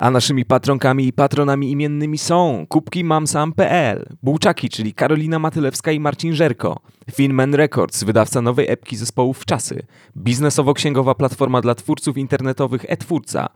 A naszymi patronkami i patronami imiennymi są kubkimamsam.pl, Bułczaki, czyli Karolina Matylewska i Marcin Żerko, Finman Records, wydawca nowej epki zespołów Wczasy, biznesowo-księgowa platforma dla twórców internetowych e-twórca,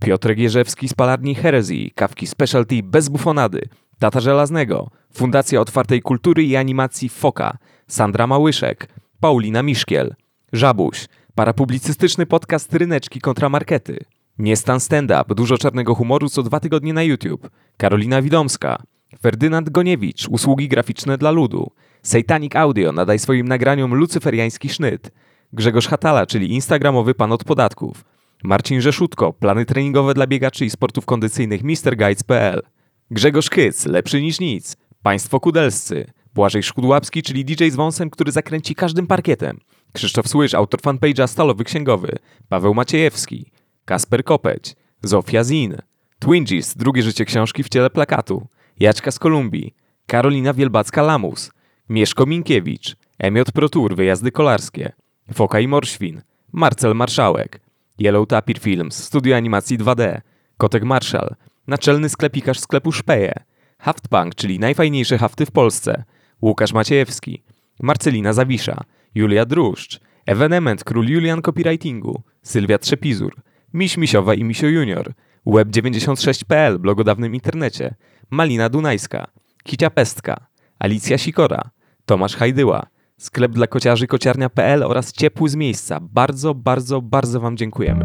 Piotrek Jerzewski z palarni Herezji, kawki specialty bez bufonady, Tata Żelaznego, Fundacja Otwartej Kultury i Animacji Foka, Sandra Małyszek, Paulina Miszkiel, Żabuś, parapublicystyczny podcast Ryneczki kontra Markety, Niestan Stand-up, dużo czarnego humoru co 2 tygodnie na YouTube, Karolina Widomska, Ferdynand Goniewicz, usługi graficzne dla ludu, Satanic Audio, nadaj swoim nagraniom lucyferiański sznyt, Grzegorz Hatala, czyli instagramowy pan od podatków, Marcin Rzeszutko, plany treningowe dla biegaczy i sportów kondycyjnych MrGuides.pl, Grzegorz Kyc, lepszy niż nic, Państwo Kudelscy, Błażej Szkudłapski, czyli DJ z wąsem, który zakręci każdym parkietem, Krzysztof Słysz, autor fanpage'a Stalowy Księgowy, Paweł Maciejewski, Kasper Kopeć, Zofia Zin, Twingies, drugie życie książki w ciele plakatu, Jaćka z Kolumbii, Karolina Wielbacka-Lamus, Mieszko Minkiewicz, Emiot Protur, wyjazdy kolarskie, Foka i Morświn, Marcel Marszałek, Yellow Tapir Films, studio animacji 2D, Kotek Marszal, naczelny sklepikarz sklepu Szpeje, Haftbank, czyli najfajniejsze hafty w Polsce, Łukasz Maciejewski, Marcelina Zawisza, Julia Druszcz, Ewenement Król Julian Copywritingu, Sylwia Trzepizur, Miś Misiowa i Misio Junior, Web96.pl, blog o dawnym internecie, Malina Dunajska, Kicia Pestka, Alicja Sikora, Tomasz Hajdyła, sklep dla kociarzy kociarnia.pl oraz Ciepły z Miejsca. Bardzo, bardzo, bardzo Wam dziękujemy.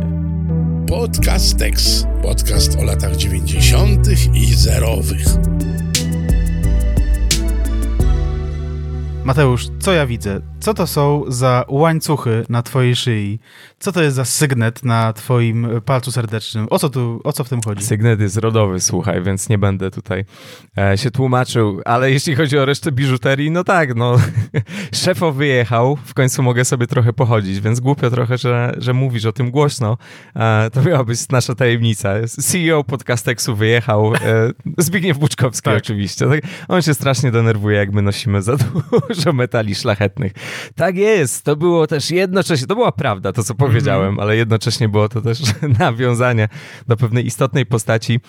Podcastex. Podcast o latach 90. i zerowych. Mateusz, co ja widzę? Co to są za łańcuchy na twojej szyi? Co to jest za sygnet na twoim palcu serdecznym? O co w tym chodzi? Sygnet jest rodowy, słuchaj, więc nie będę tutaj się tłumaczył, ale jeśli chodzi o resztę biżuterii, no tak, no szefo wyjechał, w końcu mogę sobie trochę pochodzić, więc głupio trochę, że mówisz o tym głośno. To miała być nasza tajemnica. CEO Podcastexu wyjechał, Zbigniew Buczkowski, tak. Oczywiście. Tak? On się strasznie denerwuje, jak my nosimy za dużo metali szlachetnych. Tak jest, to było też jednocześnie, to była prawda to, co powiedziałem, ale jednocześnie było to też nawiązanie do pewnej istotnej postaci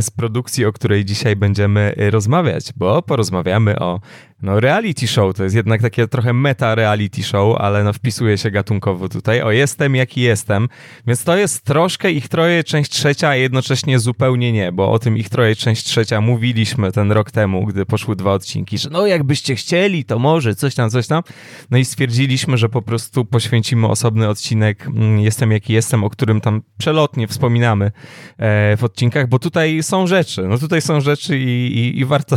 z produkcji, o której dzisiaj będziemy rozmawiać, bo porozmawiamy o reality show, to jest jednak takie trochę meta reality show, ale wpisuje się gatunkowo tutaj, o jestem jaki jestem, więc to jest troszkę Ich Troje, część trzecia, a jednocześnie zupełnie nie, bo o tym Ich Troje, część trzecia mówiliśmy ten rok temu, gdy poszły 2 odcinki, że no jakbyście chcieli, to może coś tam, no i stwierdziliśmy, że po prostu poświęcimy osobny odcinek Jestem jaki jestem, o którym tam przelotnie wspominamy w odcinkach, bo tutaj są rzeczy, i warto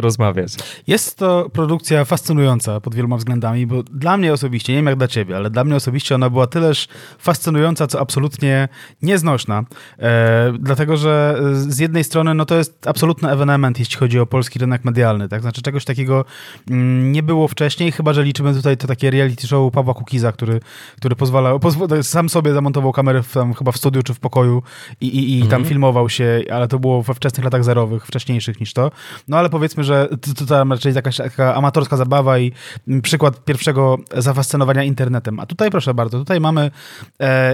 rozmawiać. Jest to produkcja fascynująca pod wieloma względami, bo dla mnie osobiście, nie wiem jak dla ciebie, ale dla mnie osobiście ona była tyleż fascynująca, co absolutnie nieznośna, dlatego, że z jednej strony no to jest absolutny ewenement, jeśli chodzi o polski rynek medialny, tak? Znaczy czegoś takiego nie było wcześniej, chyba że liczymy tutaj to takie reality show Pawła Kukiza, który sam sobie zamontował kamerę tam chyba w studiu czy w pokoju i tam filmował się, ale to było we wczesnych latach zerowych, wcześniejszych niż to, no ale powiedzmy, że to tam raczej taka amatorska zabawa i przykład pierwszego zafascynowania internetem. A tutaj proszę bardzo, tutaj mamy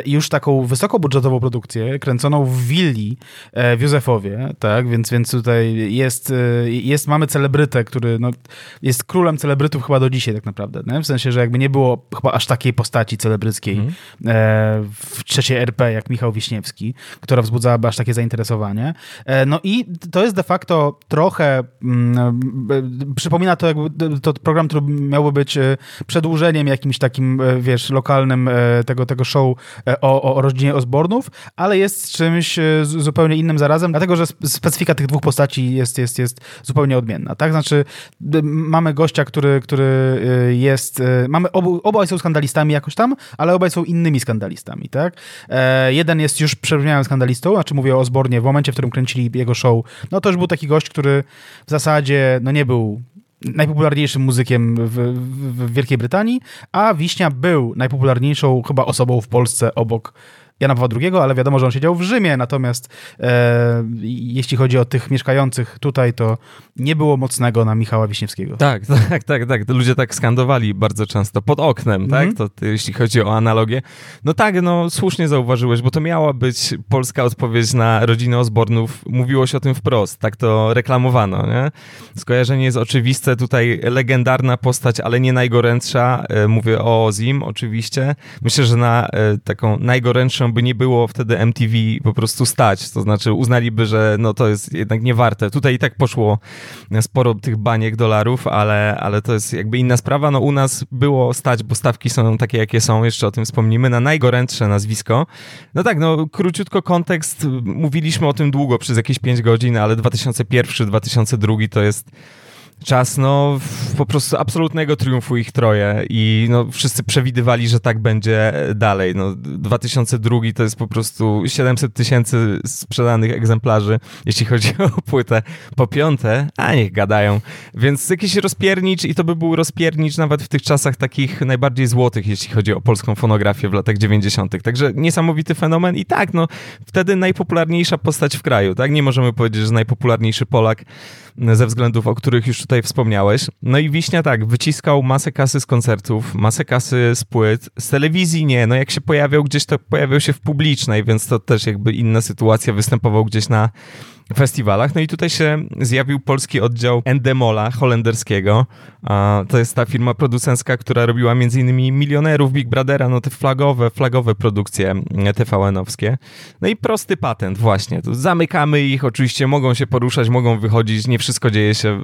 już taką wysokobudżetową produkcję kręconą w willi w Józefowie, tak, więc tutaj jest mamy celebrytę, który no, jest królem celebrytów chyba do dzisiaj tak naprawdę, nie? W sensie, że jakby nie było chyba aż takiej postaci celebryckiej w trzeciej RP jak Michał Wiśniewski, która wzbudzałaby aż takie zainteresowanie. No i to jest de facto trochę przypomina to, jakby to program, który miałby być przedłużeniem jakimś takim, wiesz, lokalnym tego show o rodzinie Osbornów, ale jest czymś zupełnie innym zarazem, dlatego, że specyfika tych dwóch postaci jest zupełnie odmienna, tak? Znaczy mamy gościa, który jest... Mamy obaj są skandalistami jakoś tam, ale obaj są innymi skandalistami, tak? Jeden jest już przebrzmiałym skandalistą, znaczy mówię o Osbornie, w momencie, w którym kręcili jego show, no to już był taki gość, który w zasadzie, no nie był najpopularniejszym muzykiem w Wielkiej Brytanii, a Wiśnia był najpopularniejszą chyba osobą w Polsce obok Jana Pawła II, ale wiadomo, że on siedział w Rzymie, natomiast jeśli chodzi o tych mieszkających tutaj, to nie było mocnego na Michała Wiśniewskiego. Tak. Ludzie tak skandowali bardzo często pod oknem, tak? To jeśli chodzi o analogię. No tak, no słusznie zauważyłeś, bo to miała być polska odpowiedź na rodzinę Osbornów. Mówiło się o tym wprost, tak to reklamowano, nie? Skojarzenie jest oczywiste, tutaj legendarna postać, ale nie najgorętsza. Mówię o Ozim oczywiście. Myślę, że na taką najgorętszą by nie było wtedy MTV po prostu stać, to znaczy uznaliby, że no to jest jednak niewarte. Tutaj i tak poszło sporo tych baniek dolarów, ale to jest jakby inna sprawa. No u nas było stać, bo stawki są takie, jakie są, jeszcze o tym wspomnimy, na najgorętsze nazwisko. No tak, no króciutko kontekst, mówiliśmy o tym długo, przez jakieś 5 godzin, ale 2001, 2002 to jest czas, no, po prostu absolutnego triumfu ich troje i no, wszyscy przewidywali, że tak będzie dalej. No, 2002 to jest po prostu 700 000 sprzedanych egzemplarzy, jeśli chodzi o płytę. Po piąte, a niech gadają. Więc jakiś rozpiernicz i to by był rozpiernicz nawet w tych czasach takich najbardziej złotych, jeśli chodzi o polską fonografię w latach 90. Także niesamowity fenomen i tak, no, wtedy najpopularniejsza postać w kraju, tak? Nie możemy powiedzieć, że najpopularniejszy Polak ze względów, o których już tutaj wspomniałeś. No i Wiśnia tak, wyciskał masę kasy z koncertów, masę kasy z płyt, z telewizji nie, no jak się pojawiał gdzieś, to pojawiał się w publicznej, więc to też jakby inna sytuacja, występował gdzieś na festiwalach. No i tutaj się zjawił polski oddział Endemola holenderskiego. To jest ta firma producencka, która robiła m.in. Milionerów, Big Brothera, no te flagowe produkcje TVN-owskie. No i prosty patent właśnie. Tu zamykamy ich, oczywiście mogą się poruszać, mogą wychodzić, nie wszystko dzieje się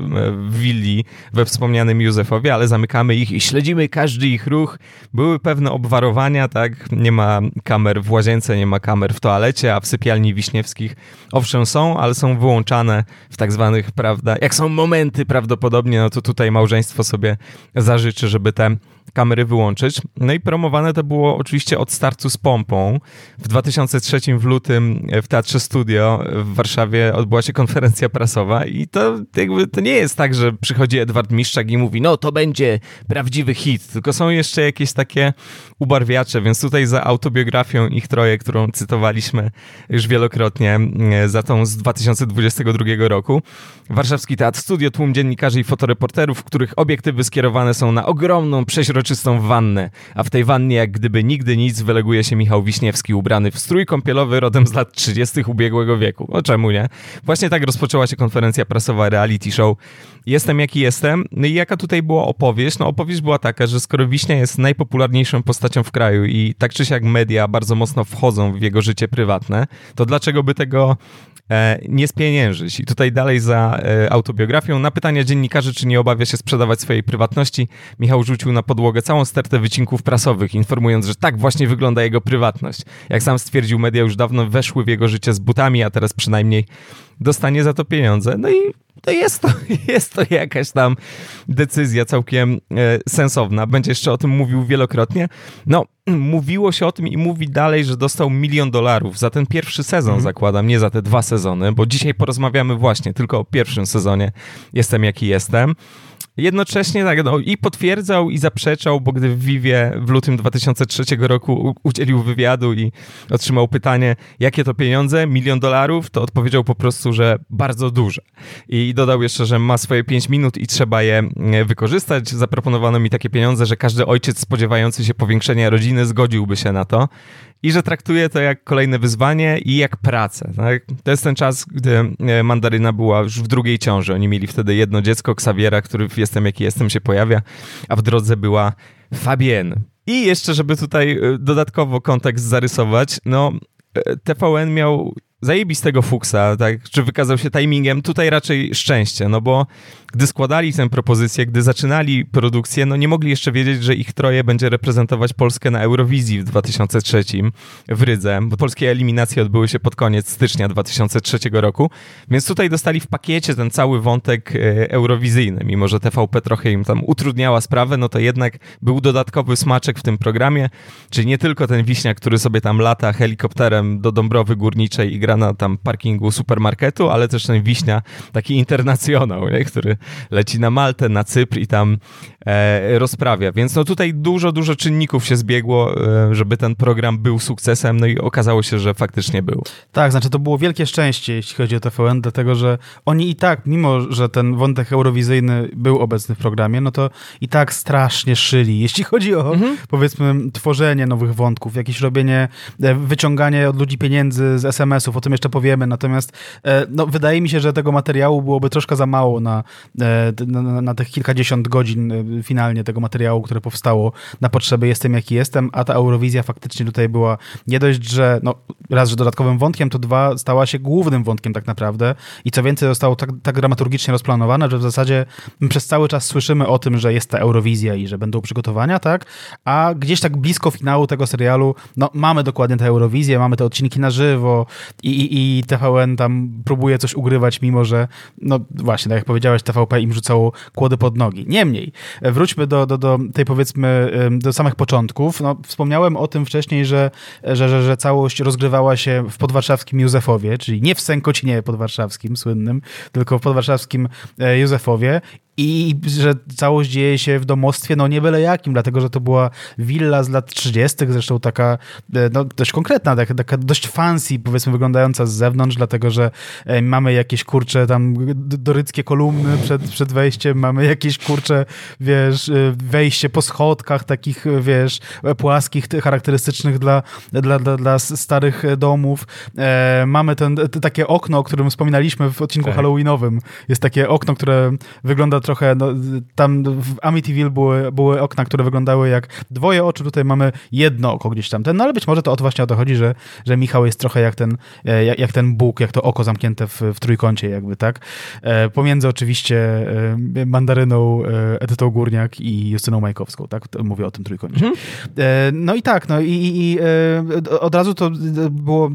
w willi we wspomnianym Józefowie, ale zamykamy ich i śledzimy każdy ich ruch. Były pewne obwarowania, tak? Nie ma kamer w łazience, nie ma kamer w toalecie, a w sypialni Wiśniewskich owszem są, ale są wyłączane w tak zwanych, prawda, jak są momenty prawdopodobnie, no to tutaj małżeństwo sobie zażyczy, żeby te kamery wyłączyć. No i promowane to było oczywiście Od startu z pompą. W 2003 w lutym w Teatrze Studio w Warszawie odbyła się konferencja prasowa i to jakby to nie jest tak, że przychodzi Edward Miszczak i mówi, no to będzie prawdziwy hit, tylko są jeszcze jakieś takie ubarwiacze, więc tutaj za autobiografią ich troje, którą cytowaliśmy już wielokrotnie, za tą z 2022 roku. Warszawski Teatr Studio, tłum dziennikarzy i fotoreporterów, których obiektywy skierowane są na ogromną, przeźroczystą wannę, a w tej wannie jak gdyby nigdy nic wyleguje się Michał Wiśniewski ubrany w strój kąpielowy rodem z lat 30. ubiegłego wieku. O czemu nie? Właśnie tak rozpoczęła się konferencja prasowa reality show Jestem jaki jestem. No i jaka tutaj była opowieść? No opowieść była taka, że skoro Wiśnia jest najpopularniejszą postacią w kraju i tak czy siak media bardzo mocno wchodzą w jego życie prywatne, to dlaczego by tego nie spieniężyć. I tutaj dalej za autobiografią. Na pytania dziennikarzy, czy nie obawia się sprzedawać swojej prywatności, Michał rzucił na podłogę całą stertę wycinków prasowych, informując, że tak właśnie wygląda jego prywatność. Jak sam stwierdził, media już dawno weszły w jego życie z butami, a teraz przynajmniej dostanie za to pieniądze. No i to jest to jakaś tam decyzja całkiem sensowna. Będzie jeszcze o tym mówił wielokrotnie. No, mówiło się o tym i mówi dalej, że dostał $1 000 000 za ten pierwszy sezon, zakładam, nie za te 2 sezony, bo dzisiaj porozmawiamy właśnie tylko o pierwszym sezonie Jestem jaki jestem. Jednocześnie tak, no, i potwierdzał, i zaprzeczał, bo gdy w Vivie w lutym 2003 roku udzielił wywiadu i otrzymał pytanie, jakie to pieniądze, $1 000 000, to odpowiedział po prostu, że bardzo duże. I dodał jeszcze, że ma swoje 5 minut i trzeba je wykorzystać. Zaproponowano mi takie pieniądze, że każdy ojciec spodziewający się powiększenia rodziny zgodziłby się na to. I że traktuje to jak kolejne wyzwanie i jak pracę. Tak? To jest ten czas, gdy Mandaryna była już w drugiej ciąży. Oni mieli wtedy jedno dziecko, Xaviera, który w Jestem jaki jestem się pojawia, a w drodze była Fabienne. I jeszcze, żeby tutaj dodatkowo kontekst zarysować, no TVN miał zajebistego fuksa, tak? Czy wykazał się timingiem? Tutaj raczej szczęście, no bo gdy składali tę propozycję, gdy zaczynali produkcję, no nie mogli jeszcze wiedzieć, że ich troje będzie reprezentować Polskę na Eurowizji w 2003 w Rydze, bo polskie eliminacje odbyły się pod koniec stycznia 2003 roku, więc tutaj dostali w pakiecie ten cały wątek eurowizyjny, mimo że TVP trochę im tam utrudniała sprawę, no to jednak był dodatkowy smaczek w tym programie, czyli nie tylko ten Wiśniak, który sobie tam lata helikopterem do Dąbrowy Górniczej i gra gra na tam parkingu supermarketu, ale też ten Wiśnia, taki internacjonał, nie? Który leci na Maltę, na Cypr i tam rozprawia. Więc no tutaj dużo czynników się zbiegło, żeby ten program był sukcesem, no i okazało się, że faktycznie był. Tak, znaczy to było wielkie szczęście, jeśli chodzi o TVN, dlatego, że oni i tak, mimo że ten wątek eurowizyjny był obecny w programie, no to i tak strasznie szyli, jeśli chodzi o, powiedzmy, tworzenie nowych wątków, jakieś robienie, wyciąganie od ludzi pieniędzy z SMS-ów, o tym jeszcze powiemy, natomiast no, wydaje mi się, że tego materiału byłoby troszkę za mało na tych kilkadziesiąt godzin finalnie tego materiału, które powstało na potrzeby Jestem Jaki Jestem, a ta Eurowizja faktycznie tutaj była nie dość, że no, raz, że dodatkowym wątkiem, to dwa, stała się głównym wątkiem tak naprawdę i co więcej zostało tak dramaturgicznie rozplanowane, że w zasadzie przez cały czas słyszymy o tym, że jest ta Eurowizja i że będą przygotowania, tak? A gdzieś tak blisko finału tego serialu, no mamy dokładnie tę Eurowizję, mamy te odcinki na żywo i TVN tam próbuje coś ugrywać, mimo że, no właśnie, tak jak powiedziałeś, TVP im rzucało kłody pod nogi. Niemniej, wróćmy do tej, powiedzmy, do samych początków. No, wspomniałem o tym wcześniej, że całość rozgrywała się w podwarszawskim Józefowie, czyli nie w Sękocinie podwarszawskim słynnym, tylko w podwarszawskim Józefowie. I że całość dzieje się w domostwie, no nie byle jakim, dlatego, że to była willa z lat 30., zresztą taka no, dość konkretna, taka dość fancy, powiedzmy, wyglądająca z zewnątrz, dlatego, że mamy jakieś, kurcze, tam doryckie kolumny przed wejściem, mamy jakieś, kurcze, wiesz, wejście po schodkach takich, wiesz, płaskich, charakterystycznych dla starych domów. Mamy takie okno, o którym wspominaliśmy w odcinku Halloweenowym. Jest takie okno, które wygląda trochę, no, tam w Amityville były okna, które wyglądały jak dwoje oczu, tutaj mamy jedno oko gdzieś tam. No ale być może to właśnie o to chodzi, że Michał jest trochę jak ten Bóg, jak to oko zamknięte w trójkącie jakby, tak? Pomiędzy oczywiście Mandaryną, Edytą Górniak i Justyną Majkowską, tak? Mówię o tym trójkącie. No i tak, no i od razu to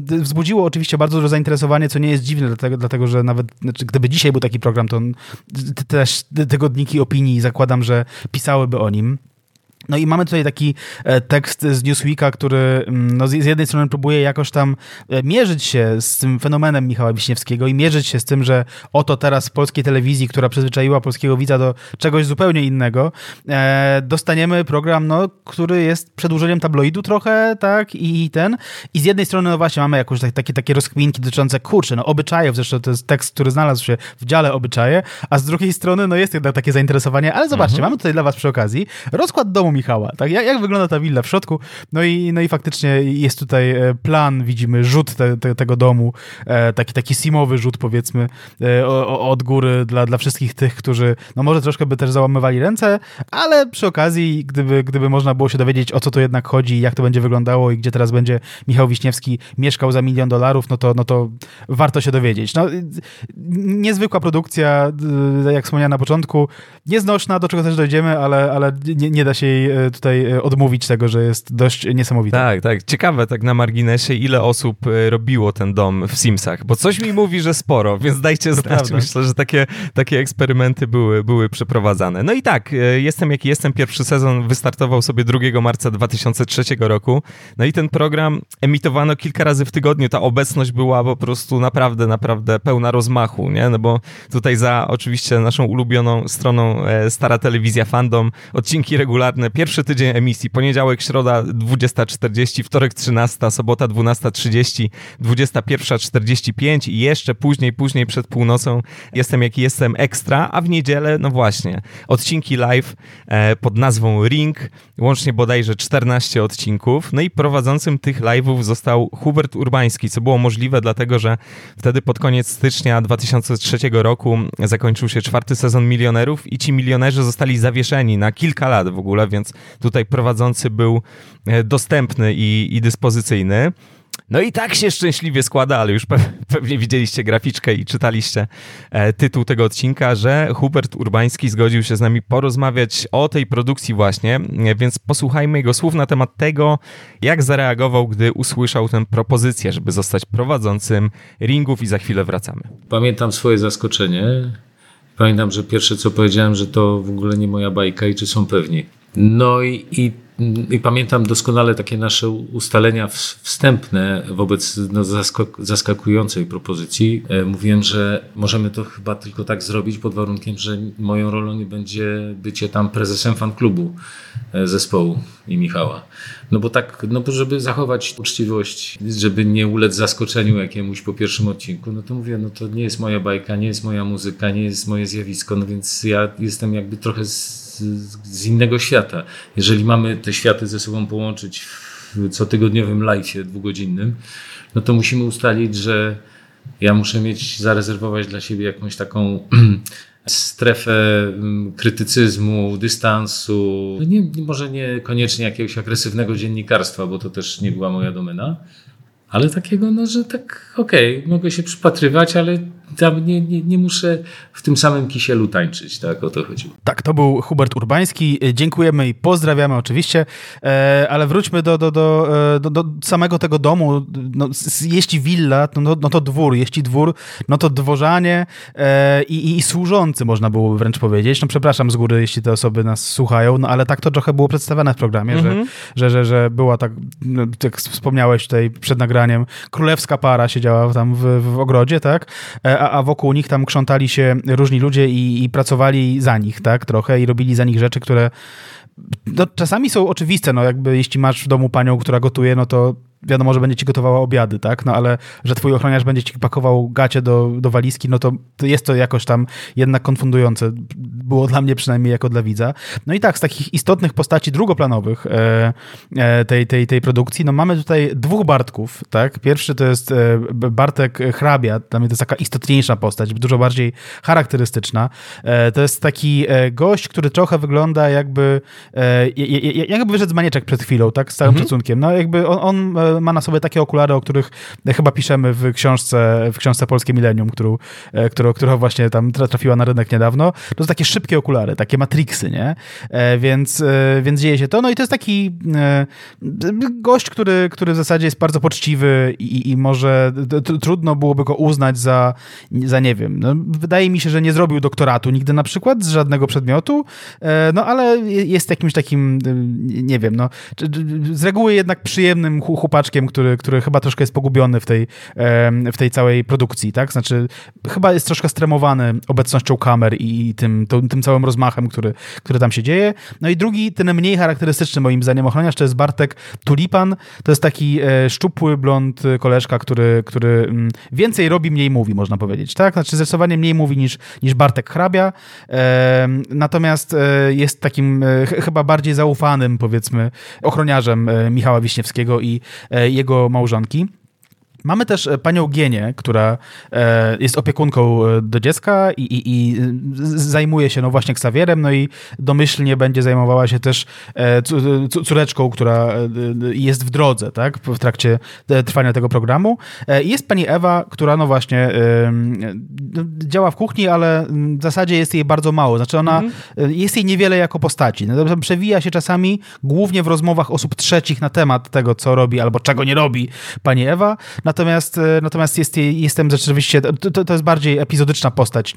wzbudziło oczywiście bardzo duże zainteresowanie, co nie jest dziwne, dlatego że nawet, znaczy, gdyby dzisiaj był taki program, to też tygodniki opinii, zakładam, że pisałyby o nim. No i mamy tutaj taki tekst z Newsweeka, który no, z jednej strony próbuje jakoś tam mierzyć się z tym fenomenem Michała Wiśniewskiego i mierzyć się z tym, że oto teraz w polskiej telewizji, która przyzwyczaiła polskiego widza do czegoś zupełnie innego, dostaniemy program, no, który jest przedłużeniem tabloidu trochę, tak, i z jednej strony, no właśnie, mamy jakoś takie rozkminki dotyczące, kurczę, no obyczajów, zresztą to jest tekst, który znalazł się w dziale obyczaje, a z drugiej strony, no jest jednak takie zainteresowanie, ale zobaczcie, mamy tutaj dla was przy okazji rozkład domu Michała, tak? Jak wygląda ta willa w środku? No i faktycznie jest tutaj plan, widzimy rzut tego domu, taki simowy rzut, powiedzmy, od góry dla wszystkich tych, którzy no może troszkę by też załamywali ręce, ale przy okazji, gdyby można było się dowiedzieć, o co to jednak chodzi, jak to będzie wyglądało i gdzie teraz będzie Michał Wiśniewski mieszkał za $1 milion, no to warto się dowiedzieć. No, niezwykła produkcja, jak wspomniałem na początku, nieznośna, do czego też dojdziemy, ale nie da się tutaj odmówić tego, że jest dość niesamowite. Tak. Ciekawe tak na marginesie, ile osób robiło ten dom w Simsach, bo coś mi mówi, że sporo, więc dajcie znać. Prawda. Myślę, że takie eksperymenty były przeprowadzane. No i tak, Jestem Jaki Jestem, pierwszy sezon wystartował sobie 2 marca 2003 roku. No i ten program emitowano kilka razy w tygodniu. Ta obecność była po prostu naprawdę pełna rozmachu, nie? No bo tutaj za oczywiście naszą ulubioną stroną Stara Telewizja Fandom, odcinki regularne, pierwszy tydzień emisji, poniedziałek, środa 20:40, wtorek 13, sobota 12:30, 21:45 i jeszcze później przed północą Jestem Jaki Jestem Ekstra, a w niedzielę, no właśnie, odcinki live pod nazwą Ring, łącznie bodajże 14 odcinków, no i prowadzącym tych live'ów został Hubert Urbański, co było możliwe dlatego, że wtedy pod koniec stycznia 2003 roku zakończył się 4. sezon Milionerów i ci milionerzy zostali zawieszeni na kilka lat w ogóle, więc tutaj prowadzący był dostępny i dyspozycyjny. No i tak się szczęśliwie składa, ale już pewnie widzieliście graficzkę i czytaliście tytuł tego odcinka, że Hubert Urbański zgodził się z nami porozmawiać o tej produkcji właśnie, więc posłuchajmy jego słów na temat tego, jak zareagował, gdy usłyszał tę propozycję, żeby zostać prowadzącym Ringów i za chwilę wracamy. Pamiętam swoje zaskoczenie. Pamiętam, że pierwsze co powiedziałem, że to w ogóle nie moja bajka i czy są pewni. No i I pamiętam doskonale takie nasze ustalenia wstępne wobec zaskakującej propozycji. Mówiłem, że możemy to chyba tylko tak zrobić pod warunkiem, że moją rolą nie będzie bycie tam prezesem fanklubu zespołu i Michała. No bo tak, no bo żeby zachować uczciwość, żeby nie ulec zaskoczeniu jakiemuś po pierwszym odcinku, no to mówię, no to nie jest moja bajka, nie jest moja muzyka, nie jest moje zjawisko, no więc ja jestem jakby trochę z innego świata. Jeżeli mamy te światy ze sobą połączyć w cotygodniowym live'ie dwugodzinnym, no to musimy ustalić, że ja muszę mieć, zarezerwować dla siebie jakąś taką strefę krytycyzmu, dystansu, no nie, może niekoniecznie jakiegoś agresywnego dziennikarstwa, bo to też nie była moja domena, ale takiego, no że tak okej, mogę się przypatrywać, ale tam nie muszę w tym samym kisielu tańczyć, tak o to chodziło. Tak, to był Hubert Urbański, dziękujemy i pozdrawiamy oczywiście, ale wróćmy do samego tego domu, no, jeśli willa, no to dwór, jeśli dwór, no to dworzanie i służący można było wręcz powiedzieć, no przepraszam z góry, jeśli te osoby nas słuchają, no ale tak to trochę było przedstawiane w programie, że była tak, jak wspomniałeś tutaj przed nagraniem, królewska para siedziała tam w ogrodzie, tak? A wokół nich tam krzątali się różni ludzie i pracowali za nich, tak, trochę i robili za nich rzeczy, które no, czasami są oczywiste, no jakby jeśli masz w domu panią, która gotuje, no to wiadomo, że będzie ci gotowała obiady, tak, no ale że twój ochroniarz będzie ci pakował gacie do walizki, no to jest to jakoś tam jednak konfundujące. Było dla mnie przynajmniej jako dla widza. No i tak, z takich istotnych postaci drugoplanowych tej produkcji, no mamy tutaj dwóch Bartków, tak. Pierwszy to jest Bartek Hrabia, dla mnie to jest taka istotniejsza postać, dużo bardziej charakterystyczna. To jest taki gość, który trochę wygląda jakby wyszedł z Manieczek przed chwilą, tak, z całym szacunkiem. No jakby on ma na sobie takie okulary, o których chyba piszemy w książce Polskie Millennium, która właśnie tam trafiła na rynek niedawno. To są takie szybkie okulary, takie Matrixy, nie? Więc dzieje się to. No i to jest taki gość, który w zasadzie jest bardzo poczciwy i może trudno byłoby go uznać za nie wiem, no, wydaje mi się, że nie zrobił doktoratu nigdy na przykład z żadnego przedmiotu, no ale jest jakimś takim, nie wiem, no z reguły jednak przyjemnym chłopaczkiem, który chyba troszkę jest pogubiony w tej całej produkcji, tak? Znaczy, chyba jest troszkę stremowany obecnością kamer i tym całym rozmachem, który tam się dzieje. No i drugi, ten mniej charakterystyczny moim zdaniem ochroniarz, to jest Bartek Tulipan. To jest taki szczupły blond koleżka, który więcej robi, mniej mówi, można powiedzieć, tak? Znaczy, zdecydowanie mniej mówi niż Bartek Hrabia. Natomiast jest takim chyba bardziej zaufanym, powiedzmy, ochroniarzem Michała Wiśniewskiego i jego małżonki. Mamy też panią Gienię, która jest opiekunką do dziecka i zajmuje się no właśnie Ksawierem, no i domyślnie będzie zajmowała się też córeczką, która jest w drodze, tak, w trakcie trwania tego programu. Jest pani Ewa, która no właśnie działa w kuchni, ale w zasadzie jest jej bardzo mało, znaczy ona jest jej niewiele jako postaci. No, przewija się czasami głównie w rozmowach osób trzecich na temat tego, co robi albo czego nie robi pani Ewa. Natomiast jestem rzeczywiście, to jest bardziej epizodyczna postać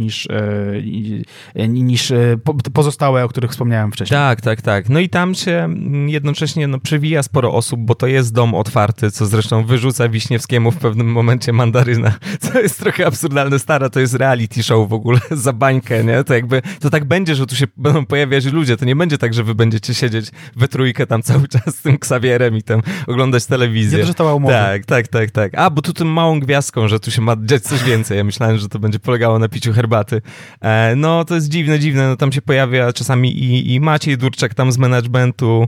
niż pozostałe, o których wspomniałem wcześniej. Tak. No i tam się jednocześnie no, przewija sporo osób, bo to jest dom otwarty, co zresztą wyrzuca Wiśniewskiemu w pewnym momencie mandaryna, co jest trochę absurdalne. Stara, to jest reality show w ogóle za bańkę, nie? To jakby, to tak będzie, że tu się będą pojawiać ludzie, to nie będzie tak, że wy będziecie siedzieć we trójkę tam cały czas z tym Ksawierem i tam oglądać telewizję. Nie, to była umowa. Tak. A, bo tu tym małą gwiazdką, że tu się ma dziać coś więcej. Ja myślałem, że to będzie polegało na piciu herbaty. No, to jest dziwne. No, tam się pojawia czasami i Maciej Durczak tam z managementu,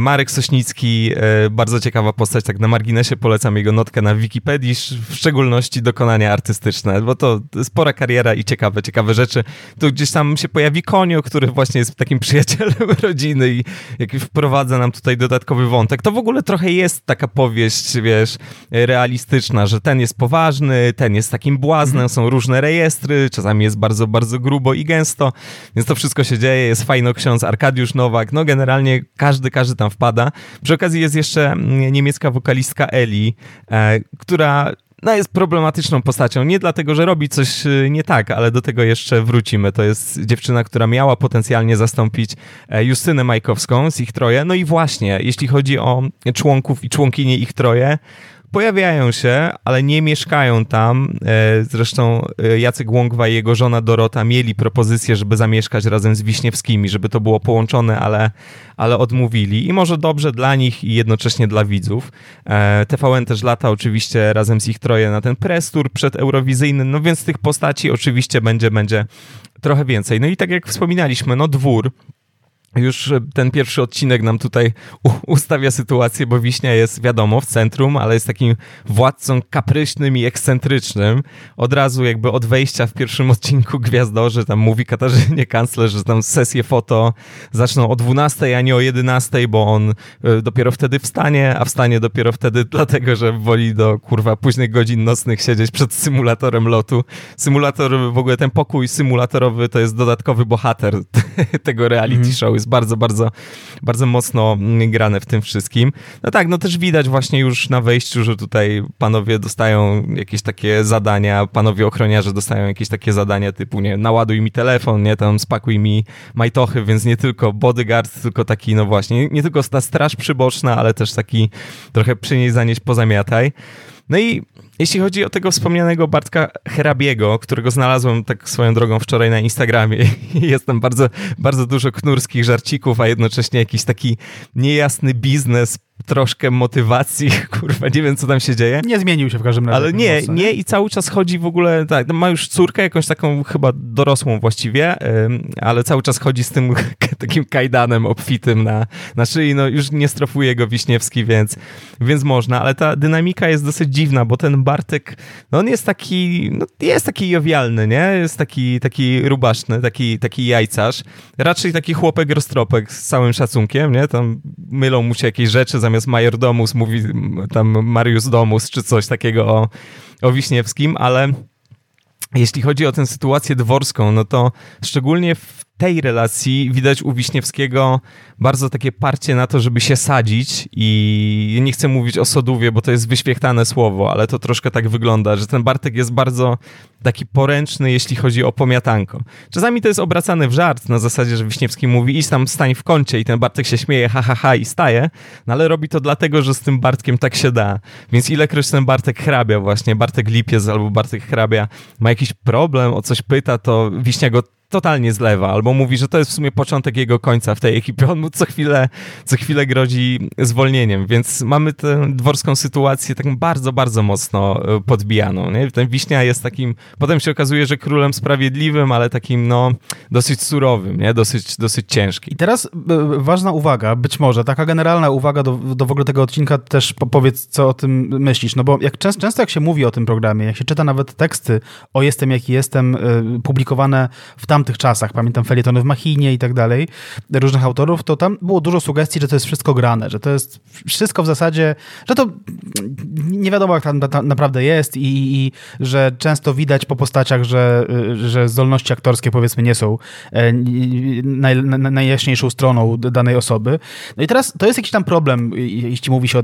Marek Sośnicki, bardzo ciekawa postać, tak na marginesie polecam jego notkę na Wikipedii, w szczególności dokonania artystyczne, bo to spora kariera i ciekawe rzeczy. Tu gdzieś tam się pojawi Konio, który właśnie jest takim przyjacielem rodziny i jakiś wprowadza nam tutaj dodatkowy wątek. To w ogóle trochę jest taka powieść, wiesz, realistyczna, że ten jest poważny, ten jest takim błaznem, są różne rejestry, czasami jest bardzo, bardzo grubo i gęsto, więc to wszystko się dzieje, jest fajno ksiądz Arkadiusz Nowak, no generalnie każdy tam wpada. Przy okazji jest jeszcze niemiecka wokalistka Eli, która no jest problematyczną postacią. Nie dlatego, że robi coś nie tak, ale do tego jeszcze wrócimy. To jest dziewczyna, która miała potencjalnie zastąpić Justynę Majkowską z Ich Troje. No i właśnie, jeśli chodzi o członków i członkinie Ich Troje, pojawiają się, ale nie mieszkają tam. Zresztą Jacek Łągwa i jego żona Dorota mieli propozycję, żeby zamieszkać razem z Wiśniewskimi, żeby to było połączone, ale odmówili. I może dobrze dla nich i jednocześnie dla widzów. TVN też lata oczywiście razem z Ich Troje na ten press-tour przedeurowizyjny, no więc tych postaci oczywiście będzie trochę więcej. No i tak jak wspominaliśmy, no Dwór. Już ten pierwszy odcinek nam tutaj ustawia sytuację, bo Wiśnia jest, wiadomo, w centrum, ale jest takim władcą kapryśnym i ekscentrycznym. Od razu jakby od wejścia w pierwszym odcinku Gwiazdorzy tam mówi Katarzynie Kanclerz, że tam sesje foto zaczną o 12, a nie o 11, bo on dopiero wtedy wstanie, a wstanie dopiero wtedy dlatego, że woli do późnych godzin nocnych siedzieć przed symulatorem lotu. Symulator, w ogóle ten pokój symulatorowy to jest dodatkowy bohater tego reality show. Jest bardzo, bardzo, bardzo mocno grane w tym wszystkim. No tak, no też widać właśnie już na wejściu, że tutaj panowie dostają jakieś takie zadania, panowie ochroniarze dostają jakieś takie zadania typu, nie, naładuj mi telefon, nie, tam spakuj mi majtochy, więc nie tylko bodyguard, tylko taki, no właśnie, nie tylko ta straż przyboczna, ale też taki trochę przynieś, zanieś, pozamiataj. No i jeśli chodzi o tego wspomnianego Bartka Hrabiego, którego znalazłem tak swoją drogą wczoraj na Instagramie i jest tam bardzo, bardzo dużo knurskich żarcików, a jednocześnie jakiś taki niejasny biznes, troszkę motywacji, nie wiem, co tam się dzieje. Nie zmienił się w każdym razie. Ale nie i cały czas chodzi w ogóle, tak, ma już córkę jakąś taką chyba dorosłą właściwie, ale cały czas chodzi z tym takim kajdanem obfitym na szyi, no już nie strofuje go Wiśniewski, więc można, ale ta dynamika jest dosyć dziwna, bo ten Bartek, no on jest taki, no jest taki jowialny, nie? Jest taki rubaszny, taki jajcarz, raczej taki chłopek roztropek z całym szacunkiem, nie? Tam mylą mu się jakieś rzeczy, zamiast Major Domus mówi tam Mariusz Domus czy coś takiego o Wiśniewskim, ale jeśli chodzi o tę sytuację dworską, no to szczególnie w tej relacji widać u Wiśniewskiego bardzo takie parcie na to, żeby się sadzić i nie chcę mówić o sodówie, bo to jest wyświechtane słowo, ale to troszkę tak wygląda, że ten Bartek jest bardzo taki poręczny, jeśli chodzi o pomiatanko. Czasami to jest obracane w żart na zasadzie, że Wiśniewski mówi idź tam, stań w kącie i ten Bartek się śmieje, ha, ha, ha i staje, no ale robi to dlatego, że z tym Bartkiem tak się da. Więc ilekroć ten Bartek Hrabia właśnie, Bartek Lipiec albo Bartek Hrabia ma jakiś problem, o coś pyta, to Wiśnia go totalnie zlewa, albo mówi, że to jest w sumie początek jego końca w tej ekipie. On mu co chwilę grozi zwolnieniem, więc mamy tę dworską sytuację taką bardzo, bardzo mocno podbijaną. Nie? Ten Wiśnia jest takim, potem się okazuje, że królem sprawiedliwym, ale takim no dosyć surowym, nie? Dosyć ciężkim. I teraz ważna uwaga, być może taka generalna uwaga do w ogóle tego odcinka, też powiedz, co o tym myślisz, no bo jak często jak się mówi o tym programie, jak się czyta nawet teksty o Jestem jaki jestem, publikowane w tamtych czasach, pamiętam felietony w Machinie i tak dalej, różnych autorów, to tam było dużo sugestii, że to jest wszystko grane, że to jest wszystko w zasadzie, że to nie wiadomo jak tam naprawdę jest i że często widać po postaciach, że zdolności aktorskie powiedzmy nie są najjaśniejszą stroną danej osoby. No i teraz to jest jakiś tam problem, jeśli mówi się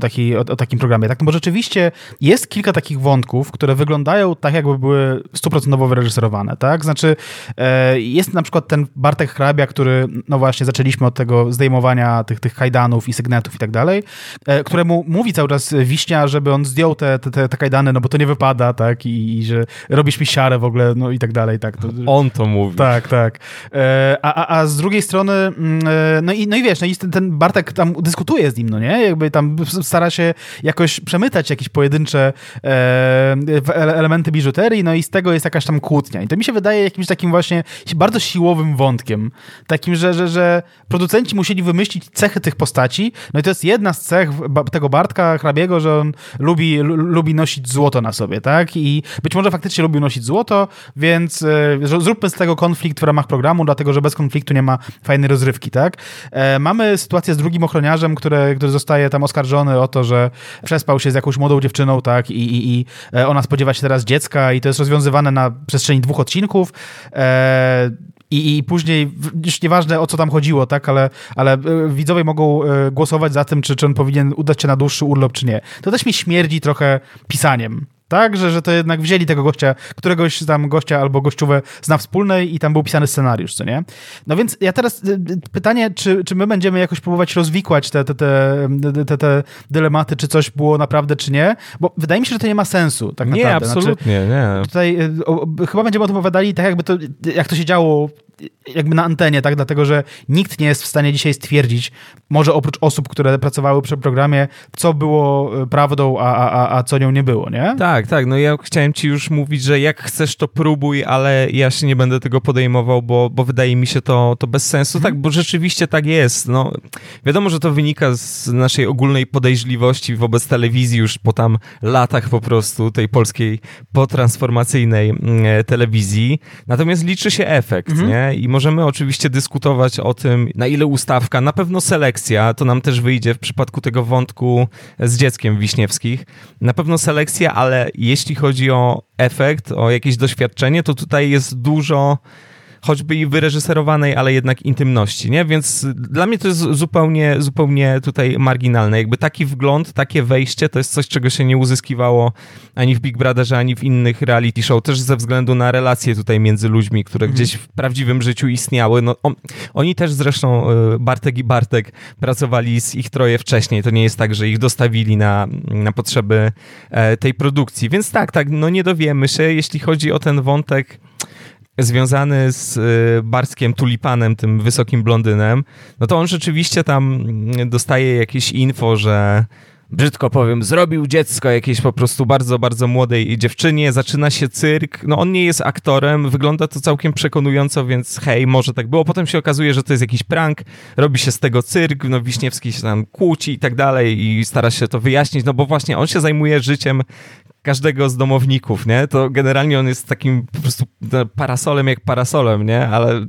o takim programie, tak? No bo rzeczywiście jest kilka takich wątków, które wyglądają tak, jakby były 100% wyreżyserowane, tak? Znaczy jest na przykład ten Bartek Hrabia, który, no właśnie, zaczęliśmy od tego zdejmowania tych kajdanów i sygnetów i tak dalej, któremu mówi cały czas Wiśnia, żeby on zdjął te kajdany, no bo to nie wypada, tak, i że robisz mi siarę w ogóle, no i tak dalej, tak. On to mówi. Tak, tak. A z drugiej strony, no i wiesz, no i ten Bartek tam dyskutuje z nim, no nie? Jakby tam stara się jakoś przemytać jakieś pojedyncze elementy biżuterii, no i z tego jest jakaś tam kłótnia. I to mi się wydaje jakimś takim właśnie bardzo siłowym wątkiem. Takim, że producenci musieli wymyślić cechy tych postaci. No i to jest jedna z cech tego Bartka Hrabiego, że on lubi nosić złoto na sobie, tak? I być może faktycznie lubi nosić złoto, więc zróbmy z tego konflikt w ramach programu, dlatego, że bez konfliktu nie ma fajnej rozrywki, tak? Mamy sytuację z drugim ochroniarzem, który zostaje tam oskarżony o to, że przespał się z jakąś młodą dziewczyną, tak? I ona spodziewa się teraz dziecka i to jest rozwiązywane na przestrzeni 2 odcinków. I później, już nieważne o co tam chodziło, tak, ale widzowie mogą głosować za tym, czy on powinien udać się na dłuższy urlop, czy nie. To też mi śmierdzi trochę pisaniem. Także, że to jednak wzięli tego gościa, któregoś tam gościa albo gościówę z Na Wspólnej i tam był pisany scenariusz, co nie? No więc ja teraz pytanie, czy my będziemy jakoś próbować rozwikłać te dylematy, czy coś było naprawdę, czy nie? Bo wydaje mi się, że to nie ma sensu, tak naprawdę. Nie, absolutnie, znaczy, nie. Tutaj chyba będziemy o tym opowiadali tak jakby to, jak to się działo jakby na antenie, tak? Dlatego, że nikt nie jest w stanie dzisiaj stwierdzić, może oprócz osób, które pracowały przy programie, co było prawdą, a co nią nie było, nie? Tak. No ja chciałem ci już mówić, że jak chcesz, to próbuj, ale ja się nie będę tego podejmował, bo wydaje mi się to bez sensu. Tak, bo rzeczywiście tak jest. No, wiadomo, że to wynika z naszej ogólnej podejrzliwości wobec telewizji już po tam latach po prostu tej polskiej potransformacyjnej telewizji. Natomiast liczy się efekt, nie? I możemy oczywiście dyskutować o tym, na ile ustawka, na pewno selekcja, to nam też wyjdzie w przypadku tego wątku z dzieckiem Wiśniewskich, na pewno selekcja, ale jeśli chodzi o efekt, o jakieś doświadczenie, to tutaj jest dużo choćby i wyreżyserowanej, ale jednak intymności, nie? Więc dla mnie to jest zupełnie tutaj marginalne. Jakby taki wgląd, takie wejście to jest coś, czego się nie uzyskiwało ani w Big Brotherze, ani w innych reality show, też ze względu na relacje tutaj między ludźmi, które gdzieś w prawdziwym życiu istniały. No, oni też zresztą, Bartek i Bartek, pracowali z Ich Troje wcześniej. To nie jest tak, że ich dostawili na potrzeby tej produkcji. Więc tak, no nie dowiemy się, jeśli chodzi o ten wątek związany z Barskiem Tulipanem, tym wysokim blondynem, no to on rzeczywiście tam dostaje jakieś info, że brzydko powiem, zrobił dziecko jakiejś po prostu bardzo, bardzo młodej dziewczynie, zaczyna się cyrk, no on nie jest aktorem, wygląda to całkiem przekonująco, więc hej, może tak było. Potem się okazuje, że to jest jakiś prank, robi się z tego cyrk, no Wiśniewski się tam kłóci i tak dalej i stara się to wyjaśnić, no bo właśnie on się zajmuje życiem każdego z domowników, nie? To generalnie on jest takim po prostu parasolem jak parasolem, nie? Ale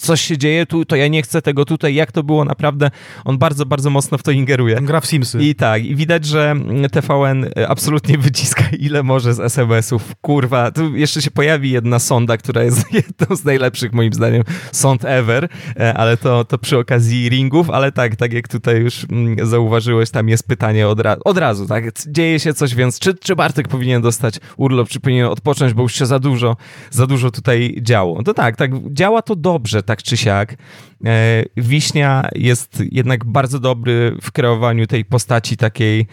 coś się dzieje tu, to ja nie chcę tego tutaj. Jak to było naprawdę? On bardzo, bardzo mocno w to ingeruje. Gra w Simsy. I tak. I widać, że TVN absolutnie wyciska ile może z SMS-ów. Kurwa. Tu jeszcze się pojawi jedna sonda, która jest jedną z najlepszych moim zdaniem sond ever, ale to przy okazji ringów, ale tak jak tutaj już zauważyłeś, tam jest pytanie od razu, tak? Dzieje się coś, więc czy Bartek powinien dostać urlop, czy powinien odpocząć, bo już się za dużo tutaj działo. To tak, działa to dobrze, tak czy siak. Wiśnia jest jednak bardzo dobry w kreowaniu tej postaci takiej,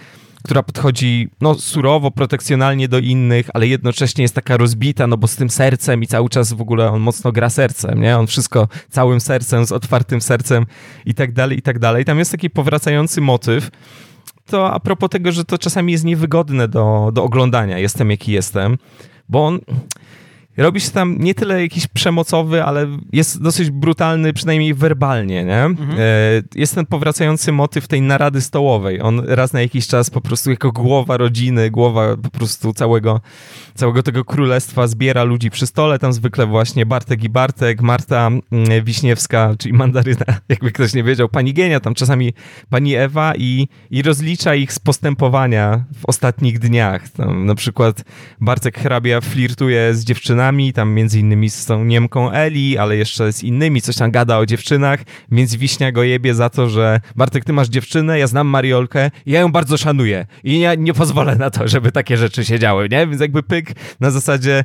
która podchodzi no, surowo, protekcjonalnie do innych, ale jednocześnie jest taka rozbita, no bo z tym sercem i cały czas w ogóle on mocno gra sercem, nie? On wszystko całym sercem, z otwartym sercem i tak dalej, i tak dalej. Tam jest taki powracający motyw, to a propos tego, że to czasami jest niewygodne do oglądania, jestem jaki jestem, bo on robi się tam nie tyle jakiś przemocowy, ale jest dosyć brutalny, przynajmniej werbalnie, nie? Jest ten powracający motyw tej narady stołowej. On raz na jakiś czas po prostu jako głowa rodziny, głowa po prostu całego tego królestwa zbiera ludzi przy stole. Tam zwykle właśnie Bartek i Bartek, Marta Wiśniewska, czyli Mandaryna, jakby ktoś nie wiedział, pani Genia, tam czasami pani Ewa i rozlicza ich z postępowania w ostatnich dniach. Tam na przykład Bartek hrabia flirtuje z dziewczynami, tam między innymi z tą Niemką Eli, ale jeszcze z innymi, coś tam gada o dziewczynach, więc Wiśnia go jebie za to, że Bartek, ty masz dziewczynę, ja znam Mariolkę, ja ją bardzo szanuję i ja nie pozwolę na to, żeby takie rzeczy się działy, nie? Więc jakby pyk na zasadzie,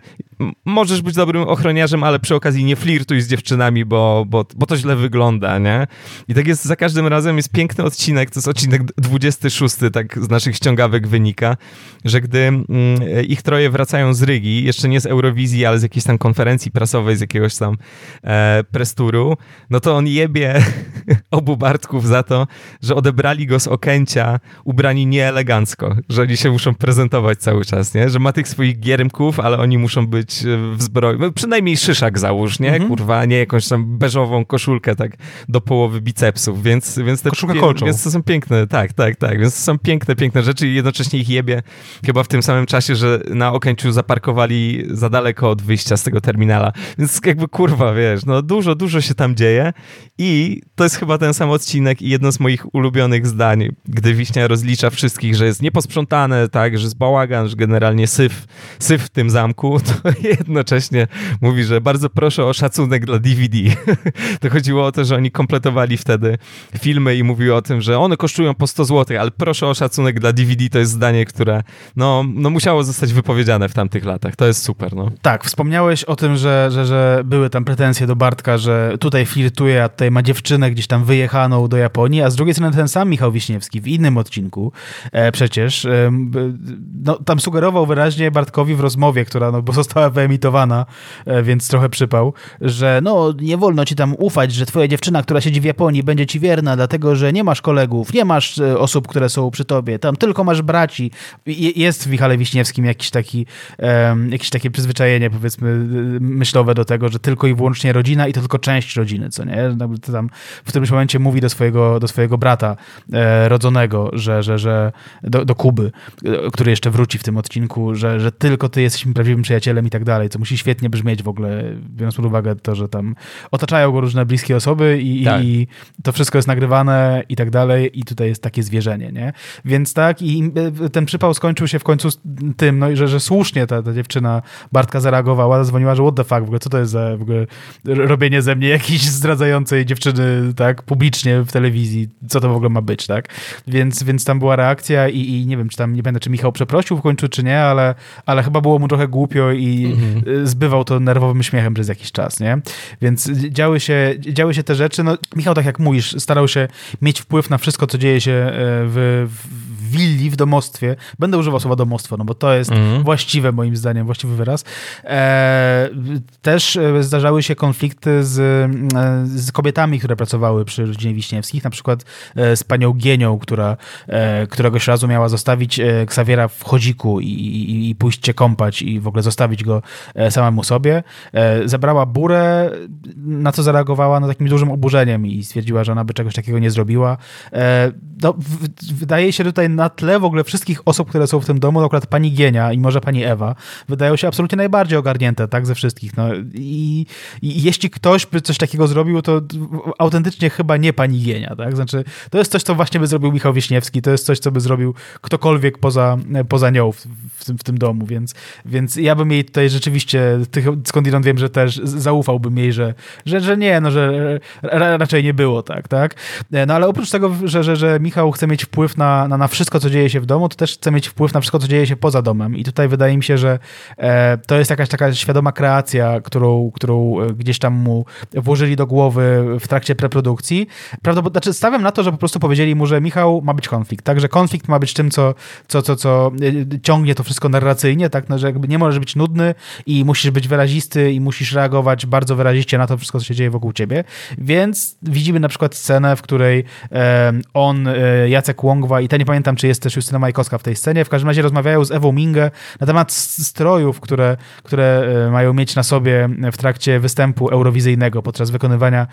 możesz być dobrym ochroniarzem, ale przy okazji nie flirtuj z dziewczynami, bo to źle wygląda, nie? I tak jest za każdym razem, jest piękny odcinek, to jest odcinek 26, tak z naszych ściągawek wynika, że gdy Ich Troje wracają z Rygi, jeszcze nie z Eurowizji, ale z jakiejś tam konferencji prasowej, z jakiegoś tam presturu, no to on jebie obu Bartków za to, że odebrali go z Okęcia ubrani nieelegancko, że oni się muszą prezentować cały czas, nie? Że ma tych swoich giermków, ale oni muszą być w zbroi, no, przynajmniej szyszak załóż, nie? Kurwa, nie jakąś tam beżową koszulkę tak do połowy bicepsów, więc te koszulka kolczą. Więc to są piękne, tak, więc to są piękne rzeczy i jednocześnie ich jebie chyba w tym samym czasie, że na Okęciu zaparkowali za daleko od wyjścia z tego terminala. Więc jakby kurwa, wiesz, no dużo się tam dzieje i to jest chyba ten sam odcinek i jedno z moich ulubionych zdań, gdy Wiśnia rozlicza wszystkich, że jest nieposprzątane, tak, że jest bałagan, że generalnie syf w tym zamku, to jednocześnie mówi, że bardzo proszę o szacunek dla DVD. To chodziło o to, że oni kompletowali wtedy filmy i mówiły o tym, że one kosztują po 100 zł, ale proszę o szacunek dla DVD, to jest zdanie, które no musiało zostać wypowiedziane w tamtych latach. To jest super, no. Tak, wspomniałeś o tym, że były tam pretensje do Bartka, że tutaj flirtuje, a tutaj ma dziewczynę gdzieś tam wyjechaną do Japonii, a z drugiej strony ten sam Michał Wiśniewski w innym odcinku tam sugerował wyraźnie Bartkowi w rozmowie, która bo została wyemitowana, więc trochę przypał, że nie wolno ci tam ufać, że twoja dziewczyna, która siedzi w Japonii, będzie ci wierna, dlatego że nie masz kolegów, nie masz osób, które są przy tobie, tam tylko masz braci. Jest w Michale Wiśniewskim jakieś takie przyzwyczajenie, powiedzmy, myślowe do tego, że tylko i wyłącznie rodzina i to tylko część rodziny, co nie? Tam w którymś momencie mówi do swojego brata rodzonego, że do Kuby, który jeszcze wróci w tym odcinku, że tylko ty jesteś prawdziwym przyjacielem i tak dalej, co musi świetnie brzmieć w ogóle, biorąc pod uwagę to, że tam otaczają go różne bliskie osoby i to wszystko jest nagrywane i tak dalej i tutaj jest takie zwierzenie, nie? Więc tak i ten przypał skończył się w końcu tym, że słusznie ta dziewczyna Bartka zareagowała, zadzwoniła, że what the fuck, w ogóle co to jest za w ogóle robienie ze mnie jakiejś zdradzającej dziewczyny, tak, publicznie w telewizji, co to w ogóle ma być, tak? Więc tam była reakcja i nie wiem, czy tam, nie będę, czy Michał przeprosił w końcu, czy nie, ale chyba było mu trochę głupio i zbywał to nerwowym śmiechem przez jakiś czas, nie? Więc działy się te rzeczy. Michał, tak jak mówisz, starał się mieć wpływ na wszystko, co dzieje się w willi, w domostwie. Będę używał słowa domostwo, bo to jest właściwe, moim zdaniem, właściwy wyraz. Też zdarzały się konflikty z kobietami, które pracowały przy rodzinie Wiśniewskich, na przykład z panią Gienią, która któregoś razu miała zostawić Ksawiera w chodziku i pójść się kąpać i w ogóle zostawić go samemu sobie. Zabrała burę, na co zareagowała takim dużym oburzeniem i stwierdziła, że ona by czegoś takiego nie zrobiła. Wydaje się tutaj na tle w ogóle wszystkich osób, które są w tym domu, akurat pani Gienia i może pani Ewa wydają się absolutnie najbardziej ogarnięte, tak, ze wszystkich. I jeśli ktoś by coś takiego zrobił, to autentycznie chyba nie pani Gienia, tak? Znaczy, to jest coś, co właśnie by zrobił Michał Wiśniewski, to jest coś, co by zrobił ktokolwiek poza nią w tym domu, więc ja bym jej tutaj rzeczywiście, skądinąd wiem, że też zaufałbym jej, że nie, że raczej nie było tak? Ale oprócz tego, że Michał chce mieć wpływ na wszystko, co dzieje się w domu, to też chce mieć wpływ na wszystko, co dzieje się poza domem. I tutaj wydaje mi się, że to jest jakaś taka świadoma kreacja, którą gdzieś tam mu włożyli do głowy w trakcie preprodukcji. Stawiam na to, że po prostu powiedzieli mu, że Michał, ma być konflikt, tak? Że konflikt ma być tym, co ciągnie to wszystko narracyjnie, tak? Że jakby nie możesz być nudny i musisz być wyrazisty i musisz reagować bardzo wyraziście na to wszystko, co się dzieje wokół ciebie. Więc widzimy na przykład scenę, w której on, Jacek Łągwa i nie pamiętam, czy jest też Justyna Majkowska w tej scenie, w każdym razie rozmawiają z Ewą Mingę na temat strojów, które mają mieć na sobie w trakcie występu eurowizyjnego podczas wykonywania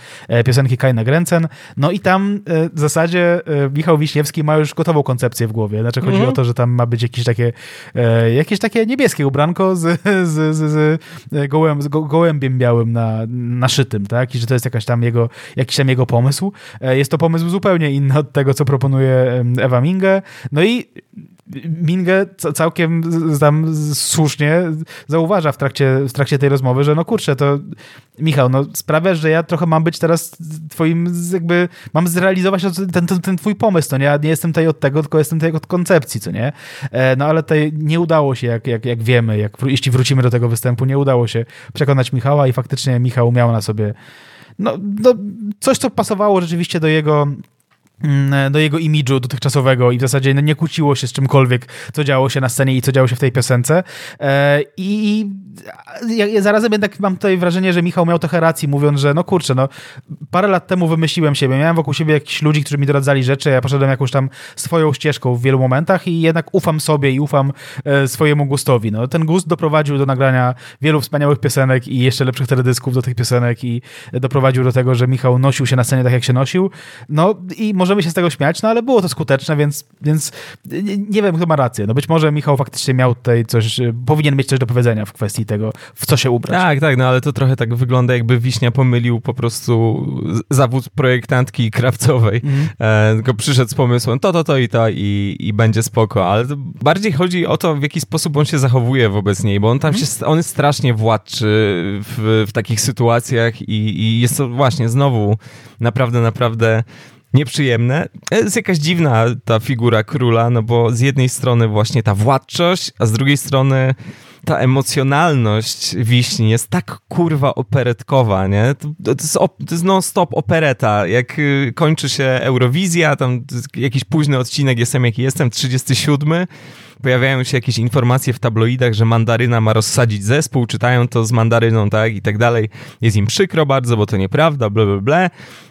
piosenki Kaina Grenzen. I tam w zasadzie Michał Wiśniewski ma już gotową koncepcję w głowie. Znaczy chodzi o to, że tam ma być jakieś takie niebieskie ubranko z gołębiem białym naszytym, tak? I że to jest jakiś tam jego pomysł. Jest to pomysł zupełnie inny od tego, co proponuje Ewa Mingę. Mingę całkiem tam słusznie zauważa w trakcie tej rozmowy, że kurczę, to Michał, sprawiasz, że ja trochę mam być teraz twoim mam zrealizować ten twój pomysł, nie? Ja nie jestem tutaj od tego, tylko jestem tutaj od koncepcji, co nie? Ale tutaj nie udało się, jak wiemy, jeśli wrócimy do tego występu, nie udało się przekonać Michała i faktycznie Michał miał na sobie coś, co pasowało rzeczywiście do jego imidżu dotychczasowego i w zasadzie nie kłóciło się z czymkolwiek, co działo się na scenie i co działo się w tej piosence. I zarazem jednak mam tutaj wrażenie, że Michał miał trochę racji, mówiąc, że parę lat temu wymyśliłem siebie, miałem wokół siebie jakichś ludzi, którzy mi doradzali rzeczy, ja poszedłem jakąś tam swoją ścieżką w wielu momentach i jednak ufam sobie i ufam swojemu gustowi. Ten gust doprowadził do nagrania wielu wspaniałych piosenek i jeszcze lepszych teledysków do tych piosenek i doprowadził do tego, że Michał nosił się na scenie tak, jak się nosił. I możemy się z tego śmiać, no ale było to skuteczne, więc nie wiem, kto ma rację. No być może Michał faktycznie miał tutaj coś, powinien mieć coś do powiedzenia w kwestii tego, w co się ubrać. Tak, no ale to trochę tak wygląda, jakby Wiśnia pomylił po prostu zawód projektantki krawcowej. Tylko przyszedł z pomysłem to i będzie spoko, ale bardziej chodzi o to, w jaki sposób on się zachowuje wobec niej, bo on tam on jest strasznie władczy w takich sytuacjach i jest to właśnie znowu naprawdę nieprzyjemne. Jest jakaś dziwna ta figura króla, no bo z jednej strony właśnie ta władczość, a z drugiej strony ta emocjonalność Wiśni jest tak kurwa operetkowa, nie? To jest non-stop opereta. Jak kończy się Eurowizja, tam jakiś późny odcinek Jestem jaki jestem, 37. Pojawiają się jakieś informacje w tabloidach, że Mandaryna ma rozsadzić zespół, czytają to z Mandaryną, tak, i tak dalej. Jest im przykro bardzo, bo to nieprawda, ble.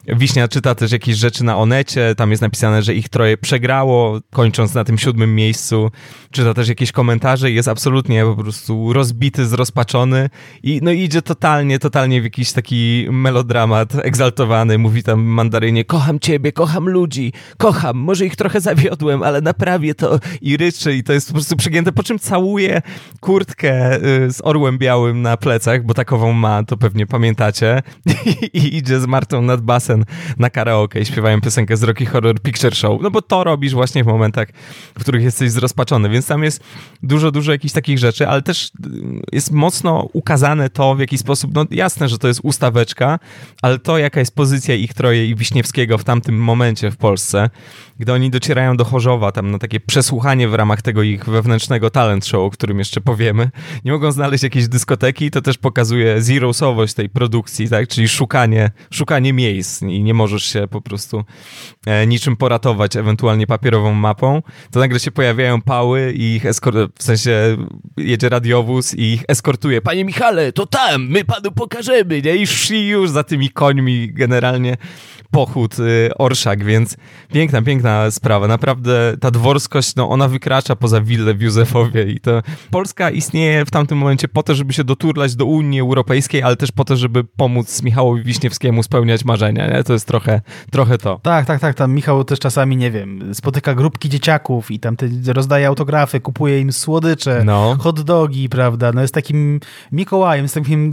Wiśnia czyta też jakieś rzeczy na Onecie, tam jest napisane, że ich troje przegrało, kończąc na tym 7. miejscu. Czyta też jakieś komentarze i jest absolutnie po prostu rozbity, zrozpaczony i no idzie totalnie w jakiś taki melodramat egzaltowany. Mówi tam Mandarynie: kocham ciebie, kocham ludzi, kocham, może ich trochę zawiodłem, ale naprawię to, i ryczy, i to jest po prostu przegięte, po czym całuje kurtkę z orłem białym na plecach, bo takową ma, to pewnie pamiętacie, i idzie z Martą nad basen na karaoke i śpiewają piosenkę z Rocky Horror Picture Show, no bo to robisz właśnie w momentach, w których jesteś zrozpaczony, więc tam jest dużo jakichś takich rzeczy, ale też jest mocno ukazane to, w jaki sposób, no jasne, że to jest ustaweczka, ale to, jaka jest pozycja ich troje i Wiśniewskiego w tamtym momencie w Polsce, gdy oni docierają do Chorzowa, tam na takie przesłuchanie w ramach tego ich wewnętrznego talent show, o którym jeszcze powiemy. Nie mogą znaleźć jakiejś dyskoteki, to też pokazuje zerosowość tej produkcji, tak? Czyli szukanie miejsc i nie możesz się po prostu niczym poratować, ewentualnie papierową mapą. To nagle się pojawiają pały i ich jedzie radiowóz i ich eskortuje. Panie Michale, to tam, my panu pokażemy, nie? I już za tymi końmi generalnie pochód orszak, więc piękna sprawa. Naprawdę ta dworskość, no ona wykracza poza willę w Józefowie i to Polska istnieje w tamtym momencie po to, żeby się doturlać do Unii Europejskiej, ale też po to, żeby pomóc Michałowi Wiśniewskiemu spełniać marzenia, nie? To jest trochę to. Tak. Tam Michał też czasami, nie wiem, spotyka grupki dzieciaków i tam rozdaje autografy, kupuje im słodycze, hot dogi, prawda? No jest takim Mikołajem, jest takim,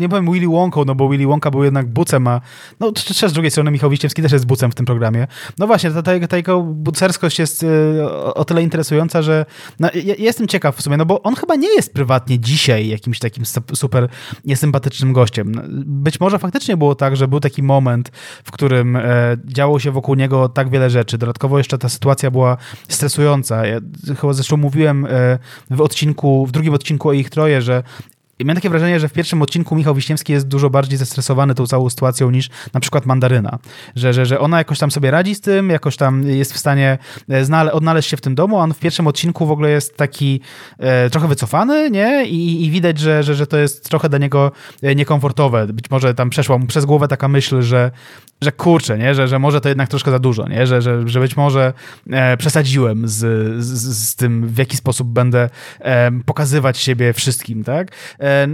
nie powiem Willy Wonką, no bo Willy Wonka był jednak bucem, a no z drugiej strony Michał Wiśniewski też jest bucem w tym programie. No właśnie, ta jego bucerskość jest o tyle interesująca, że no, ja jestem ciekaw w sumie, no bo on chyba nie jest prywatnie dzisiaj jakimś takim super niesympatycznym gościem. Być może faktycznie było tak, że był taki moment, w którym działo się wokół niego tak wiele rzeczy. Dodatkowo jeszcze ta sytuacja była stresująca. Ja chyba zresztą mówiłem w drugim odcinku o ich troje, że miałem takie wrażenie, że w pierwszym odcinku Michał Wiśniewski jest dużo bardziej zestresowany tą całą sytuacją niż na przykład Mandaryna. Że ona jakoś tam sobie radzi z tym, jakoś tam jest w stanie odnaleźć się w tym domu, a on w pierwszym odcinku w ogóle jest taki trochę wycofany, nie? I widać, że to jest trochę dla niego niekomfortowe. Być może tam przeszła mu przez głowę taka myśl, że kurczę, nie? Że może to jednak troszkę za dużo, nie? Że być może przesadziłem z tym, w jaki sposób będę pokazywać siebie wszystkim, tak?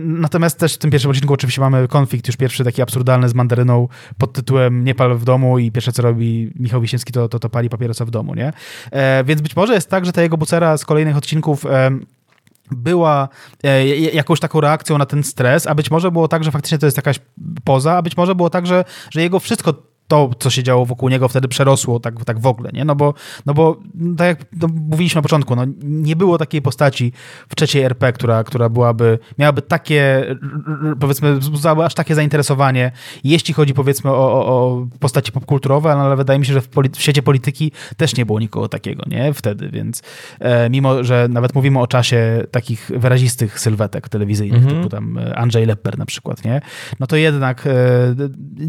Natomiast też w tym pierwszym odcinku oczywiście mamy konflikt już pierwszy taki absurdalny z Mandaryną pod tytułem Nie pal w domu i pierwsze co robi Michał Wiśniewski to pali papierosa w domu, nie? Więc być może jest tak, że ta jego bucera z kolejnych odcinków była jakąś taką reakcją na ten stres, a być może było tak, że faktycznie to jest jakaś poza, a być może było tak, że jego wszystko to, co się działo wokół niego, wtedy przerosło tak w ogóle, nie? No bo tak jak mówiliśmy na początku, no, nie było takiej postaci w trzeciej RP, która miałaby takie, powiedzmy, wzbudzałaby aż takie zainteresowanie, jeśli chodzi, powiedzmy, o postaci popkulturowe, ale wydaje mi się, że w świecie polityki też nie było nikogo takiego, nie? Wtedy, więc mimo, że nawet mówimy o czasie takich wyrazistych sylwetek telewizyjnych, typu tam Andrzej Lepper na przykład, nie? No to jednak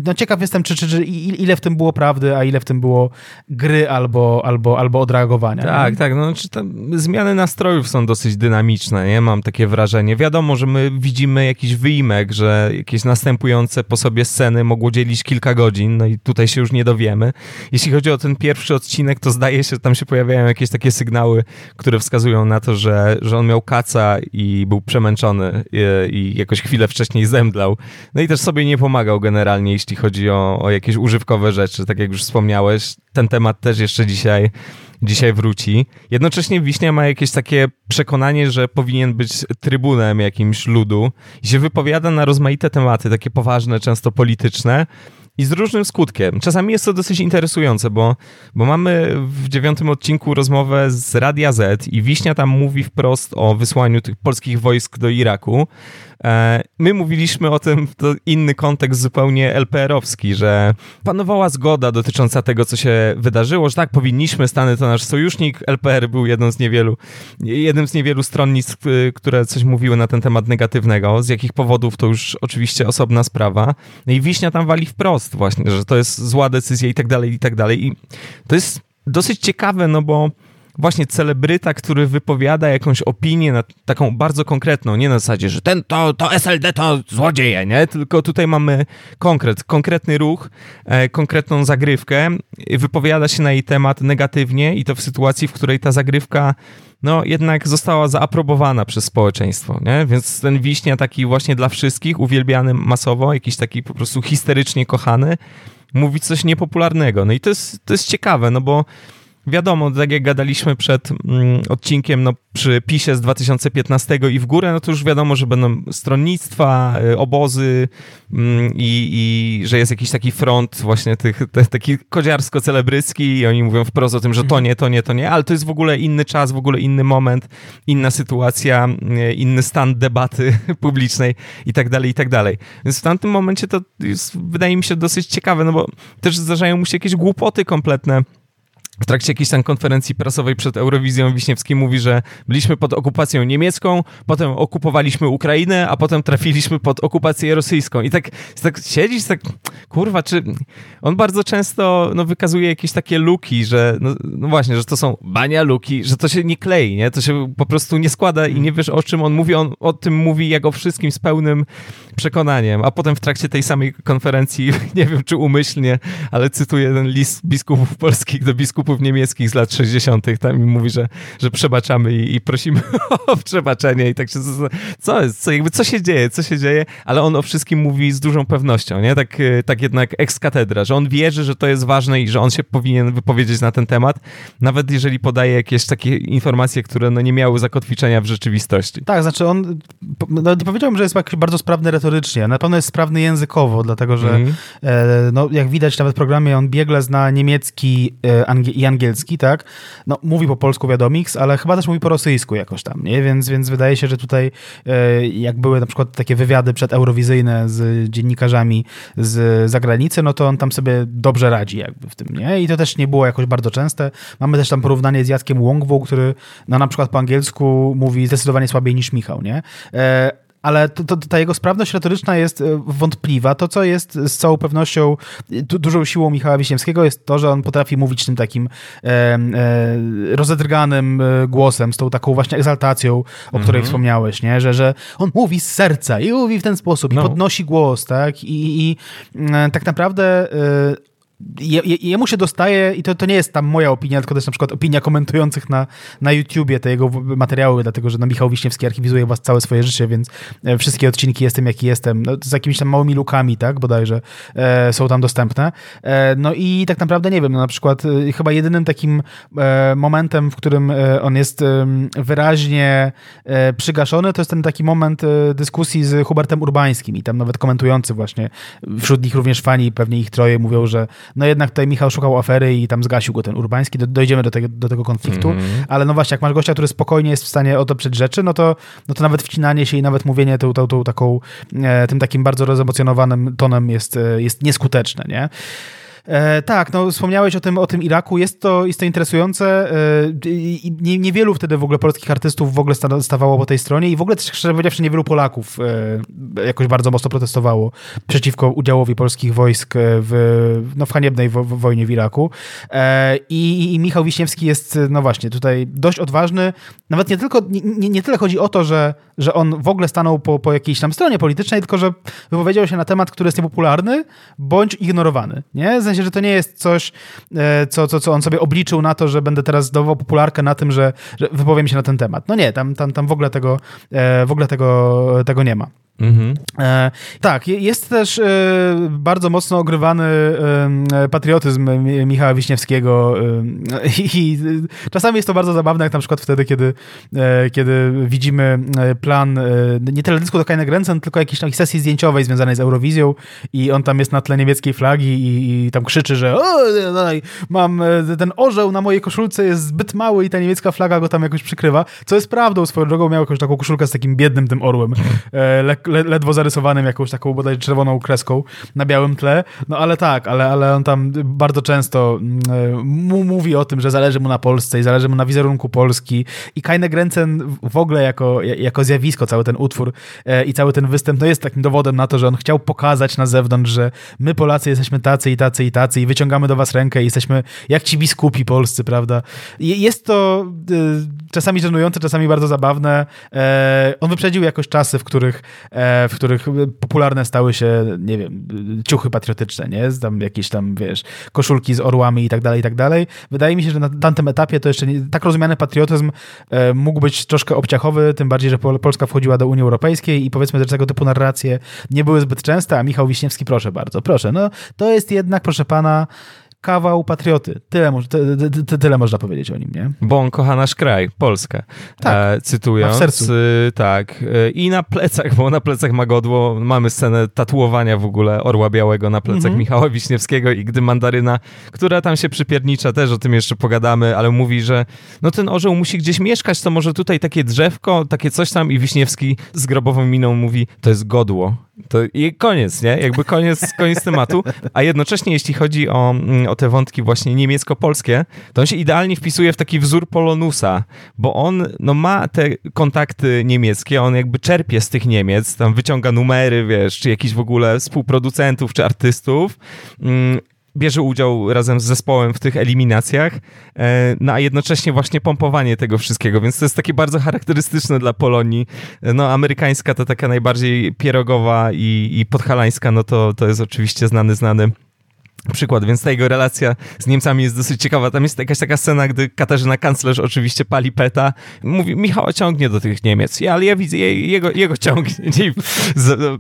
no ciekaw jestem, czy ile w tym było prawdy, a ile w tym było gry albo odreagowania. Tak. No, zmiany nastrojów są dosyć dynamiczne, nie? Mam takie wrażenie. Wiadomo, że my widzimy jakiś wyimek, że jakieś następujące po sobie sceny mogło dzielić kilka godzin, no i tutaj się już nie dowiemy. Jeśli chodzi o ten pierwszy odcinek, to zdaje się, że tam się pojawiają jakieś takie sygnały, które wskazują na to, że on miał kaca i był przemęczony i jakoś chwilę wcześniej zemdlał. No i też sobie nie pomagał generalnie, jeśli chodzi o jakieś używanie używkowe rzeczy, tak jak już wspomniałeś. Ten temat też jeszcze dzisiaj wróci. Jednocześnie Wiśnia ma jakieś takie przekonanie, że powinien być trybunem jakimś ludu i się wypowiada na rozmaite tematy, takie poważne, często polityczne i z różnym skutkiem. Czasami jest to dosyć interesujące, bo mamy w 9. odcinku rozmowę z Radia Z i Wiśnia tam mówi wprost o wysłaniu tych polskich wojsk do Iraku. My mówiliśmy o tym, to inny kontekst zupełnie LPR-owski, że panowała zgoda dotycząca tego, co się wydarzyło, że tak, powinniśmy, Stany to nasz sojusznik, LPR był jednym z niewielu stronnictw, które coś mówiły na ten temat negatywnego, z jakich powodów to już oczywiście osobna sprawa. No i Wiśnia tam wali wprost właśnie, że to jest zła decyzja i tak dalej, i tak dalej. I to jest dosyć ciekawe, no bo właśnie celebryta, który wypowiada jakąś opinię taką bardzo konkretną, nie na zasadzie, że to SLD to złodzieje, nie? Tylko tutaj mamy konkretny ruch, konkretną zagrywkę, wypowiada się na jej temat negatywnie i to w sytuacji, w której ta zagrywka no jednak została zaaprobowana przez społeczeństwo, nie? Więc ten Wiśnia taki właśnie dla wszystkich, uwielbiany masowo, jakiś taki po prostu histerycznie kochany, mówi coś niepopularnego. No i to jest ciekawe, no bo wiadomo, tak jak gadaliśmy przed odcinkiem, no przy PiS-ie z 2015 i w górę, no to już wiadomo, że będą stronnictwa, obozy i że jest jakiś taki front właśnie taki kodziarsko-celebrycki i oni mówią wprost o tym, że to nie, ale to jest w ogóle inny czas, w ogóle inny moment, inna sytuacja, inny stan debaty publicznej i tak dalej, i tak dalej. Więc w tamtym momencie to jest, wydaje mi się, dosyć ciekawe, no bo też zdarzają mu się jakieś głupoty kompletne. W trakcie jakiejś tam konferencji prasowej przed Eurowizją Wiśniewski mówi, że byliśmy pod okupacją niemiecką, potem okupowaliśmy Ukrainę, a potem trafiliśmy pod okupację rosyjską. I tak siedzisz, tak kurwa, czy... On bardzo często wykazuje jakieś takie luki, że no właśnie, że to są bania luki, że to się nie klei, nie? To się po prostu nie składa i nie wiesz, o czym on mówi. On o tym mówi jak o wszystkim z pełnym przekonaniem. A potem w trakcie tej samej konferencji, nie wiem czy umyślnie, ale cytuję ten list biskupów polskich do biskupów niemieckich z lat 60. tam i mówi, że przebaczamy i prosimy o przebaczenie i tak się co się dzieje, ale on o wszystkim mówi z dużą pewnością, nie? Tak jednak ex cathedra, że on wierzy, że to jest ważne i że on się powinien wypowiedzieć na ten temat, nawet jeżeli podaje jakieś takie informacje, które nie miały zakotwiczenia w rzeczywistości. Tak, znaczy on nie powiedziałbym, że jest jakiś bardzo sprawny retorycznie, na pewno jest sprawny językowo, dlatego, że jak widać nawet w programie on biegle zna niemiecki, i angielski, tak? No, mówi po polsku wiadomiks, ale chyba też mówi po rosyjsku jakoś tam, nie? Więc wydaje się, że tutaj jak były na przykład takie wywiady przedeurowizyjne z dziennikarzami z zagranicy, no to on tam sobie dobrze radzi jakby w tym, nie? I to też nie było jakoś bardzo częste. Mamy też tam porównanie z Jackiem Łągwą, który na przykład po angielsku mówi zdecydowanie słabiej niż Michał, nie? Ale ta jego sprawność retoryczna jest wątpliwa. To, co jest z całą pewnością dużą siłą Michała Wiśniewskiego, jest to, że on potrafi mówić tym takim rozedrganym głosem, z tą taką właśnie egzaltacją, o której wspomniałeś, nie? Że on mówi z serca i mówi w ten sposób, i podnosi głos, tak? I tak naprawdę... Jemu się dostaje, i to nie jest tam moja opinia, tylko też na przykład opinia komentujących na YouTubie te jego materiały, dlatego że Michał Wiśniewski archiwizuje was całe swoje życie, więc wszystkie odcinki Jestem jaki jestem, z jakimiś tam małymi lukami, tak, bodajże są tam dostępne. I tak naprawdę nie wiem, na przykład chyba jedynym takim momentem, w którym on jest wyraźnie przygaszony, to jest ten taki moment dyskusji z Hubertem Urbańskim i tam nawet komentujący właśnie, wśród nich również fani, pewnie ich troje, mówią, że jednak tutaj Michał szukał afery i tam zgasił go ten Urbański, dojdziemy do tego konfliktu, ale no właśnie, jak masz gościa, który spokojnie jest w stanie odeprzeć rzeczy, no to nawet wcinanie się i nawet mówienie tą taką, tym takim bardzo rozemocjonowanym tonem jest nieskuteczne, nie? Tak, wspomniałeś o tym Iraku, jest to interesujące. Niewielu wtedy w ogóle polskich artystów w ogóle stawało po tej stronie i w ogóle, szczerze powiedziawszy, niewielu Polaków jakoś bardzo mocno protestowało przeciwko udziałowi polskich wojsk w haniebnej wojnie w Iraku. I Michał Wiśniewski jest, no właśnie, tutaj dość odważny. Nawet nie tyle chodzi o to, że on w ogóle stanął po jakiejś tam stronie politycznej, tylko że wypowiedział się na temat, który jest niepopularny bądź ignorowany, nie? sensie, że to nie jest coś, co on sobie obliczył na to, że będę teraz zdobywał popularkę na tym, że wypowiem się na ten temat. No nie, tam w ogóle tego nie ma. Mm-hmm. Tak, jest też bardzo mocno ogrywany patriotyzm Michała Wiśniewskiego i czasami jest to bardzo zabawne, jak na przykład wtedy, kiedy widzimy plan nie teledysku do Kajnek Ręcen, tylko jakiejś tam sesji zdjęciowej związanej z Eurowizją i on tam jest na tle niemieckiej flagi i tam krzyczy, że mam ten orzeł na mojej koszulce jest zbyt mały i ta niemiecka flaga go tam jakoś przykrywa, co jest prawdą, swoją drogą miał jakąś taką koszulkę z takim biednym tym orłem, ledwo zarysowanym jakąś taką bodaj czerwoną kreską na białym tle, no ale tak, ale on tam bardzo często mówi o tym, że zależy mu na Polsce i zależy mu na wizerunku Polski i Kajnek Ręcen w ogóle jako zjawisko, cały ten utwór i cały ten występ, no jest takim dowodem na to, że on chciał pokazać na zewnątrz, że my Polacy jesteśmy tacy i tacy i tacy i wyciągamy do was rękę i jesteśmy jak ci biskupi polscy, prawda? Jest to czasami żenujące, czasami bardzo zabawne. On wyprzedził jakoś czasy, w których popularne stały się, nie wiem, ciuchy patriotyczne, nie? Tam jakieś tam, wiesz, koszulki z orłami i tak dalej, i tak dalej. Wydaje mi się, że na tamtym etapie to jeszcze nie, tak rozumiany patriotyzm mógł być troszkę obciachowy, tym bardziej, że Polska wchodziła do Unii Europejskiej i powiedzmy, że tego typu narracje nie były zbyt częste, a Michał Wiśniewski, proszę bardzo, proszę, no to jest jednak, proszę pana, kawał patrioty. Tyle można powiedzieć o nim, nie? Bo on kocha nasz kraj, Polskę. Tak. Cytując. Ma w sercu. Tak. I na plecach, bo na plecach ma godło. Mamy scenę tatuowania w ogóle orła białego na plecach Michała Wiśniewskiego i gdy Mandaryna, która tam się przypiernicza, też o tym jeszcze pogadamy, ale mówi, że no ten orzeł musi gdzieś mieszkać, to może tutaj takie drzewko, takie coś tam i Wiśniewski z grobową miną mówi, to jest godło. To i koniec, nie? Jakby koniec tematu. A jednocześnie, jeśli chodzi o te wątki właśnie niemiecko-polskie, to on się idealnie wpisuje w taki wzór Polonusa, bo on no, ma te kontakty niemieckie, on jakby czerpie z tych Niemiec, tam wyciąga numery, wiesz, czy jakichś w ogóle współproducentów, czy artystów, bierze udział razem z zespołem w tych eliminacjach, no a jednocześnie właśnie pompowanie tego wszystkiego, więc to jest takie bardzo charakterystyczne dla Polonii. No amerykańska to taka najbardziej pierogowa i podhalańska, no to jest oczywiście znany przykład, więc ta jego relacja z Niemcami jest dosyć ciekawa. Tam jest jakaś taka scena, gdy Katarzyna kanclerz oczywiście pali peta, mówi, Michała ciągnie do tych Niemiec, ale ja widzę jego ciągnie.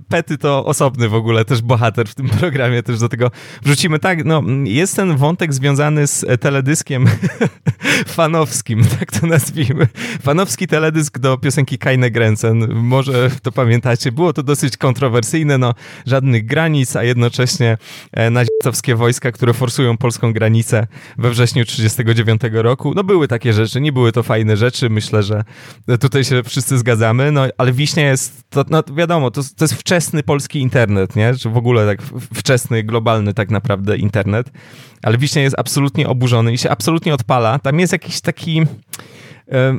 Pety to osobny w ogóle też bohater w tym programie, też do tego wrzucimy. Tak, no jest ten wątek związany z teledyskiem fanowskim, tak to nazwijmy. Fanowski teledysk do piosenki Kajnek Ręcen. Może to pamiętacie. Było to dosyć kontrowersyjne, no żadnych granic, a jednocześnie nazistowskie wojska, które forsują polską granicę we wrześniu 1939 roku. No były takie rzeczy, nie były to fajne rzeczy. Myślę, że tutaj się wszyscy zgadzamy, no ale Wiśnia jest, to, no wiadomo, to jest wczesny polski internet, nie? Czy w ogóle tak wczesny, globalny tak naprawdę internet, ale Wiśnia jest absolutnie oburzony i się absolutnie odpala. Tam jest jakiś taki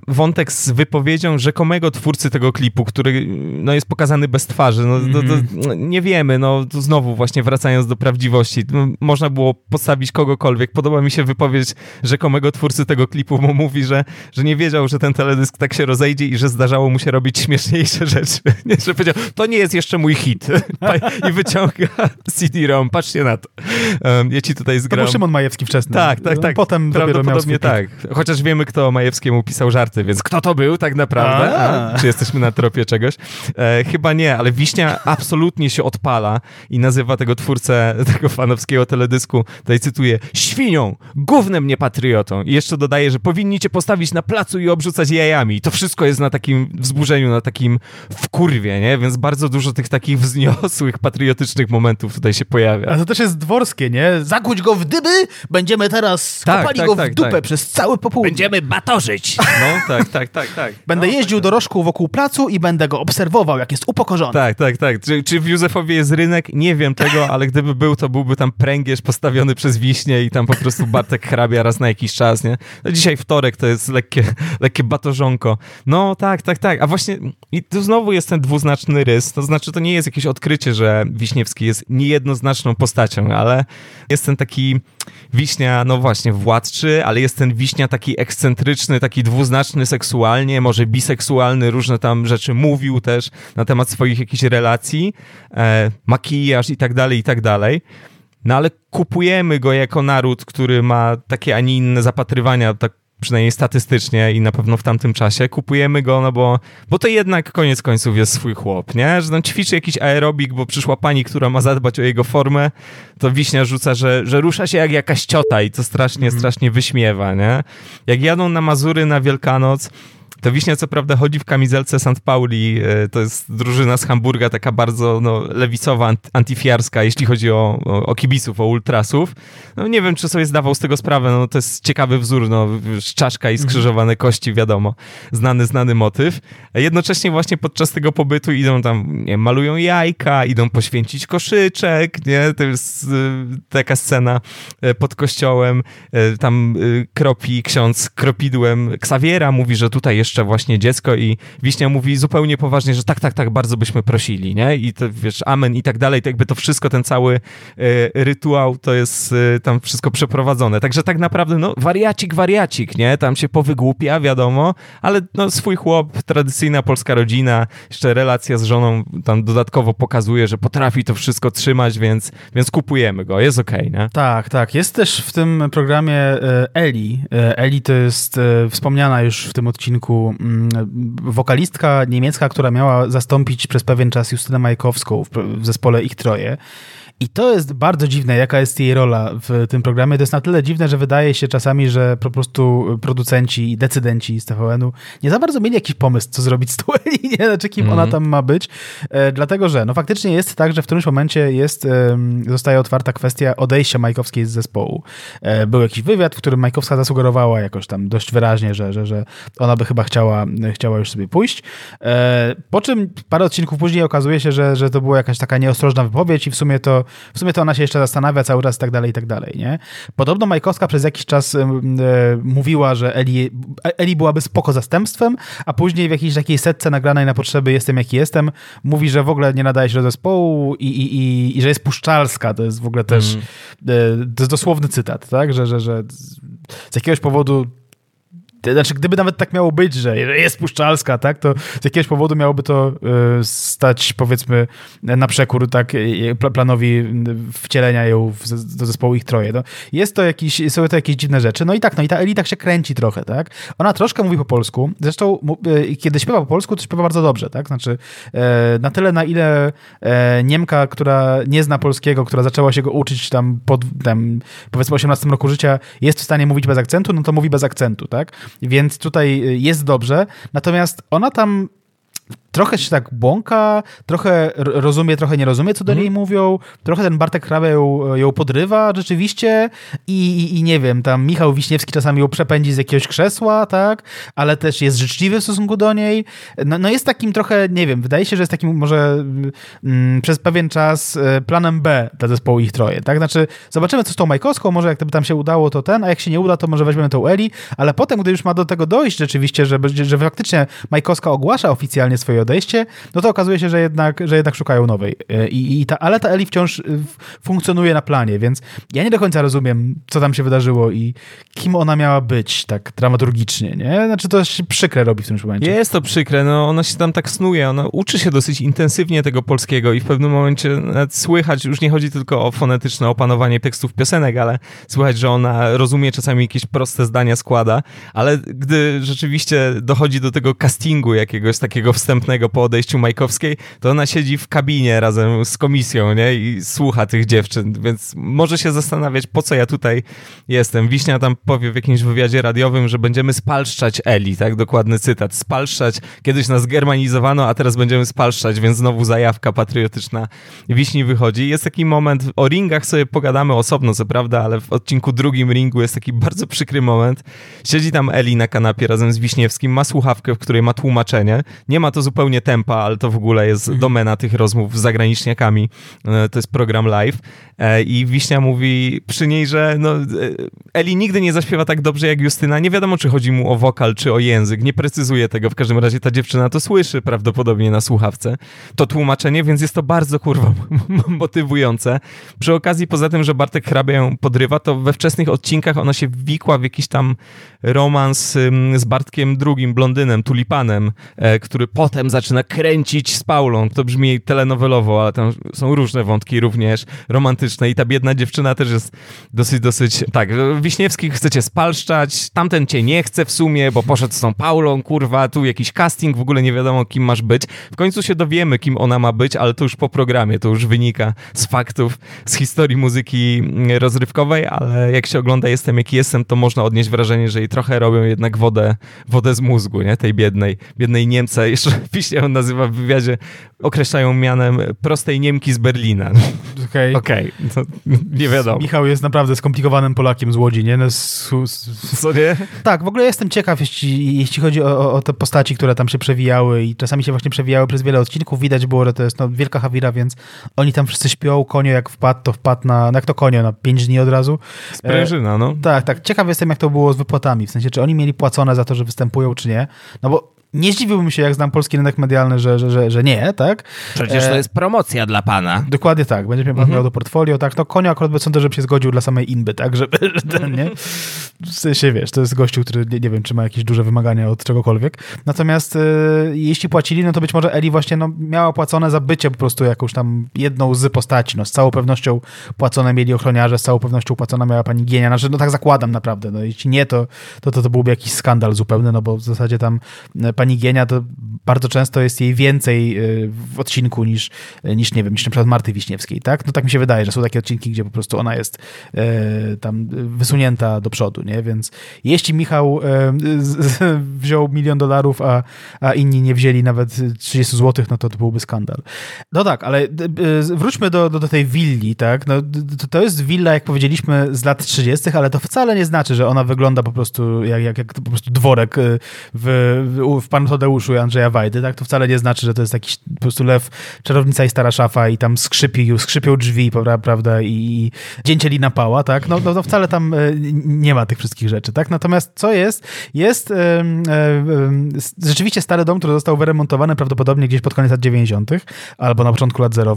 wątek z wypowiedzią rzekomego twórcy tego klipu, który no, jest pokazany bez twarzy. No, to nie wiemy, no to znowu właśnie wracając do prawdziwości. No, można było postawić kogokolwiek. Podoba mi się wypowiedź rzekomego twórcy tego klipu, bo mówi, że nie wiedział, że ten teledysk tak się rozejdzie i że zdarzało mu się robić śmieszniejsze rzeczy. Nie, że powiedział, to nie jest jeszcze mój hit. I wyciąga CD-ROM. Patrzcie na to. Ja ci tutaj zgram. To był Szymon Majewski wczesny. Tak. Potem prawdopodobnie tak. Chociaż wiemy, kto Majewskiemu pisał żarty, więc kto to był tak naprawdę? Czy jesteśmy na tropie czegoś? Chyba nie, ale Wiśnia absolutnie się odpala i nazywa tego twórcę tego fanowskiego teledysku, tutaj cytuję, świnią, gównem niepatriotą. I jeszcze dodaje, że powinni cię postawić na placu i obrzucać jajami. I to wszystko jest na takim wzburzeniu, na takim wkurwie, nie? Więc bardzo dużo tych takich wzniosłych, patriotycznych momentów tutaj się pojawia. A to też jest dworskie, nie? Zakuć go w dyby, będziemy teraz kopali go w dupę przez cały popołudnie. Będziemy batorzyć. No, tak. Będę jeździł dorożką wokół placu i będę go obserwował, jak jest upokorzony. Tak. Czy w Józefowie jest rynek? Nie wiem tego, ale gdyby był, to byłby tam pręgierz postawiony przez Wiśnię i tam po prostu Bartek hrabia raz na jakiś czas, nie? No dzisiaj wtorek to jest lekkie batorzonko. No, tak. A właśnie i tu znowu jest ten dwuznaczny rys. To znaczy, to nie jest jakieś odkrycie, że Wiśniewski jest niejednoznaczną postacią, ale jest ten taki Wiśnia, no właśnie, władczy, ale jest ten Wiśnia taki ekscentryczny, taki dwuznaczny seksualnie, może biseksualny, różne tam rzeczy mówił też na temat swoich jakichś relacji, makijaż i tak dalej, i tak dalej. No ale kupujemy go jako naród, który ma takie, a nie inne zapatrywania, tak przynajmniej statystycznie i na pewno w tamtym czasie. Kupujemy go, no bo to jednak koniec końców jest swój chłop, nie? Że tam ćwiczy jakiś aerobik, bo przyszła pani, która ma zadbać o jego formę, to Wiśnia rzuca, że rusza się jak jakaś ciota i to strasznie wyśmiewa, nie? Jak jadą na Mazury na Wielkanoc, to Wiśnia co prawda chodzi w kamizelce St. Pauli, to jest drużyna z Hamburga, taka bardzo lewicowa, antyfiarska, jeśli chodzi o kibiców, o ultrasów. No nie wiem, czy sobie zdawał z tego sprawę, no to jest ciekawy wzór, czaszka i skrzyżowane kości, wiadomo, znany motyw. A jednocześnie właśnie podczas tego pobytu idą tam, nie, malują jajka, idą poświęcić koszyczek, nie, to jest taka scena pod kościołem, tam kropi ksiądz kropidłem Ksawiera, mówi, że tutaj jeszcze właśnie dziecko i Wiśnia mówi zupełnie poważnie, że tak, bardzo byśmy prosili, nie? I to, wiesz, amen i tak dalej, to jakby to wszystko, ten cały rytuał, to jest tam wszystko przeprowadzone. Także tak naprawdę, wariacik, nie? Tam się powygłupia, wiadomo, ale swój chłop, tradycyjna polska rodzina, jeszcze relacja z żoną tam dodatkowo pokazuje, że potrafi to wszystko trzymać, więc kupujemy go, jest okej, nie? Tak. Jest też w tym programie Eli. Eli to jest wspomniana już w tym odcinku wokalistka niemiecka, która miała zastąpić przez pewien czas Justynę Majkowską w zespole Ich Troje. I to jest bardzo dziwne, jaka jest jej rola w tym programie. To jest na tyle dziwne, że wydaje się czasami, że po prostu producenci i decydenci z TVN-u nie za bardzo mieli jakiś pomysł, co zrobić z tą Eli, nie? Znaczy, kim ona tam ma być. Dlatego, że faktycznie jest tak, że w którymś momencie zostaje otwarta kwestia odejścia Majkowskiej z zespołu. Był jakiś wywiad, w którym Majkowska zasugerowała jakoś tam dość wyraźnie, że ona by chyba chciała już sobie pójść. Po czym parę odcinków później okazuje się, że to była jakaś taka nieostrożna wypowiedź i w sumie to ona się jeszcze zastanawia cały czas i tak dalej, nie? Podobno Majkowska przez jakiś czas mówiła, że Eli byłaby spoko zastępstwem, a później w jakiejś takiej setce nagranej na potrzeby Jestem jaki jestem mówi, że w ogóle nie nadaje się do zespołu i że jest puszczalska. To jest w ogóle też to jest dosłowny cytat, tak? Że z jakiegoś powodu, znaczy, gdyby nawet tak miało być, że jest puszczalska, tak, to z jakiegoś powodu miałoby to stać, powiedzmy, na przekór tak planowi wcielenia ją do zespołu Ich Troje. Są to jakieś dziwne rzeczy. I ta Eli tak się kręci trochę, tak. Ona troszkę mówi po polsku. Zresztą, kiedy śpiewa po polsku, to śpiewa bardzo dobrze, tak. Znaczy, na tyle, na ile Niemka, która nie zna polskiego, która zaczęła się go uczyć tam po powiedzmy 18 roku życia, jest w stanie mówić bez akcentu, to mówi bez akcentu, tak. Więc tutaj jest dobrze. Natomiast ona tam trochę się tak błąka, trochę rozumie, trochę nie rozumie, co do niej mówią, trochę ten Bartek Hrabia ją podrywa rzeczywiście i nie wiem, tam Michał Wiśniewski czasami ją przepędzi z jakiegoś krzesła, tak, ale też jest życzliwy w stosunku do niej. Jest takim trochę, nie wiem, wydaje się, że jest takim może przez pewien czas planem B dla zespołu Ich Troje, tak, znaczy zobaczymy, co z tą Majkowską, może jak tam się udało, to a jak się nie uda, to może weźmiemy tą Eli, ale potem, gdy już ma do tego dojść rzeczywiście, że faktycznie Majkowska ogłasza oficjalnie swoje odejście, to okazuje się, że jednak szukają nowej. Ale ta Eli wciąż funkcjonuje na planie, więc ja nie do końca rozumiem, co tam się wydarzyło i kim ona miała być tak dramaturgicznie, nie? Znaczy to się przykre robi w tym momencie. Jest to przykre, ona się tam tak snuje, ona uczy się dosyć intensywnie tego polskiego i w pewnym momencie nawet słychać, już nie chodzi tylko o fonetyczne opanowanie tekstów piosenek, ale słychać, że ona rozumie czasami jakieś proste zdania składa, ale gdy rzeczywiście dochodzi do tego castingu jakiegoś takiego wstępnego po odejściu Majkowskiej, to ona siedzi w kabinie razem z komisją, nie? I słucha tych dziewczyn, więc może się zastanawiać, po co ja tutaj jestem. Wiśnia tam powie w jakimś wywiadzie radiowym, że będziemy spalszczać Eli, tak? Dokładny cytat. Spalszczać. Kiedyś nas germanizowano, a teraz będziemy spalszczać, więc znowu zajawka patriotyczna Wiśni wychodzi. Jest taki moment, o ringach sobie pogadamy osobno, co prawda, ale w odcinku drugim Ringu jest taki bardzo przykry moment. Siedzi tam Eli na kanapie razem z Wiśniewskim, ma słuchawkę, w której ma tłumaczenie. Nie ma to zupełnie tempa, ale to w ogóle jest domena tych rozmów z zagraniczniakami. To jest program live. I Wiśnia mówi przy niej, że Eli nigdy nie zaśpiewa tak dobrze jak Justyna. Nie wiadomo, czy chodzi mu o wokal, czy o język. Nie precyzuje tego. W każdym razie ta dziewczyna to słyszy prawdopodobnie na słuchawce. To tłumaczenie, więc jest to bardzo motywujące. Przy okazji, poza tym, że Bartek Hrabia ją podrywa, to we wczesnych odcinkach ona się wikła w jakiś tam romans z Bartkiem II, blondynem, tulipanem, który potem zaczyna kręcić z Paulą. To brzmi telenowelowo, ale tam są różne wątki również romantyczne i ta biedna dziewczyna też jest dosyć... Tak, Wiśniewskich chcecie spalszczać, tamten cię nie chce w sumie, bo poszedł z tą Paulą, kurwa, tu jakiś casting, w ogóle nie wiadomo, kim masz być. W końcu się dowiemy, kim ona ma być, ale to już po programie, to już wynika z faktów, z historii muzyki rozrywkowej, ale jak się ogląda Jestem jaki jestem, to można odnieść wrażenie, że jej trochę robią jednak wodę z mózgu, nie? Tej biednej Niemce. Jeszcze Wiśnia ją nazywa w wywiadzie, określają mianem prostej Niemki z Berlina. Okej. To nie wiadomo. Michał jest naprawdę skomplikowanym Polakiem z Łodzi, nie? Co nie? Tak, w ogóle jestem ciekaw, jeśli chodzi o te postaci, które tam się przewijały i czasami się właśnie przewijały przez wiele odcinków. Widać było, że to jest wielka chawira, więc oni tam wszyscy śpią, konio jak wpadł na... Jak to konio? Na 5 dni od razu. Sprężyna, no. Tak. Ciekaw jestem, jak to było z wypłatami. W sensie, czy oni mieli płacone za to, że występują, czy nie. No bo nie zdziwiłbym się, jak znam polski rynek medialny, że nie, tak? Przecież to jest promocja dla pana. Dokładnie tak. Będzie mnie pan miał do portfolio, tak? No konio akurat by sądzę, żeby się zgodził dla samej Inby, tak? Żeby ten, nie? W sensie, wiesz, to jest gościu, który nie wiem, czy ma jakieś duże wymagania od czegokolwiek. Natomiast jeśli płacili, no to być może Eli właśnie miała płacone za bycie po prostu jakąś tam jedną z postaci. No z całą pewnością płacone mieli ochroniarze, z całą pewnością płacona miała pani Gienia. Znaczy, no tak zakładam naprawdę. No jeśli nie, to byłby jakiś skandal zupełny, no bo w zasadzie tam pani Gienia, to bardzo często jest jej więcej w odcinku niż nie wiem, niż na przykład Marty Wiśniewskiej, tak? No tak mi się wydaje, że są takie odcinki, gdzie po prostu ona jest tam wysunięta do przodu, nie? Więc jeśli Michał wziął $1 milion, a inni nie wzięli nawet 30 zł, no to byłby skandal. No tak, ale wróćmy do tej willi, tak? No, to jest willa, jak powiedzieliśmy, z lat 30, ale to wcale nie znaczy, że ona wygląda po prostu jak po prostu dworek w Panu Tadeuszu i Andrzeja Wajdy, tak? To wcale nie znaczy, że to jest jakiś po prostu lew, czarownica i stara szafa i tam skrzypią drzwi, prawda? I dzięcielina pała, tak? No to wcale tam nie ma tych wszystkich rzeczy, tak? Natomiast co jest? Jest rzeczywiście stary dom, który został wyremontowany prawdopodobnie gdzieś pod koniec lat 90. albo na początku lat 0.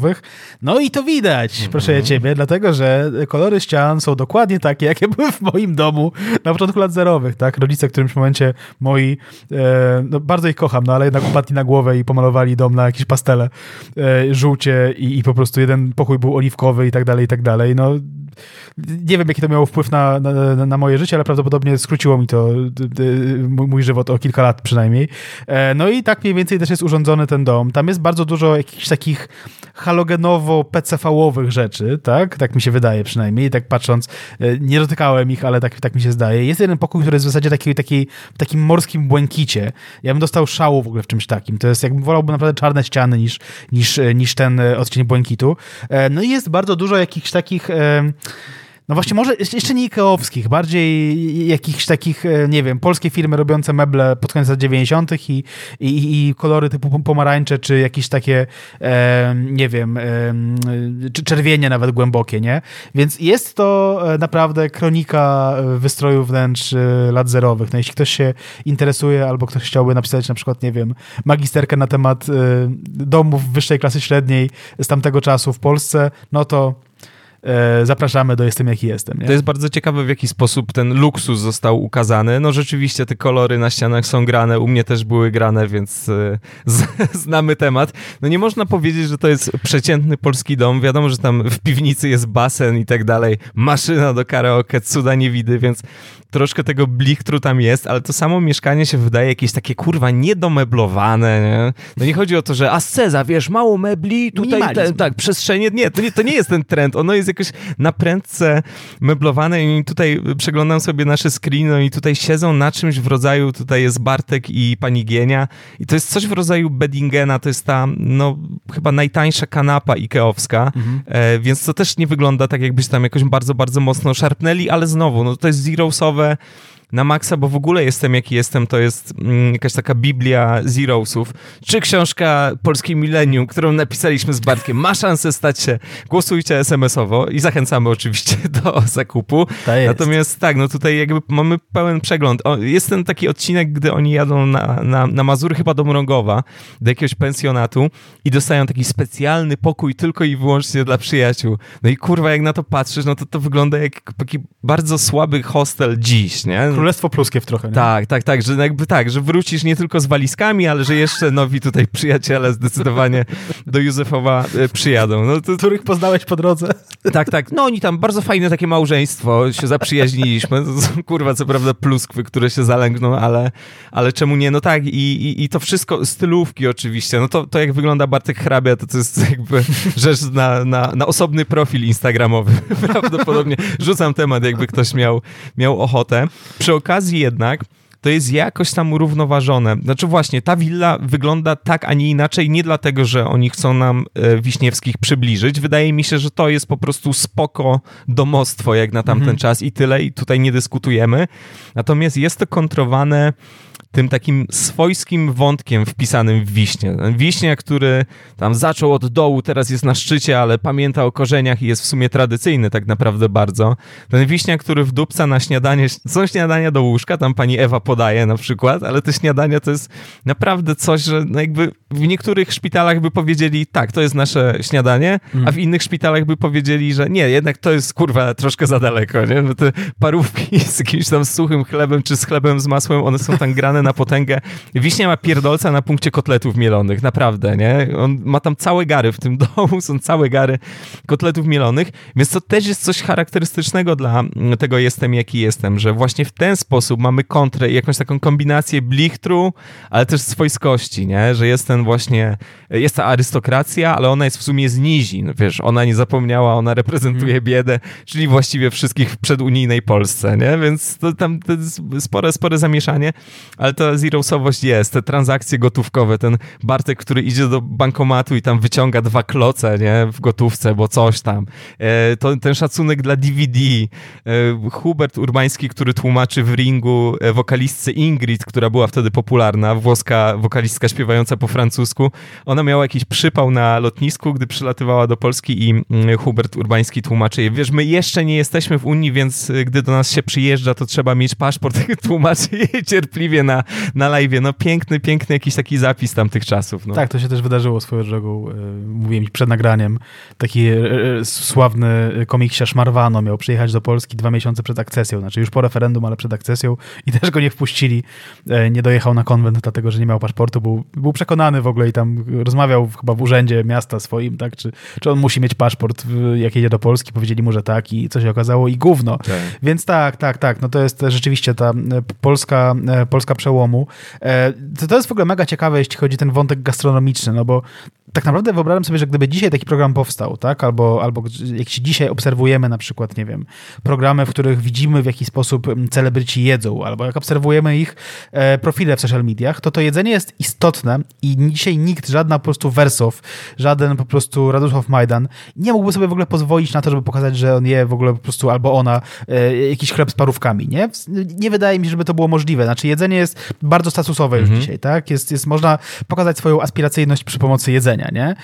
No i to widać, proszę ja ciebie, dlatego, że kolory ścian są dokładnie takie, jakie były w moim domu na początku lat 0, tak? Rodzice w którymś momencie moi bardzo ich kocham, no ale jednak upadli na głowę i pomalowali dom na jakieś pastele żółcie i po prostu jeden pokój był oliwkowy i tak dalej. No nie wiem, jaki to miało wpływ na moje życie, ale prawdopodobnie skróciło mi to mój żywot o kilka lat przynajmniej. No i tak mniej więcej też jest urządzony ten dom. Tam jest bardzo dużo jakichś takich halogenowo-PCV-owych rzeczy, tak? Tak mi się wydaje przynajmniej. Tak patrząc, nie dotykałem ich, ale tak mi się zdaje. Jest jeden pokój, który jest w zasadzie w takim morskim błękicie. Ja bym dostał szału w ogóle w czymś takim. To jest, jakbym wolałby naprawdę czarne ściany niż ten odcień błękitu. No i jest bardzo dużo jakichś takich... No właśnie może jeszcze nie ikeowskich, bardziej jakichś takich, nie wiem, polskie firmy robiące meble pod koniec lat 90. i kolory typu pomarańcze, czy jakieś takie, nie wiem, czy czerwienie nawet głębokie, nie? Więc jest to naprawdę kronika wystroju wnętrz lat 0. No jeśli ktoś się interesuje, albo ktoś chciałby napisać na przykład, nie wiem, magisterkę na temat domów wyższej klasy średniej z tamtego czasu w Polsce, no to zapraszamy do Jestem jaki jestem. Nie? To jest bardzo ciekawe, w jaki sposób ten luksus został ukazany. No rzeczywiście te kolory na ścianach są grane, u mnie też były grane, więc znamy temat. No nie można powiedzieć, że to jest przeciętny polski dom. Wiadomo, że tam w piwnicy jest basen i tak dalej, maszyna do karaoke, cuda niewidy, więc troszkę tego blichtru tam jest, ale to samo mieszkanie się wydaje jakieś takie, kurwa, niedomeblowane, nie? No nie chodzi o to, że asceza, wiesz, mało mebli, tutaj tak, przestrzenie, nie, to nie jest ten trend, ono jest jakoś na prędce meblowane i tutaj przeglądam sobie nasze screeny, no i tutaj siedzą na czymś w rodzaju, tutaj jest Bartek i pani Gienia i to jest coś w rodzaju Beddingena, to jest ta, no, chyba najtańsza kanapa ikeowska, więc to też nie wygląda tak, jakbyś tam jakoś bardzo, bardzo mocno szarpnęli, ale znowu, no to jest zerosowe na maksa, bo w ogóle Jestem jaki jestem, to jest jakaś taka biblia zerosów, czy książka Polskie Milenium, którą napisaliśmy z Bartkiem, ma szansę stać się, głosujcie SMS-owo i zachęcamy oczywiście do zakupu. Natomiast tak, no tutaj jakby mamy pełen przegląd. Jest ten taki odcinek, gdy oni jadą na Mazury, chyba do Mrągowa, do jakiegoś pensjonatu i dostają taki specjalny pokój tylko i wyłącznie dla przyjaciół. No i kurwa, jak na to patrzysz, no to wygląda jak taki bardzo słaby hostel dziś, nie? Królestwo Pluskiew trochę, nie? Tak, że jakby tak, że wrócisz nie tylko z walizkami, ale że jeszcze nowi tutaj przyjaciele zdecydowanie do Józefowa przyjadą. No, to... Których poznałeś po drodze. Tak, no oni tam, bardzo fajne takie małżeństwo, się zaprzyjaźniliśmy. To są, kurwa, co prawda pluskwy, które się zalęgną, ale czemu nie? No tak, i to wszystko, stylówki oczywiście, no to jak wygląda Bartek Hrabia, to jest jakby rzecz na osobny profil instagramowy. Prawdopodobnie rzucam temat, jakby ktoś miał ochotę. Przy okazji jednak to jest jakoś tam równoważone. Znaczy właśnie, ta willa wygląda tak, a nie inaczej, nie dlatego, że oni chcą nam Wiśniewskich przybliżyć. Wydaje mi się, że to jest po prostu spoko domostwo, jak na tamten czas i tyle, i tutaj nie dyskutujemy. Natomiast jest to kontrowane tym takim swojskim wątkiem wpisanym w Wiśnie. Wiśnia, który tam zaczął od dołu, teraz jest na szczycie, ale pamięta o korzeniach i jest w sumie tradycyjny tak naprawdę bardzo. Ten Wiśnia, który wdupca na śniadanie, są śniadania do łóżka, tam pani Ewa podaje na przykład, ale te śniadania to jest naprawdę coś, że no jakby w niektórych szpitalach by powiedzieli, tak, to jest nasze śniadanie, a w innych szpitalach by powiedzieli, że nie, jednak to jest kurwa troszkę za daleko, nie? Bo te parówki z jakimś tam suchym chlebem czy z chlebem z masłem, one są tam grane na potęgę. Wiśnia ma pierdolca na punkcie kotletów mielonych, naprawdę, nie? On ma tam całe gary w tym domu, są całe gary kotletów mielonych, więc to też jest coś charakterystycznego dla tego jestem, jaki jestem, że właśnie w ten sposób mamy kontrę i jakąś taką kombinację blichtru, ale też swojskości, nie? Że jest ten właśnie, jest ta arystokracja, ale ona jest w sumie z nizi, no wiesz, ona nie zapomniała, ona reprezentuje biedę, czyli właściwie wszystkich w przedunijnej Polsce, nie? Więc to tam to jest spore zamieszanie, ale ta zerosowość jest, te transakcje gotówkowe, ten Bartek, który idzie do bankomatu i tam wyciąga 2 kloce, nie, w gotówce, bo coś tam. Ten szacunek dla DVD. Hubert Urbański, który tłumaczy w Ringu wokalistce Ingrid, która była wtedy popularna, włoska wokalistka śpiewająca po francusku. Ona miała jakiś przypał na lotnisku, gdy przylatywała do Polski i Hubert Urbański tłumaczy jej, wiesz, my jeszcze nie jesteśmy w Unii, więc gdy do nas się przyjeżdża, to trzeba mieć paszport, tłumaczy jej cierpliwie na live'ie. No piękny jakiś taki zapis tamtych czasów. No. Tak, to się też wydarzyło swoją drogą. Mówiłem przed nagraniem. Taki sławny komiksiarz Marwano miał przyjechać do Polski 2 miesiące przed akcesją. Znaczy już po referendum, ale przed akcesją i też go nie wpuścili. Nie dojechał na konwent, dlatego że nie miał paszportu. Był przekonany w ogóle i tam rozmawiał chyba w urzędzie miasta swoim, tak? Czy on musi mieć paszport, jak jedzie do Polski. Powiedzieli mu, że tak i co się okazało i gówno. Tak. Więc tak. No to jest rzeczywiście ta Polska przełomu. To jest w ogóle mega ciekawe, jeśli chodzi o ten wątek gastronomiczny, no bo tak naprawdę wyobrażam sobie, że gdyby dzisiaj taki program powstał, tak? Albo jak się dzisiaj obserwujemy na przykład, nie wiem, programy, w których widzimy w jaki sposób celebryci jedzą, albo jak obserwujemy ich profile w social mediach, to jedzenie jest istotne i dzisiaj nikt, żadna po prostu Wersow, żaden po prostu Radosław Majdan nie mógłby sobie w ogóle pozwolić na to, żeby pokazać, że on je w ogóle po prostu, albo ona, jakiś chleb z parówkami, nie? Nie wydaje mi się, żeby to było możliwe. Znaczy jedzenie jest bardzo statusowe już dzisiaj, tak? Jest, można pokazać swoją aspiracyjność przy pomocy jedzenia. Nie?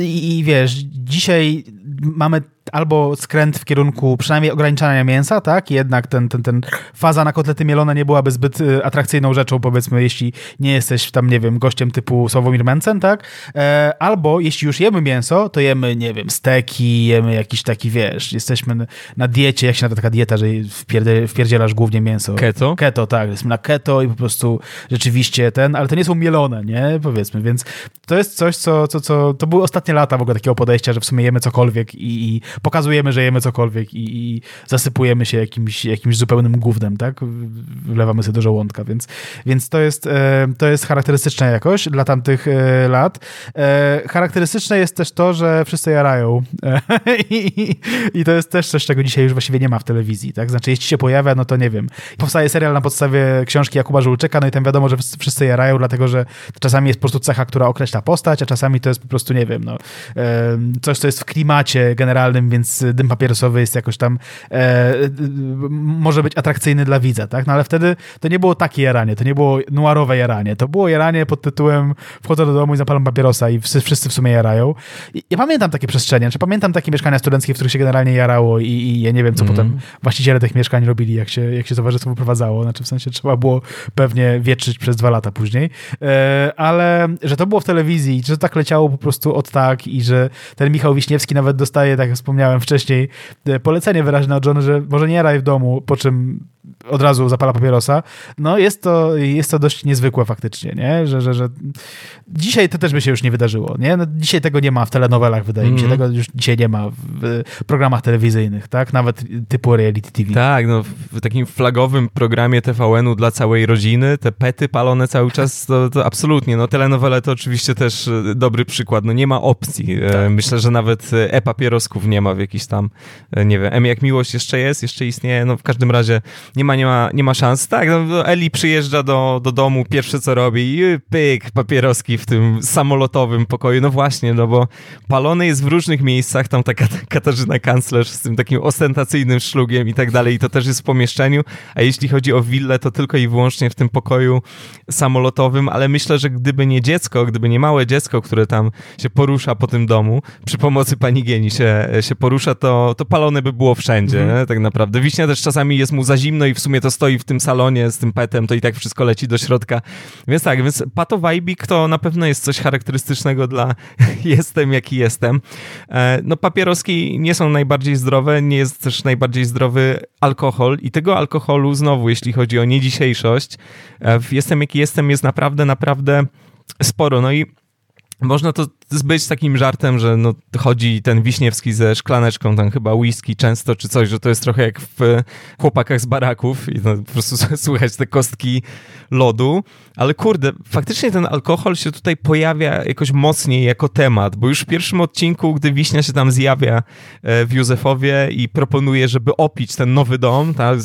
I wiesz, dzisiaj mamy albo skręt w kierunku przynajmniej ograniczania mięsa, tak? Jednak ten faza na kotlety mielone nie byłaby zbyt atrakcyjną rzeczą, powiedzmy, jeśli nie jesteś tam, nie wiem, gościem typu Sławomir Mencen, tak? Albo jeśli już jemy mięso, to jemy, nie wiem, steki, jemy jakiś taki, wiesz, jesteśmy na diecie, jak się nazywa taka dieta, że wpierdzielasz głównie mięso. Keto? Keto, tak. Jesteśmy na keto i po prostu rzeczywiście ale to nie są mielone, nie? Powiedzmy, więc to jest coś, co to były ostatnie lata w ogóle takiego podejścia, że w sumie jemy cokolwiek i pokazujemy, że jemy cokolwiek i zasypujemy się jakimś zupełnym gównem, tak? Wlewamy sobie do żołądka, więc to jest charakterystyczne jakoś dla tamtych lat. Charakterystyczne jest też to, że wszyscy jarają i to jest też coś, czego dzisiaj już właściwie nie ma w telewizji, tak? Znaczy, jeśli się pojawia, no to nie wiem. Powstaje serial na podstawie książki Jakuba Żółczyka, no i tam wiadomo, że wszyscy jarają, dlatego że czasami jest po prostu cecha, która określa postać, a czasami to jest po prostu, nie wiem, no, coś, co jest w klimacie generalnym, więc dym papierosowy jest jakoś tam może być atrakcyjny dla widza, tak? No ale wtedy to nie było takie jaranie, to nie było noirowe jaranie, to było jaranie pod tytułem wchodzę do domu i zapalam papierosa i wszyscy w sumie jarają. I ja pamiętam takie przestrzenie, czy pamiętam takie mieszkania studenckie, w których się generalnie jarało i ja nie wiem, co potem właściciele tych mieszkań robili, jak się towarzystwo wyprowadzało, znaczy w sensie trzeba było pewnie wietrzyć przez 2 lata później, ale że to było w telewizji, że tak leciało po prostu od tak i że ten Michał Wiśniewski nawet dostaje, tak wspomniałem wcześniej, polecenie wyraźne od żony, że może nie jaraj w domu, po czym od razu zapala papierosa. No jest to dość niezwykłe faktycznie, nie? Że dzisiaj to też by się już nie wydarzyło, nie? No, dzisiaj tego nie ma w telenowelach, wydaje mi się. Tego już dzisiaj nie ma w programach telewizyjnych, tak? Nawet typu reality TV. Tak, no w takim flagowym programie TVN-u dla całej rodziny, te pety palone cały czas, to absolutnie. No telenowele to oczywiście też dobry przykład. No nie ma opcji. Tak. Myślę, że nawet papierosków nie ma w jakiś tam, nie wiem, jak miłość jeszcze istnieje, no w każdym razie nie ma szans. Tak, no, Eli przyjeżdża do domu, pierwsze co robi, pyk, papieroski w tym samolotowym pokoju. No właśnie, no bo palony jest w różnych miejscach, tam ta Katarzyna Kanclerz z tym takim ostentacyjnym szlugiem i tak dalej, i to też jest w pomieszczeniu, a jeśli chodzi o willę, to tylko i wyłącznie w tym pokoju samolotowym, ale myślę, że gdyby nie małe dziecko, które tam się porusza po tym domu, przy pomocy pani Gieni się porusza, to palone by było wszędzie, nie? Tak naprawdę. Wiśnia też czasami jest mu za zimno i w sumie to stoi w tym salonie z tym petem, to i tak wszystko leci do środka. Więc Pato Wajbik to na pewno jest coś charakterystycznego dla jestem, jaki jestem. No papieroski nie są najbardziej zdrowe, nie jest też najbardziej zdrowy alkohol i tego alkoholu znowu, jeśli chodzi o niedzisiejszość, w jestem, jaki jestem jest naprawdę, naprawdę sporo. No i można to zbyć takim żartem, że no, chodzi ten Wiśniewski ze szklaneczką, tam chyba whisky często czy coś, że to jest trochę jak w Chłopakach z baraków i no, po prostu słychać te kostki lodu, ale kurde, faktycznie ten alkohol się tutaj pojawia jakoś mocniej jako temat, bo już w pierwszym odcinku, gdy Wiśnia się tam zjawia w Józefowie i proponuje, żeby opić ten nowy dom, tak?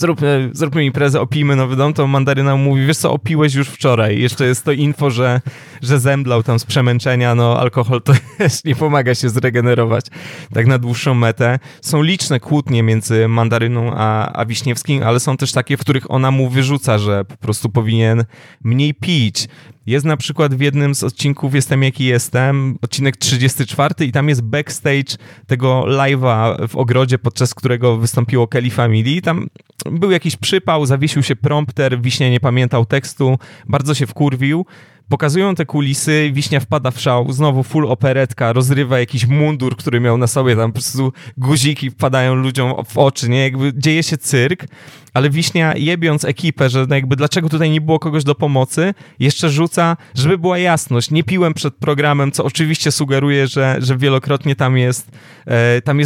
Zróbmy imprezę, opijmy nowy dom, to Mandaryna mówi, wiesz co, opiłeś już wczoraj, jeszcze jest to info, że zemdlał tam z przemęczenia, no alkohol to też nie pomaga się zregenerować tak na dłuższą metę. Są liczne kłótnie między Mandaryną a Wiśniewskim, ale są też takie, w których ona mu wyrzuca, że po prostu powinien mniej pić. Jest na przykład w jednym z odcinków Jestem, jaki jestem, odcinek 34 i tam jest backstage tego live'a w ogrodzie, podczas którego wystąpiło Kelly Family. Tam był jakiś przypał, zawiesił się prompter, Wiśnia nie pamiętał tekstu, bardzo się wkurwił. Pokazują te kulisy, Wiśnia wpada w szał, znowu full operetka, rozrywa jakiś mundur, który miał na sobie, tam po prostu guziki wpadają ludziom w oczy, nie? Jakby dzieje się cyrk, ale Wiśnia jebiąc ekipę, że jakby dlaczego tutaj nie było kogoś do pomocy, jeszcze rzuca, żeby była jasność, nie piłem przed programem, co oczywiście sugeruje, że wielokrotnie tam jest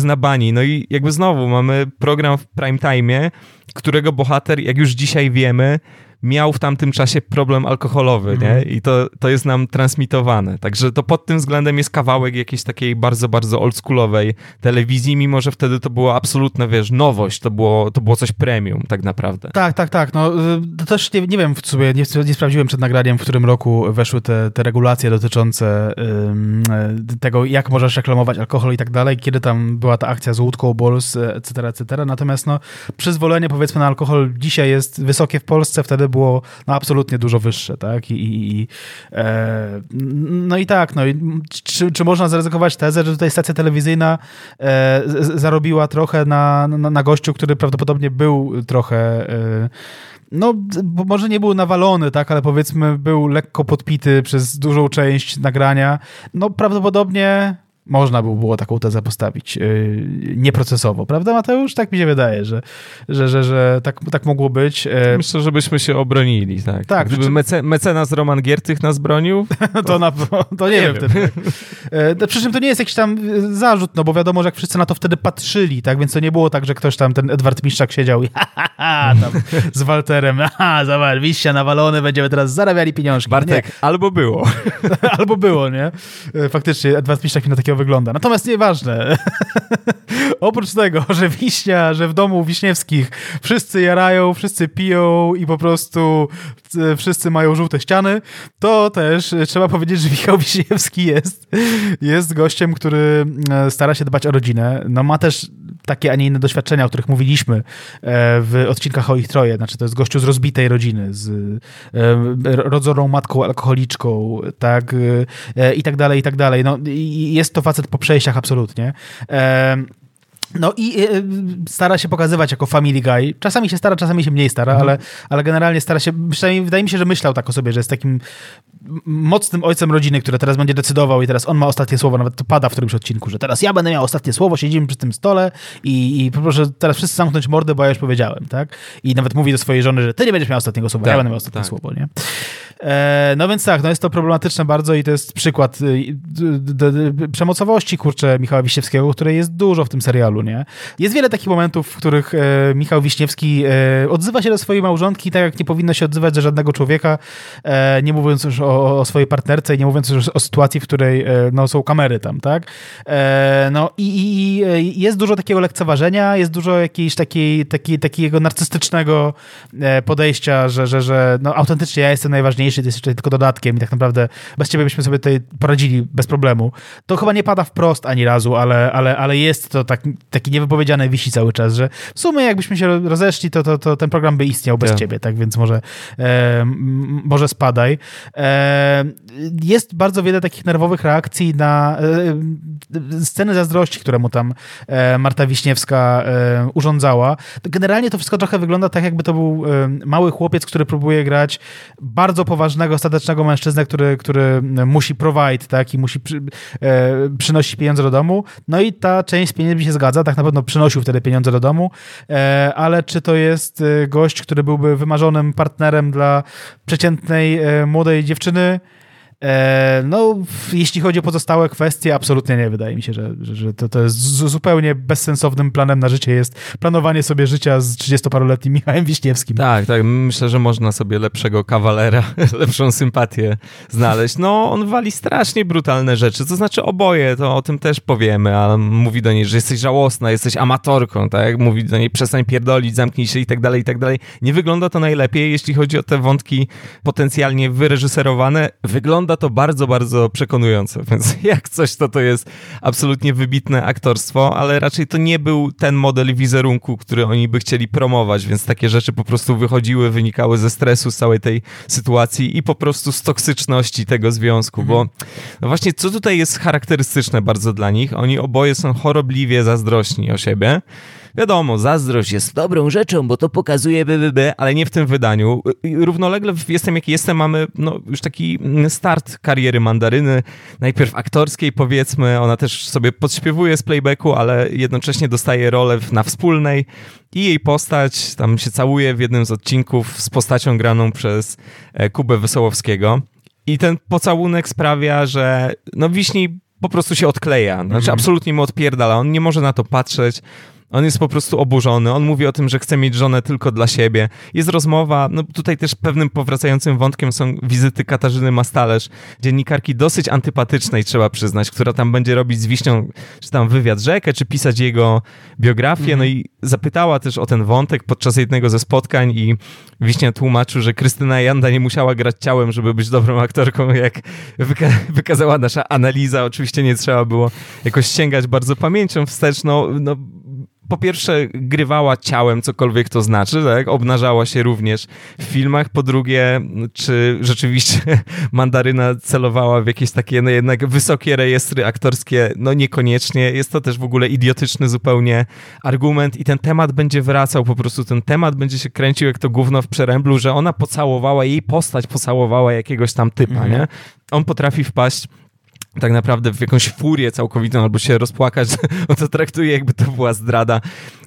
na bani. No i jakby znowu mamy program w prime time'ie, którego bohater, jak już dzisiaj wiemy, miał w tamtym czasie problem alkoholowy, nie? I to jest nam transmitowane. Także to pod tym względem jest kawałek jakiejś takiej bardzo, bardzo oldschoolowej telewizji, mimo że wtedy to była absolutna, wiesz, nowość, to było coś premium tak naprawdę. Tak. No, to też nie wiem w sumie, nie sprawdziłem przed nagraniem, w którym roku weszły te regulacje dotyczące tego, jak możesz reklamować alkohol i tak dalej, kiedy tam była ta akcja z łódką, bols, etc., etc. Natomiast no, przyzwolenie powiedzmy na alkohol dzisiaj jest wysokie w Polsce, wtedy było no, absolutnie dużo wyższe, tak? No i tak, no, czy można zaryzykować tezę, że tutaj stacja telewizyjna zarobiła trochę na gościu, który prawdopodobnie był trochę... No, bo może nie był nawalony, tak, ale powiedzmy był lekko podpity przez dużą część nagrania. No prawdopodobnie... Można by było taką tezę postawić nieprocesowo, prawda Mateusz? Tak mi się wydaje, że tak mogło być. Myślę, żebyśmy się obronili. Tak. Gdyby mecenas Roman Giertych nas bronił, to nie wiem. Przy czym to nie jest jakiś tam zarzut, no bo wiadomo, że jak wszyscy na to wtedy patrzyli, tak, więc to nie było tak, że ktoś tam, ten Edward Miszczak siedział i tam z Walterem, Wiśnia nawalony, będziemy teraz zarabiali pieniążki. Bartek, nie. Albo było, nie? Faktycznie Edward Miszczak mi na takiego wygląda. Natomiast nieważne. Oprócz tego, że Wiśnia, że w domu Wiśniewskich wszyscy jarają, wszyscy piją i po prostu wszyscy mają żółte ściany, to też trzeba powiedzieć, że Michał Wiśniewski jest gościem, który stara się dbać o rodzinę. No ma też takie, a nie inne doświadczenia, o których mówiliśmy w odcinkach o ich troje. Znaczy to jest gościu z rozbitej rodziny, z rodzoną matką, alkoholiczką, tak? I tak dalej, i tak dalej. No, jest to facet po przejściach absolutnie. No i stara się pokazywać jako Family Guy. Czasami się stara, czasami się mniej stara, ale generalnie stara się, przynajmniej wydaje mi się, że myślał tak o sobie, że jest takim mocnym ojcem rodziny, który teraz będzie decydował i teraz on ma ostatnie słowo, nawet to pada w którymś odcinku, że teraz ja będę miał ostatnie słowo, siedzimy przy tym stole i proszę teraz wszyscy zamknąć mordę, bo ja już powiedziałem, tak? I nawet mówi do swojej żony, że ty nie będziesz miał ostatniego słowa, ja będę miał ostatnie słowo, nie? No więc tak, no jest to problematyczne bardzo i to jest przykład przemocowości, kurczę, Michała Wiśniewskiego, której jest dużo w tym serialu, nie? Jest wiele takich momentów, w których Michał Wiśniewski odzywa się do swojej małżonki tak, jak nie powinno się odzywać do żadnego człowieka, nie mówiąc już o swojej partnerce i nie mówiąc już o sytuacji, w której no, są kamery tam, tak? No i jest dużo takiego lekceważenia, jest dużo jakiejś takiego narcystycznego podejścia, że no, autentycznie ja jestem najważniejszy, to jest jeszcze tylko dodatkiem i tak naprawdę bez ciebie byśmy sobie tutaj poradzili bez problemu. To chyba nie pada wprost ani razu, ale jest to tak, taki niewypowiedziany wisi cały czas, że w sumie jakbyśmy się rozeszli, to ten program by istniał bez ciebie, tak? Więc może spadaj. Jest bardzo wiele takich nerwowych reakcji na sceny zazdrości, które mu tam Marta Wiśniewska urządzała. Generalnie to wszystko trochę wygląda tak, jakby to był mały chłopiec, który próbuje grać bardzo poważnego, statecznego mężczyznę, który musi provide, tak? I musi przynosić pieniądze do domu. No i ta część z pieniędzmi się zgadza, tak na pewno przynosił wtedy pieniądze do domu, ale czy to jest gość, który byłby wymarzonym partnerem dla przeciętnej młodej dziewczyny? No, jeśli chodzi o pozostałe kwestie, absolutnie nie. Wydaje mi się, że to jest zupełnie bezsensownym planem na życie jest planowanie sobie życia z 30-paroletnim Michałem Wiśniewskim. Tak. Myślę, że można sobie lepszego kawalera, lepszą sympatię znaleźć. No, on wali strasznie brutalne rzeczy. To znaczy oboje, to o tym też powiemy, ale mówi do niej, że jesteś żałosna, jesteś amatorką, tak? Mówi do niej, przestań pierdolić, zamknij się i tak dalej. Nie wygląda to najlepiej, jeśli chodzi o te wątki potencjalnie wyreżyserowane. Wygląda to bardzo, bardzo przekonujące, więc jak coś, to jest absolutnie wybitne aktorstwo, ale raczej to nie był ten model wizerunku, który oni by chcieli promować, więc takie rzeczy po prostu wychodziły, wynikały ze stresu z całej tej sytuacji i po prostu z toksyczności tego związku, bo no właśnie co tutaj jest charakterystyczne bardzo dla nich, oni oboje są chorobliwie zazdrośni o siebie. Wiadomo, zazdrość jest dobrą rzeczą, bo to pokazuje ale nie w tym wydaniu. Równolegle Jestem jak jestem mamy no, już taki start kariery Mandaryny, najpierw aktorskiej powiedzmy, ona też sobie podśpiewuje z playbacku, ale jednocześnie dostaje rolę na Wspólnej i jej postać tam się całuje w jednym z odcinków z postacią graną przez Kubę Wesołowskiego i ten pocałunek sprawia, że no Wiśni po prostu się odkleja, znaczy absolutnie mu odpierdala, on nie może na to patrzeć. On jest po prostu oburzony, on mówi o tym, że chce mieć żonę tylko dla siebie. Jest rozmowa, no tutaj też pewnym powracającym wątkiem są wizyty Katarzyny Mastalerz, dziennikarki dosyć antypatycznej, trzeba przyznać, która tam będzie robić z Wiśnią, czy tam wywiad rzekę, czy pisać jego biografię, no i zapytała też o ten wątek podczas jednego ze spotkań i Wiśnia tłumaczył, że Krystyna Janda nie musiała grać ciałem, żeby być dobrą aktorką, jak wykazała nasza analiza. Oczywiście nie trzeba było jakoś sięgać bardzo pamięcią wstecz, no po pierwsze, grywała ciałem, cokolwiek to znaczy, tak? Obnażała się również w filmach. Po drugie, czy rzeczywiście Mandaryna celowała w jakieś takie no jednak wysokie rejestry aktorskie? No niekoniecznie. Jest to też w ogóle idiotyczny zupełnie argument i ten temat będzie wracał, po prostu ten temat będzie się kręcił jak to gówno w przeręblu, że ona pocałowała, jej postać pocałowała jakiegoś tam typa, nie? On potrafi wpaść tak naprawdę w jakąś furię całkowitą albo się rozpłakać, on to traktuje jakby to była zdrada.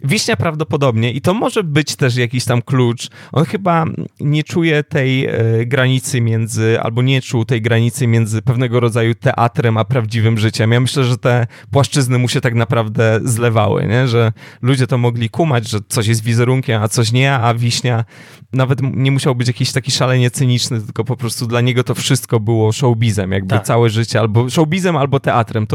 Wiśnia prawdopodobnie i to może być też jakiś tam klucz. On chyba nie czuje tej granicy między, albo nie czuł tej granicy między pewnego rodzaju teatrem a prawdziwym życiem. Ja myślę, że te płaszczyzny mu się tak naprawdę zlewały, nie? Że ludzie to mogli kumać, że coś jest wizerunkiem, a coś nie, a Wiśnia nawet nie musiał być jakiś taki szalenie cyniczny, tylko po prostu dla niego to wszystko było showbizem, jakby całe życie, albo showbizem, albo teatrem,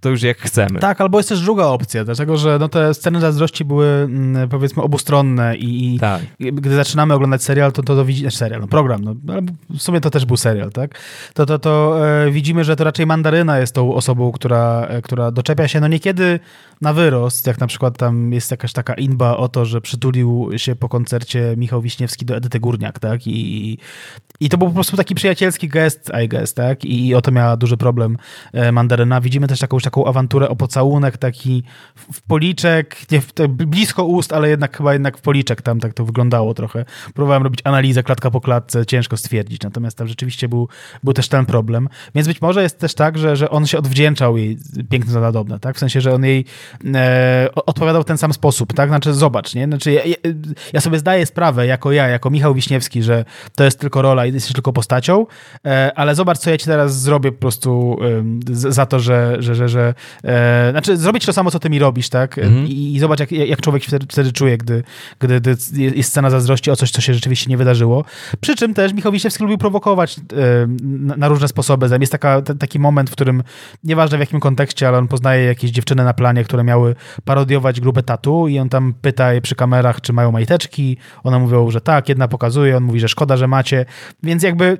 to już jak chcemy. Tak, albo jest też druga opcja, dlatego że no, te sceny zazdrości możliwości były, powiedzmy, obustronne i tak. Gdy zaczynamy oglądać serial, to widzimy, serial, no program, no, ale w sumie to też był serial, tak? To widzimy, że to raczej Mandaryna jest tą osobą, która doczepia się, no niekiedy na wyrost, jak na przykład tam jest jakaś taka inba o to, że przytulił się po koncercie Michał Wiśniewski do Edyty Górniak, tak? I to był po prostu taki przyjacielski gest, I guess, tak? I o to miała duży problem Mandaryna. Widzimy też taką awanturę o pocałunek, taki w policzek, nie, blisko ust, ale jednak w policzek tam tak to wyglądało trochę. Próbowałem robić analizę klatka po klatce, ciężko stwierdzić, natomiast tam rzeczywiście był też ten problem. Więc być może jest też tak, że on się odwdzięczał jej piękno za nadobne, tak? W sensie, że on jej odpowiadał w ten sam sposób, tak? Znaczy zobacz, nie? Znaczy ja sobie zdaję sprawę, jako Michał Wiśniewski, że to jest tylko rola i jesteś tylko postacią, ale zobacz, co ja ci teraz zrobię po prostu za to, że znaczy zrobić to samo, co ty mi robisz, tak? Mhm. I zobacz, jak człowiek wtedy czuje, gdy jest scena zazdrości o coś, co się rzeczywiście nie wydarzyło. Przy czym też Michał Wiśniewski lubił prowokować na różne sposoby. Jest taki moment, w którym nieważne w jakim kontekście, ale on poznaje jakieś dziewczyny na planie, które miały parodiować grupę Tatu i on tam pyta je przy kamerach, czy mają majteczki. One mówią, że tak, jedna pokazuje, on mówi, że szkoda, że macie. Więc jakby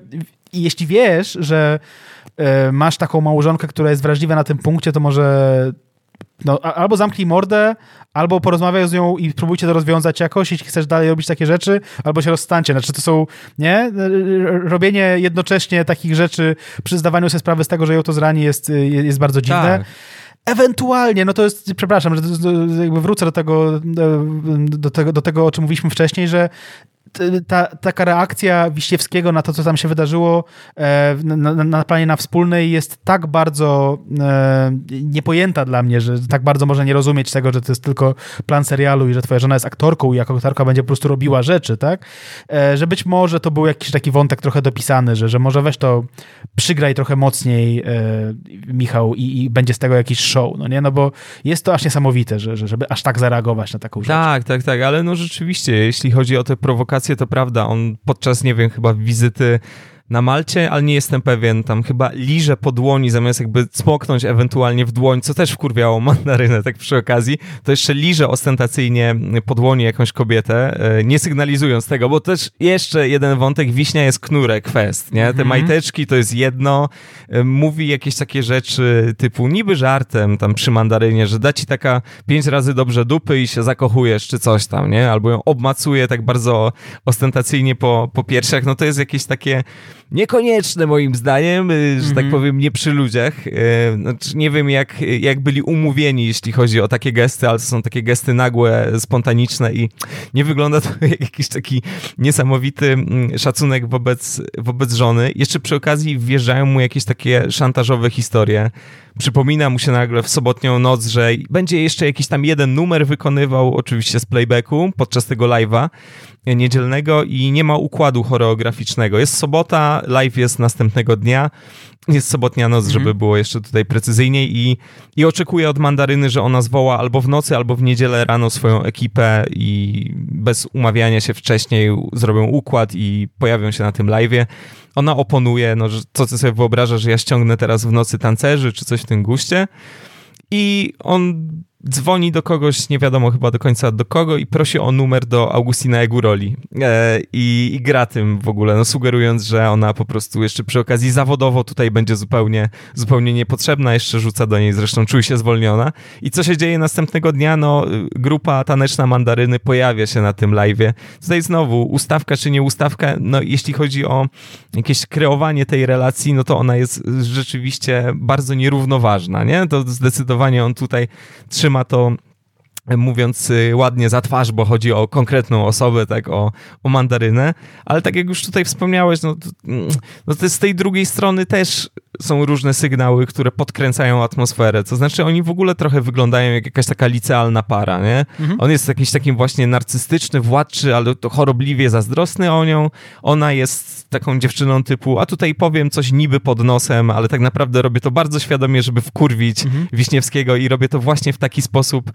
jeśli wiesz, że masz taką małżonkę, która jest wrażliwa na tym punkcie, to może albo zamknij mordę, albo porozmawiaj z nią i próbujcie to rozwiązać jakoś, jeśli chcesz dalej robić takie rzeczy, albo się rozstańcie. Znaczy to są, nie? Robienie jednocześnie takich rzeczy przy zdawaniu sobie sprawy z tego, że ją to zrani jest bardzo dziwne. Tak. Ewentualnie, no to jest, przepraszam, że jakby wrócę do tego, o czym mówiliśmy wcześniej, że taka reakcja Wiśniewskiego na to, co tam się wydarzyło na planie na Wspólnej jest tak bardzo niepojęta dla mnie, że tak bardzo może nie rozumieć tego, że to jest tylko plan serialu i że twoja żona jest aktorką i jako aktorka będzie po prostu robiła rzeczy, tak? Że być może to był jakiś taki wątek trochę dopisany, że może weź to przygraj trochę mocniej, Michał, i będzie z tego jakiś show, no nie? No bo jest to aż niesamowite, żeby aż tak zareagować na taką rzecz. Tak, ale no rzeczywiście, jeśli chodzi o te prowokacje, to prawda, on podczas, nie wiem, chyba wizyty na Malcie, ale nie jestem pewien, tam chyba liże po dłoni, zamiast jakby cmoknąć ewentualnie w dłoń, co też wkurwiało Mandarynę, tak przy okazji, to jeszcze liże ostentacyjnie po dłoni jakąś kobietę, nie sygnalizując tego, bo też jeszcze jeden wątek, Wiśnia jest knurek fest, nie? Te majteczki to jest jedno, mówi jakieś takie rzeczy typu niby żartem tam przy Mandarynie, że da ci taka 5 razy dobrze dupy i się zakochujesz, czy coś tam, nie? Albo ją obmacuje tak bardzo ostentacyjnie po piersiach, no to jest jakieś takie niekonieczne moim zdaniem, że tak powiem, nie przy ludziach. Znaczy, nie wiem, jak byli umówieni, jeśli chodzi o takie gesty, ale to są takie gesty nagłe, spontaniczne i nie wygląda to jak jakiś taki niesamowity szacunek wobec żony. Jeszcze przy okazji wjeżdżają mu jakieś takie szantażowe historie. Przypomina mu się nagle w sobotnią noc, że będzie jeszcze jakiś tam jeden numer wykonywał, oczywiście z playbacku, podczas tego live'a niedzielnego i nie ma układu choreograficznego. Jest sobota, live jest następnego dnia, jest sobotnia noc, żeby było jeszcze tutaj precyzyjniej i oczekuję od Mandaryny, że ona zwoła albo w nocy, albo w niedzielę rano swoją ekipę i bez umawiania się wcześniej zrobią układ i pojawią się na tym live'ie. Ona oponuje, no, że co ty sobie wyobrażasz, że ja ściągnę teraz w nocy tancerzy, czy coś w tym guście. I on dzwoni do kogoś, nie wiadomo chyba do końca do kogo, i prosi o numer do Augustina Eguroli. I gra tym w ogóle, no, sugerując, że ona po prostu jeszcze przy okazji zawodowo tutaj będzie zupełnie niepotrzebna, jeszcze rzuca do niej, zresztą czuje się zwolniona. I co się dzieje następnego dnia? No, grupa taneczna Mandaryny pojawia się na tym live'ie. Tutaj znowu, ustawka czy nie ustawka, no jeśli chodzi o jakieś kreowanie tej relacji, no to ona jest rzeczywiście bardzo nierównoważna, nie? To zdecydowanie on tutaj trzyma to, mówiąc ładnie, za twarz, bo chodzi o konkretną osobę, tak, o Mandarynę, ale tak jak już tutaj wspomniałeś, no to z tej drugiej strony też są różne sygnały, które podkręcają atmosferę, to znaczy oni w ogóle trochę wyglądają jak jakaś taka licealna para, nie? Mhm. On jest jakiś takim właśnie narcystyczny, władczy, ale to chorobliwie zazdrosny o nią, ona jest taką dziewczyną typu, a tutaj powiem coś niby pod nosem, ale tak naprawdę robię to bardzo świadomie, żeby wkurwić Wiśniewskiego i robię to właśnie w taki sposób,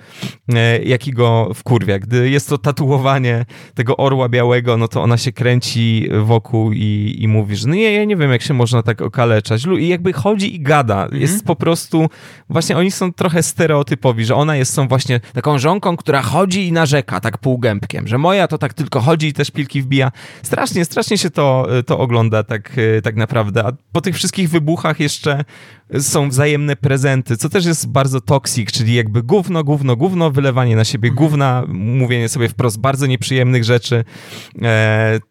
jaki go wkurwia. Gdy jest to tatuowanie tego orła białego, no to ona się kręci wokół i mówi, że no nie, ja nie wiem, jak się można tak okaleczać. I jakby chodzi i gada. Jest po prostu, właśnie oni są trochę stereotypowi, że ona jest są właśnie taką żonką, która chodzi i narzeka tak półgębkiem, że moja to tak tylko chodzi i te szpilki wbija. Strasznie, strasznie się to ogląda tak naprawdę. A po tych wszystkich wybuchach jeszcze są wzajemne prezenty, co też jest bardzo toksik, czyli jakby gówno, wylewanie na siebie gówna, mówienie sobie wprost bardzo nieprzyjemnych rzeczy.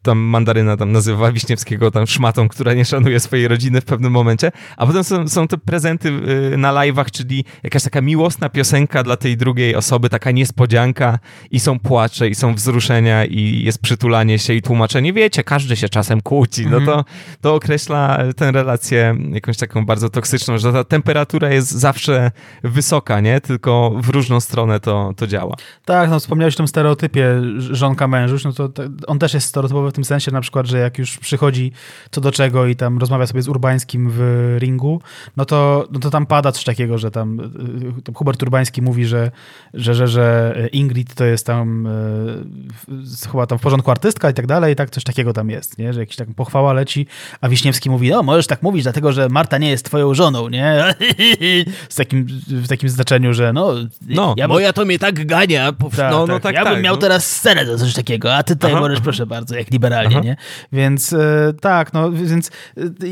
Tam Mandaryna tam nazywa Wiśniewskiego tam szmatą, która nie szanuje swojej rodziny w pewnym momencie. A potem są te prezenty na live'ach, czyli jakaś taka miłosna piosenka dla tej drugiej osoby, taka niespodzianka i są płacze, i są wzruszenia, i jest przytulanie się, i tłumaczenie. Wiecie, każdy się czasem kłóci. No to określa tę relację jakąś taką bardzo toksyczną, że ta temperatura jest zawsze wysoka, nie? Tylko w różną stronę to działa. Tak, no wspomniałeś o tym stereotypie żonka mężuś, no to on też jest stereotypowy w tym sensie, na przykład, że jak już przychodzi co do czego i tam rozmawia sobie z Urbańskim w ringu, no to tam pada coś takiego, że tam Hubert Urbański mówi, że Ingrid to jest tam chyba tam w porządku artystka i tak dalej, i tak coś takiego tam jest, nie? Że jakiś tak pochwała leci, a Wiśniewski mówi, no możesz tak mówić, dlatego, że Marta nie jest twoją żoną, nie? W takim znaczeniu, że no moja to mnie tak gania. Tak, ja bym miał teraz scenę do coś takiego, a ty tutaj możesz, proszę bardzo, jak liberalnie, nie? Więc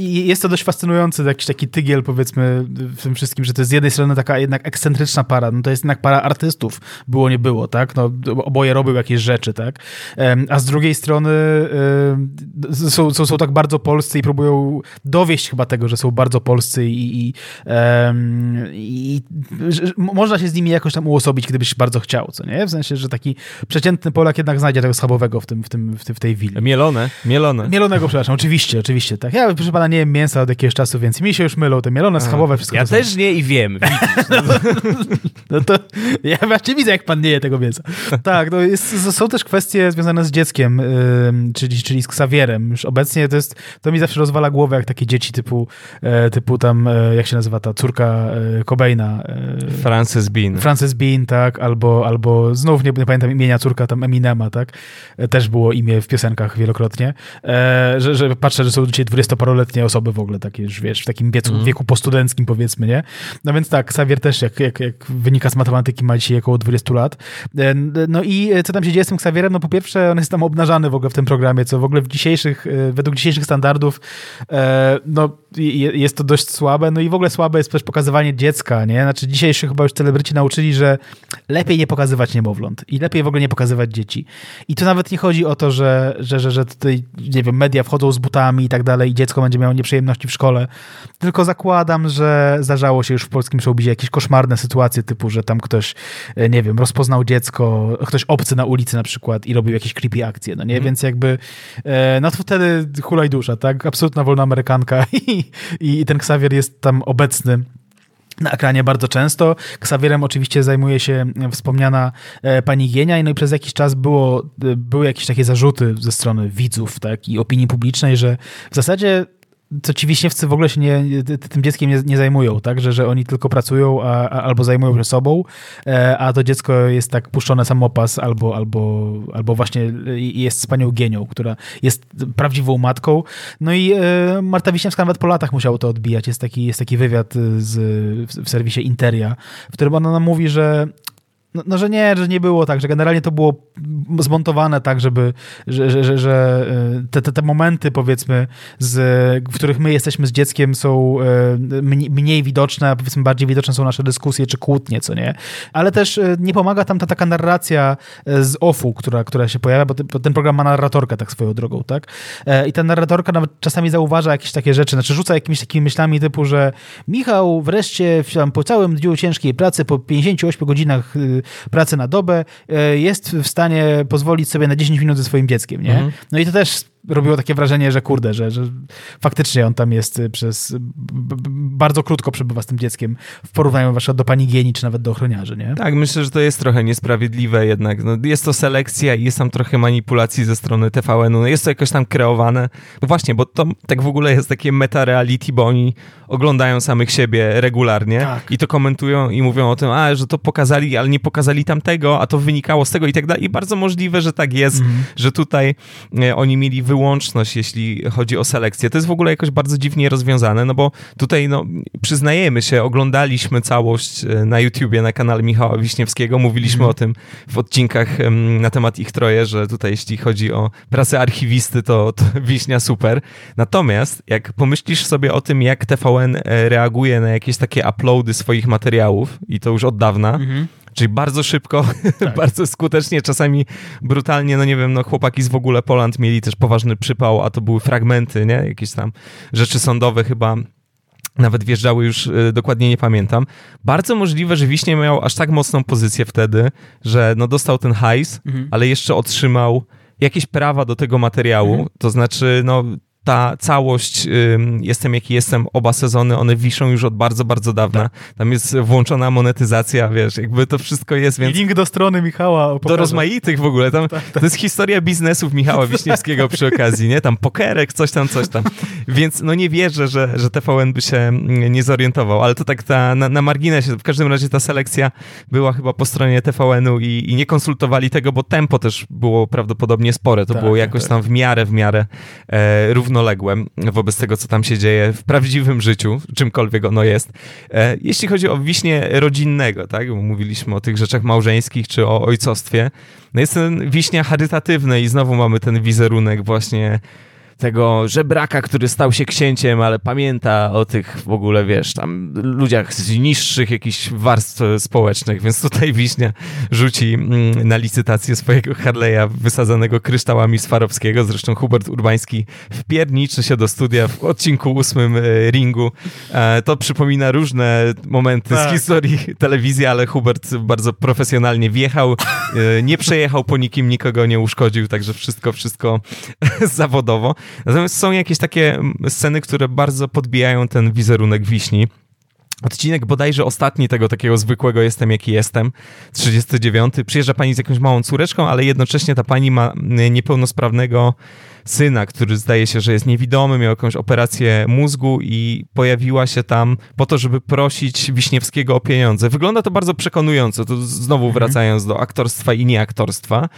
jest to dość fascynujący jakiś taki tygiel, powiedzmy, w tym wszystkim, że to jest z jednej strony taka jednak ekscentryczna para, no to jest jednak para artystów, było nie było, tak? No oboje robią jakieś rzeczy, tak? A z drugiej strony są tak bardzo polscy i próbują dowieść chyba tego, że są bardzo polscy i można się z nimi jakoś tam uosobić, gdybyś bardzo chciał, co nie? W sensie, że taki przeciętny Polak jednak znajdzie tego schabowego w tej willi. Mielonego, przepraszam, oczywiście, tak. Ja, proszę pana, nie jem mięsa od jakiegoś czasu, więc mi się już mylą te mielone, schabowe, wszystko. Ja też nie i wiem. No to ja właśnie widzę, jak pan nie je tego mięsa. Tak, no są też kwestie związane z dzieckiem, czyli z Xavierem. Już obecnie to mi zawsze rozwala głowę, jak takie dzieci typu tam, jak się nazywa ta córka Cobaina? Frances Bean, tak, albo znów nie pamiętam imienia córka tam Eminema, tak? Też było imię w piosenkach wielokrotnie. Że patrzę, że są dzisiaj 20-paroletnie osoby w ogóle takie, już wiesz, w takim wieku postudenckim, powiedzmy, nie? No więc tak, Xavier też, jak wynika z matematyki, ma dzisiaj około 20 lat. No i co tam się dzieje z tym Xavierem? No po pierwsze, on jest tam obnażany w ogóle w tym programie, co w ogóle według dzisiejszych standardów, no jest to dość słabe, no i w ogóle słabe jest też pokazywanie dziecka, nie? Znaczy dzisiejszy chyba już celebryci nauczyli, że lepiej nie pokazywać niemowląt i lepiej w ogóle nie pokazywać dzieci. I to nawet nie chodzi o to, że tutaj, nie wiem, media wchodzą z butami i tak dalej i dziecko będzie miało nieprzyjemności w szkole, tylko zakładam, że zdarzało się już w polskim showbizie jakieś koszmarne sytuacje typu, że tam ktoś, nie wiem, rozpoznał dziecko, ktoś obcy na ulicy na przykład i robił jakieś creepy akcje, no nie? Więc jakby, no to wtedy hulaj dusza, tak? Absolutna wolna amerykanka i ten Xavier jest tam obecny na ekranie bardzo często. Xavierem oczywiście zajmuje się wspomniana pani Gienia, no i przez jakiś czas były jakieś takie zarzuty ze strony widzów, tak, i opinii publicznej, że w zasadzie to ci Wiśniewcy w ogóle się tym dzieckiem nie zajmują, tak? Że oni tylko pracują albo zajmują się sobą, a to dziecko jest tak puszczone samopas albo właśnie jest z panią Gienią, która jest prawdziwą matką. No i Marta Wiśniewska nawet po latach musiała to odbijać. Jest taki wywiad w serwisie Interia, w którym ona nam mówi, że że nie było tak, że generalnie to było zmontowane tak, żeby te momenty, powiedzmy, w których my jesteśmy z dzieckiem, są mniej widoczne, a powiedzmy bardziej widoczne są nasze dyskusje czy kłótnie, co nie? Ale też nie pomaga tam ta taka narracja z OFU, która się pojawia, bo ten program ma narratorkę tak swoją drogą, tak? I ta narratorka nawet czasami zauważa jakieś takie rzeczy, znaczy rzuca jakimiś takimi myślami typu, że Michał wreszcie po całym dniu ciężkiej pracy, po 58 godzinach pracy na dobę, jest w stanie pozwolić sobie na 10 minut ze swoim dzieckiem, nie? No i to też robiło takie wrażenie, że kurde, że faktycznie on tam jest przez... bardzo krótko przebywa z tym dzieckiem w porównaniu właśnie do pani Gieni, czy nawet do ochroniarzy, nie? Tak, myślę, że to jest trochę niesprawiedliwe jednak. No, jest to selekcja i jest tam trochę manipulacji ze strony TVN-u. No, jest to jakoś tam kreowane. No właśnie, bo to tak w ogóle jest takie meta-reality, bo oni oglądają samych siebie regularnie i to komentują i mówią o tym, że to pokazali, ale nie pokazali tamtego, a to wynikało z tego i tak dalej. I bardzo możliwe, że tak jest, że tutaj oni mieli wyłączność, jeśli chodzi o selekcję. To jest w ogóle jakoś bardzo dziwnie rozwiązane, no bo tutaj, no, przyznajemy się, oglądaliśmy całość na YouTubie, na kanale Michała Wiśniewskiego, mówiliśmy o tym w odcinkach na temat Ich Troje, że tutaj jeśli chodzi o pracę archiwisty, to Wiśnia super. Natomiast jak pomyślisz sobie o tym, jak TVN reaguje na jakieś takie uploady swoich materiałów, i to już od dawna, czyli bardzo szybko, tak. bardzo skutecznie, czasami brutalnie, no nie wiem, no chłopaki z W ogóle Poland mieli też poważny przypał, a to były fragmenty, nie? Jakieś tam rzeczy sądowe chyba nawet wjeżdżały, już dokładnie nie pamiętam. Bardzo możliwe, że Wiśnie miał aż tak mocną pozycję wtedy, że no dostał ten hajs, ale jeszcze otrzymał jakieś prawa do tego materiału, to znaczy, no ta całość, Jestem jaki jestem, oba sezony, one wiszą już od bardzo, bardzo dawna. Tak. Tam jest włączona monetyzacja, wiesz, jakby to wszystko jest. Więc... Link do strony Michała. Do rozmaitych w ogóle. Tam, tak. To jest historia biznesów Michała Wiśniewskiego przy okazji, nie? Tam pokerek, coś tam, coś tam. Więc no nie wierzę, że TVN by się nie zorientował, ale to tak na marginesie. W każdym razie ta selekcja była chyba po stronie TVN-u i nie konsultowali tego, bo tempo też było prawdopodobnie spore. To było jakoś tam w miarę równoległym wobec tego, co tam się dzieje w prawdziwym życiu, czymkolwiek ono jest. Jeśli chodzi o Wiśnie rodzinnego, tak, mówiliśmy o tych rzeczach małżeńskich czy o ojcostwie, no jest ten Wiśnia charytatywny i znowu mamy ten wizerunek właśnie tego żebraka, który stał się księciem, ale pamięta o tych w ogóle, wiesz, tam ludziach z niższych jakichś warstw społecznych, więc tutaj Wiśnia rzuci na licytację swojego Harleya wysadzanego kryształami Swarowskiego. Zresztą Hubert Urbański wpierniczy się do studia w odcinku 8 Ringu. To przypomina różne momenty z historii telewizji, ale Hubert bardzo profesjonalnie wjechał, nie przejechał po nikim, nikogo nie uszkodził, także wszystko zawodowo. Natomiast są jakieś takie sceny, które bardzo podbijają ten wizerunek Wiśni. Odcinek bodajże ostatni tego takiego zwykłego Jestem jaki jestem, 39. Przyjeżdża pani z jakąś małą córeczką, ale jednocześnie ta pani ma niepełnosprawnego syna, który zdaje się, że jest niewidomy, miał jakąś operację mózgu i pojawiła się tam po to, żeby prosić Wiśniewskiego o pieniądze. Wygląda to bardzo przekonująco, to znowu wracając do aktorstwa i nieaktorstwa.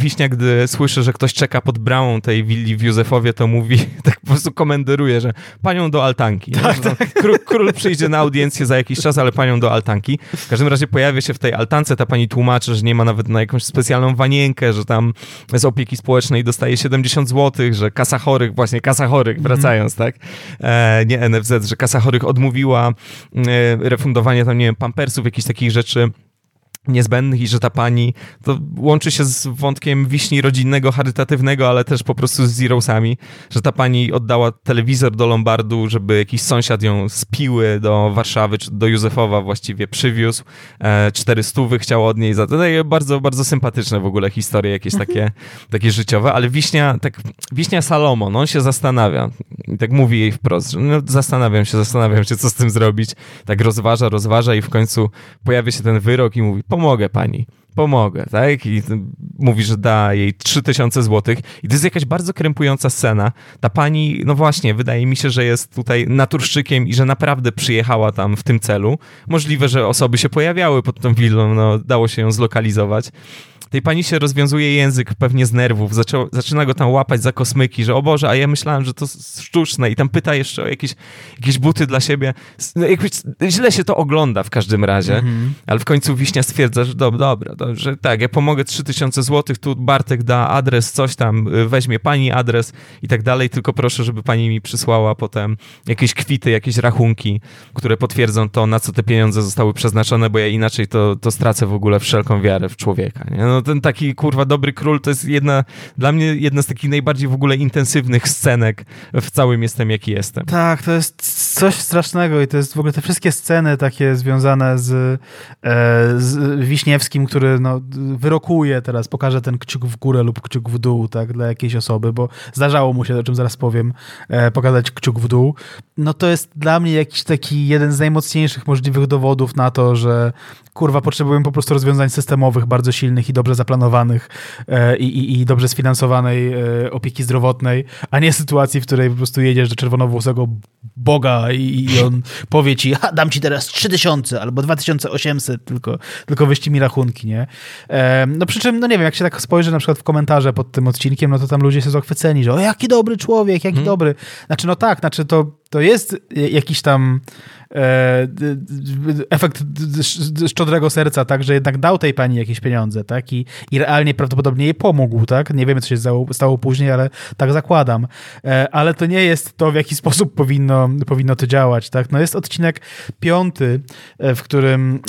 Wiśnia, gdy słyszy, że ktoś czeka pod bramą tej willi w Józefowie, to mówi, tak po prostu komenderuje, że panią do altanki. Tak. Król przyjdzie na audiencję za jakiś czas, ale panią do altanki. W każdym razie pojawia się w tej altance, ta pani tłumaczy, że nie ma nawet na jakąś specjalną wanienkę, że tam z opieki społecznej dostaje 70 złotych, że kasa chorych, wracając, tak? Nie NFZ, że kasa chorych odmówiła refundowania tam, nie wiem, pampersów, jakichś takich rzeczy niezbędnych i że ta pani to łączy się z wątkiem Wiśni rodzinnego, charytatywnego, ale też po prostu z zerosami, że ta pani oddała telewizor do Lombardu, żeby jakiś sąsiad ją z Piły do Warszawy, czy do Józefowa właściwie przywiózł. 400 chciała od niej za to. Bardzo, bardzo sympatyczne w ogóle historie, jakieś takie życiowe, ale Wiśnia Salomon, on się zastanawia i tak mówi jej wprost, że no, zastanawiam się, co z tym zrobić. Tak rozważa i w końcu pojawia się ten wyrok i mówi, pomogę pani, tak? I mówi, że da jej 3000 złotych. I to jest jakaś bardzo krępująca scena. Ta pani, no właśnie, wydaje mi się, że jest tutaj naturszczykiem i że naprawdę przyjechała tam w tym celu. Możliwe, że osoby się pojawiały pod tą willą, no dało się ją zlokalizować. Tej pani się rozwiązuje język pewnie z nerwów, zaczyna go tam łapać za kosmyki, że o Boże, a ja myślałem, że to sztuczne i tam pyta jeszcze o jakieś buty dla siebie. No, źle się to ogląda w każdym razie, ale w końcu Wiśnia stwierdza, że dobra, że tak, ja pomogę 3000 złotych, tu Bartek da adres, coś tam, weźmie pani adres i tak dalej, tylko proszę, żeby pani mi przysłała potem jakieś kwity, jakieś rachunki, które potwierdzą to, na co te pieniądze zostały przeznaczone, bo ja inaczej to stracę w ogóle wszelką wiarę w człowieka, nie? No, no ten taki kurwa dobry król to jest dla mnie jedna z takich najbardziej w ogóle intensywnych scenek w całym Jestem jaki jestem. Tak, to jest coś strasznego i to jest w ogóle te wszystkie sceny takie związane z Wiśniewskim, który no, wyrokuje teraz, pokaże ten kciuk w górę lub kciuk w dół, tak, dla jakiejś osoby, bo zdarzało mu się, o czym zaraz powiem, pokazać kciuk w dół. No to jest dla mnie jakiś taki jeden z najmocniejszych możliwych dowodów na to, że kurwa potrzebujemy po prostu rozwiązań systemowych, bardzo silnych i dobrze zaplanowanych i dobrze sfinansowanej opieki zdrowotnej, a nie sytuacji, w której po prostu jedziesz do czerwonowłosego boga i on powie ci, dam ci teraz 3000 albo 2800, tylko wyści mi rachunki, nie? No przy czym, no nie wiem, jak się tak spojrzy na przykład w komentarze pod tym odcinkiem, no to tam ludzie są zachwyceni, że o, jaki dobry człowiek, jaki dobry. Znaczy, no tak, znaczy to jest jakiś tam efekt szczodrego serca, tak, że jednak dał tej pani jakieś pieniądze, tak, i realnie prawdopodobnie jej pomógł, tak, nie wiemy, co się stało później, ale tak zakładam, ale to nie jest to, w jaki sposób powinno to działać, tak, no jest odcinek 5, w którym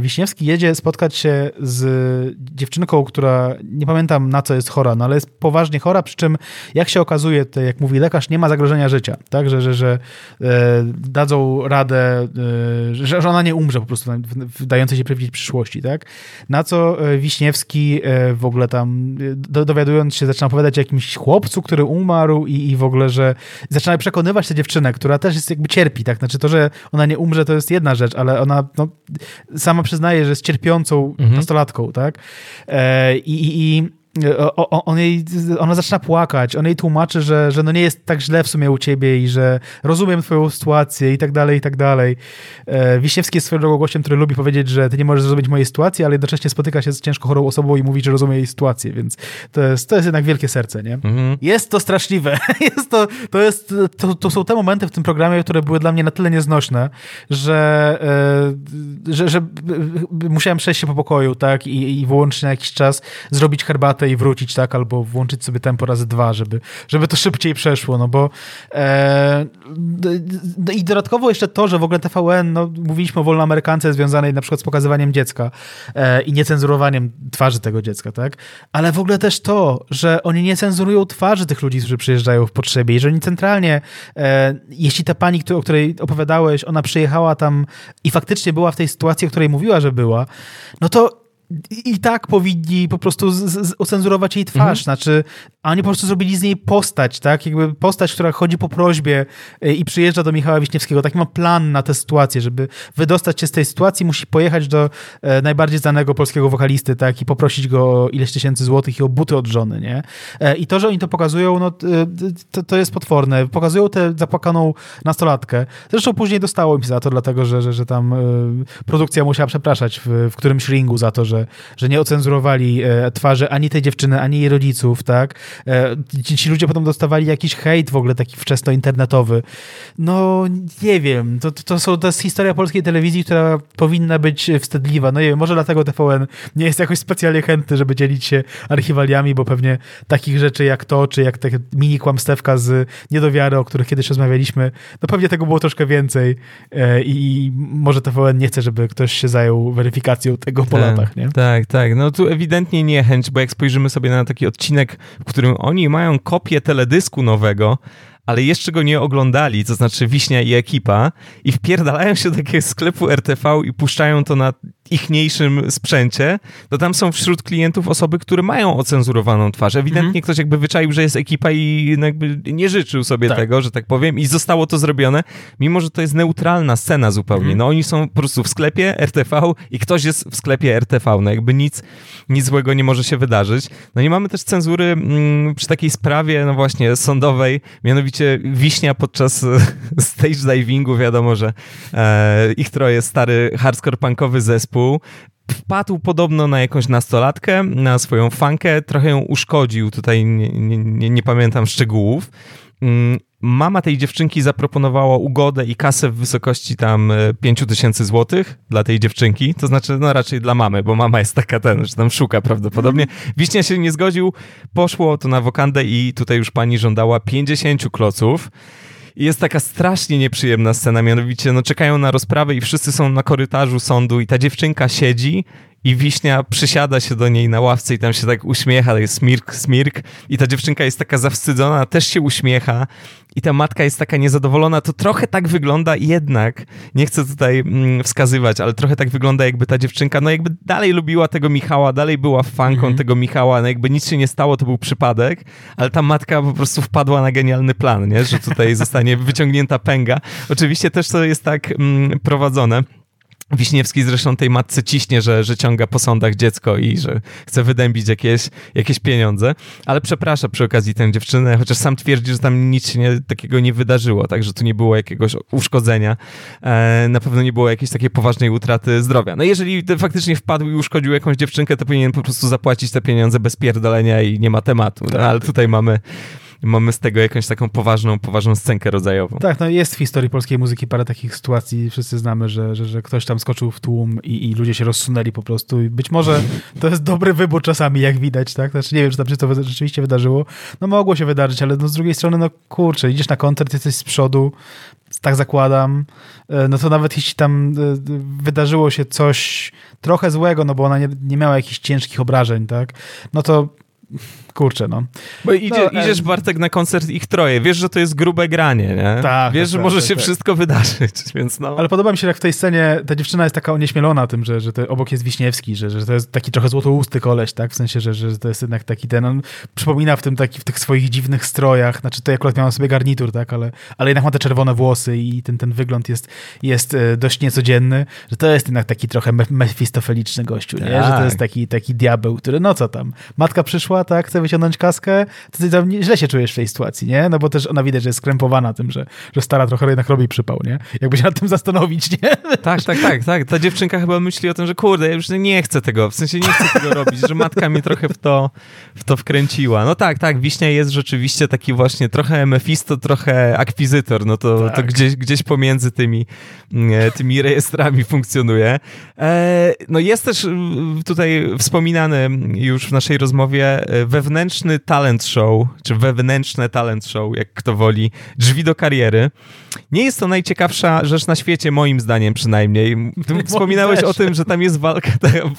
Wiśniewski jedzie spotkać się z dziewczynką, która, nie pamiętam na co jest chora, no ale jest poważnie chora, przy czym, jak się okazuje, to jak mówi lekarz, nie ma zagrożenia życia, tak, że dadzą radę, że ona nie umrze po prostu w dającej się przewidzieć przyszłości, tak? Na co Wiśniewski w ogóle tam dowiadując się zaczyna opowiadać o jakimś chłopcu, który umarł i w ogóle, że zaczyna przekonywać tę dziewczynę, która też jest jakby cierpi, tak? Znaczy to, że ona nie umrze to jest jedna rzecz, ale ona no, sama przyznaje, że jest cierpiącą nastolatką, tak? Ona zaczyna płakać, on jej tłumaczy, że no nie jest tak źle w sumie u ciebie i że rozumiem twoją sytuację i tak dalej, i tak dalej. Wiśniewski jest swoją drogą gościem, który lubi powiedzieć, że ty nie możesz zrozumieć mojej sytuacji, ale jednocześnie spotyka się z ciężko chorą osobą i mówi, że rozumie jej sytuację, więc to jest jednak wielkie serce, nie? Mhm. Jest to straszliwe. To są te momenty w tym programie, które były dla mnie na tyle nieznośne, że musiałem przejść się po pokoju, tak? I wyłączyć na jakiś czas, zrobić herbatę i wrócić, tak, albo włączyć sobie tempo razy 2, żeby to szybciej przeszło, no bo i dodatkowo jeszcze to, że w ogóle TVN, no mówiliśmy o Wolnoamerykance związanej na przykład z pokazywaniem dziecka i niecenzurowaniem twarzy tego dziecka, tak, ale w ogóle też to, że oni nie cenzurują twarzy tych ludzi, którzy przyjeżdżają w potrzebie i że oni centralnie, jeśli ta pani, o której opowiadałeś, ona przyjechała tam i faktycznie była w tej sytuacji, o której mówiła, że była, no to i tak powinni po prostu ocenzurować jej twarz, znaczy, a oni po prostu zrobili z niej postać, tak? Jakby postać, która chodzi po prośbie i przyjeżdża do Michała Wiśniewskiego. Tak ma plan na tę sytuację, żeby wydostać się z tej sytuacji, musi pojechać do najbardziej znanego polskiego wokalisty, tak? I poprosić go o ileś tysięcy złotych i o buty od żony, nie? I to, że oni to pokazują, no to jest potworne. Pokazują tę zapłakaną nastolatkę. Zresztą później dostało im się za to, dlatego, że tam produkcja musiała przepraszać w którymś ringu za to, że nie ocenzurowali twarzy ani tej dziewczyny, ani jej rodziców, tak? Ci ludzie potem dostawali jakiś hejt w ogóle taki wczesnointernetowy. No, nie wiem. To jest historia polskiej telewizji, która powinna być wstydliwa. No nie wiem, może dlatego TVN nie jest jakoś specjalnie chętny, żeby dzielić się archiwaliami, bo pewnie takich rzeczy jak to, czy jak takie mini kłamstewka z niedowiary, o których kiedyś rozmawialiśmy, no pewnie tego było troszkę więcej i może TVN nie chce, żeby ktoś się zajął weryfikacją tego po latach, nie? Tak, tak. No tu ewidentnie niechęć, bo jak spojrzymy sobie na taki odcinek, w którym oni mają kopię teledysku nowego, ale jeszcze go nie oglądali, to znaczy Wiśnia i ekipa, i wpierdalają się do takiego sklepu RTV i puszczają to na ichniejszym sprzęcie, to tam są wśród klientów osoby, które mają ocenzurowaną twarz. Ewidentnie ktoś jakby wyczaił, że jest ekipa i jakby nie życzył sobie tego, że tak powiem, i zostało to zrobione, mimo że to jest neutralna scena zupełnie. No oni są po prostu w sklepie RTV i ktoś jest w sklepie RTV. No jakby nic złego nie może się wydarzyć. No nie mamy też cenzury przy takiej sprawie, no właśnie, sądowej, mianowicie Wiśnia podczas stage divingu, wiadomo, że ich troje, stary hardcore punkowy zespół, wpadł podobno na jakąś nastolatkę, na swoją fankę, trochę ją uszkodził, tutaj nie pamiętam szczegółów. Mama tej dziewczynki zaproponowała ugodę i kasę w wysokości tam 5000 złotych dla tej dziewczynki, to znaczy no raczej dla mamy, bo mama jest taka że tam szuka prawdopodobnie. Wiśnia się nie zgodził, poszło to na wokandę i tutaj już pani żądała 50 kloców. I jest taka strasznie nieprzyjemna scena, mianowicie no, czekają na rozprawę i wszyscy są na korytarzu sądu i ta dziewczynka siedzi i Wiśnia przysiada się do niej na ławce i tam się tak uśmiecha, tak smirk, smirk, i ta dziewczynka jest taka zawstydzona, też się uśmiecha i ta matka jest taka niezadowolona. To trochę tak wygląda jednak, nie chcę tutaj wskazywać, ale trochę tak wygląda, jakby ta dziewczynka, no jakby dalej lubiła tego Michała, dalej była fanką tego Michała, no jakby nic się nie stało, to był przypadek, ale ta matka po prostu wpadła na genialny plan, nie? Że tutaj zostanie wyciągnięta pęga. Oczywiście też to jest tak prowadzone. Wiśniewski zresztą tej matce ciśnie, że ciąga po sądach dziecko i że chce wydębić jakieś pieniądze, ale przeprasza przy okazji tę dziewczynę, chociaż sam twierdzi, że tam nic się takiego nie wydarzyło, także tu nie było jakiegoś uszkodzenia, na pewno nie było jakiejś takiej poważnej utraty zdrowia. No jeżeli faktycznie wpadł i uszkodził jakąś dziewczynkę, to powinien po prostu zapłacić te pieniądze bez pierdolenia i nie ma tematu, no, ale tutaj mamy z tego jakąś taką poważną scenkę rodzajową. Tak, no jest w historii polskiej muzyki parę takich sytuacji, wszyscy znamy, że ktoś tam skoczył w tłum i ludzie się rozsunęli po prostu i być może to jest dobry wybór czasami, jak widać, tak? Znaczy nie wiem, czy tam się to rzeczywiście wydarzyło. No mogło się wydarzyć, ale no, z drugiej strony, no kurczę, idziesz na koncert, jesteś z przodu, tak zakładam, no to nawet jeśli tam wydarzyło się coś trochę złego, no bo ona nie miała jakichś ciężkich obrażeń, tak? No to kurczę, no. Bo idziesz, Bartek, na koncert ich troje. Wiesz, że to jest grube granie, nie? Tak. Wiesz, że może się wszystko wydarzyć, więc no. Ale podoba mi się, jak w tej scenie ta dziewczyna jest taka onieśmielona tym, że to obok jest Wiśniewski, że to jest taki trochę złotousty koleś, tak? W sensie, że to jest jednak taki ten... On przypomina w tych swoich dziwnych strojach, znaczy to akurat miał sobie garnitur, tak? Ale jednak ma te czerwone włosy i ten wygląd jest dość niecodzienny, że to jest jednak taki trochę mefistofeliczny gościu, nie? Tak. Że to jest taki diabeł, który, no co tam, matka przyszła, tak, chce wyciągnąć kaskę, to ty tam źle się czujesz w tej sytuacji, nie? No bo też ona widać, że jest skrępowana tym, że stara trochę jednak robi przypał, nie? Jakby się nad tym zastanowić, nie? Tak. Ta dziewczynka chyba myśli o tym, że kurde, ja już nie chcę tego, w sensie nie chcę tego robić, że matka mnie trochę w to wkręciła. No tak, Wiśnia jest rzeczywiście taki właśnie trochę Mefisto, trochę akwizytor, no to, tak. To gdzieś pomiędzy tymi rejestrami funkcjonuje. No jest też tutaj wspominany już w naszej rozmowie wewnętrzny talent show, czy wewnętrzne talent show, jak kto woli, drzwi do kariery. Nie jest to najciekawsza rzecz na świecie, moim zdaniem przynajmniej. Ty wspominałeś też o tym, że tam jest walka,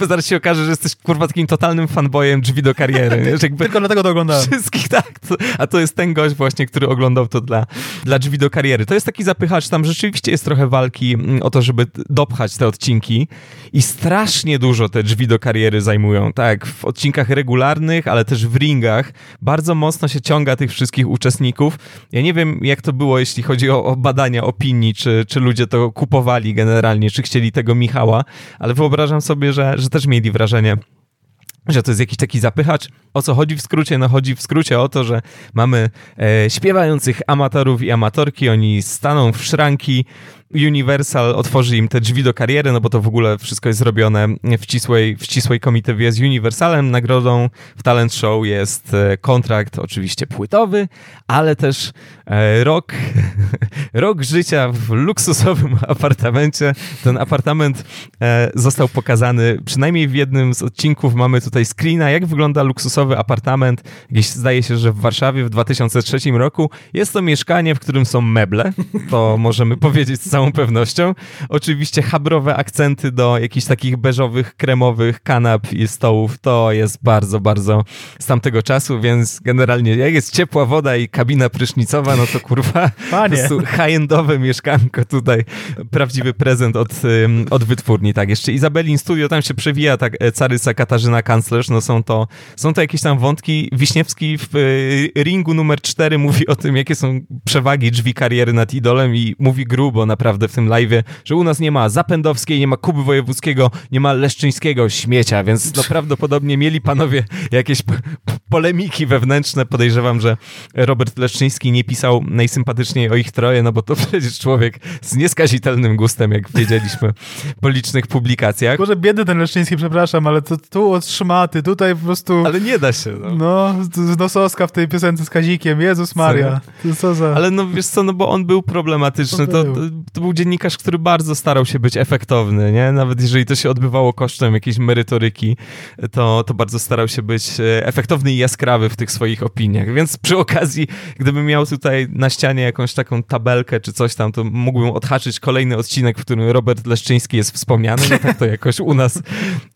zaraz się okaże, że jesteś kurwa takim totalnym fanboyem drzwi do kariery. Tylko dlatego to oglądałem. Wszystkich, tak. A to jest ten gość właśnie, który oglądał to dla drzwi do kariery. To jest taki zapychacz, tam rzeczywiście jest trochę walki o to, żeby dopchać te odcinki i strasznie dużo te drzwi do kariery zajmują, tak, w odcinkach regularnych, ale też w ringach. Bardzo mocno się ciąga tych wszystkich uczestników. Ja nie wiem, jak to było, jeśli chodzi o badania opinii, czy ludzie to kupowali generalnie, czy chcieli tego Michała, ale wyobrażam sobie, że też mieli wrażenie, że to jest jakiś taki zapychacz. O co chodzi w skrócie? No chodzi w skrócie o to, że mamy śpiewających amatorów i amatorki, oni staną w szranki, Universal otworzy im te drzwi do kariery, no bo to w ogóle wszystko jest robione w ścisłej komitywie z Universalem. Nagrodą w talent show jest kontrakt oczywiście płytowy, ale też rok życia w luksusowym apartamencie. Ten apartament został pokazany przynajmniej w jednym z odcinków. Mamy tutaj screena, jak wygląda luksusowy apartament. Gdzieś zdaje się, że w Warszawie w 2003 roku. Jest to mieszkanie, w którym są meble. To możemy powiedzieć z całą pewnością. Oczywiście chabrowe akcenty do jakichś takich beżowych, kremowych kanap i stołów. To jest bardzo, bardzo z tamtego czasu, więc generalnie jak jest ciepła woda i kabina prysznicowa, no to kurwa, Panie. Po prostu high-endowe mieszkanko tutaj. Prawdziwy prezent od wytwórni. Tak, jeszcze Izabelin Studio, tam się przewija tak Carysa, Katarzyna Kanclerz, no są to jakieś tam wątki. Wiśniewski w ringu numer 4 mówi o tym, jakie są przewagi drzwi kariery nad idolem i mówi grubo naprawdę w tym live'ie, że u nas nie ma Zapędowskiej, nie ma Kuby Wojewódzkiego, nie ma Leszczyńskiego, śmiecia, więc no prawdopodobnie mieli panowie jakieś polemiki wewnętrzne. Podejrzewam, że Robert Leszczyński nie pisał najsympatyczniej o ich troje, no bo to przecież człowiek z nieskazitelnym gustem, jak wiedzieliśmy po licznych publikacjach. Może biedny ten Leszczyński, przepraszam, ale to tu od szmaty, tutaj po prostu... Ale nie da się. No, Nosowska w tej piosence z Kazikiem, Jezus Maria. Co za... Ale no wiesz co, no bo on był problematyczny, to był dziennikarz, który bardzo starał się być efektowny, nie? Nawet jeżeli to się odbywało kosztem jakiejś merytoryki, to bardzo starał się być efektowny i jaskrawy w tych swoich opiniach, więc przy okazji, gdybym miał tutaj na ścianie jakąś taką tabelkę czy coś tam, to mógłbym odhaczyć kolejny odcinek, w którym Robert Leszczyński jest wspomniany, no tak to jakoś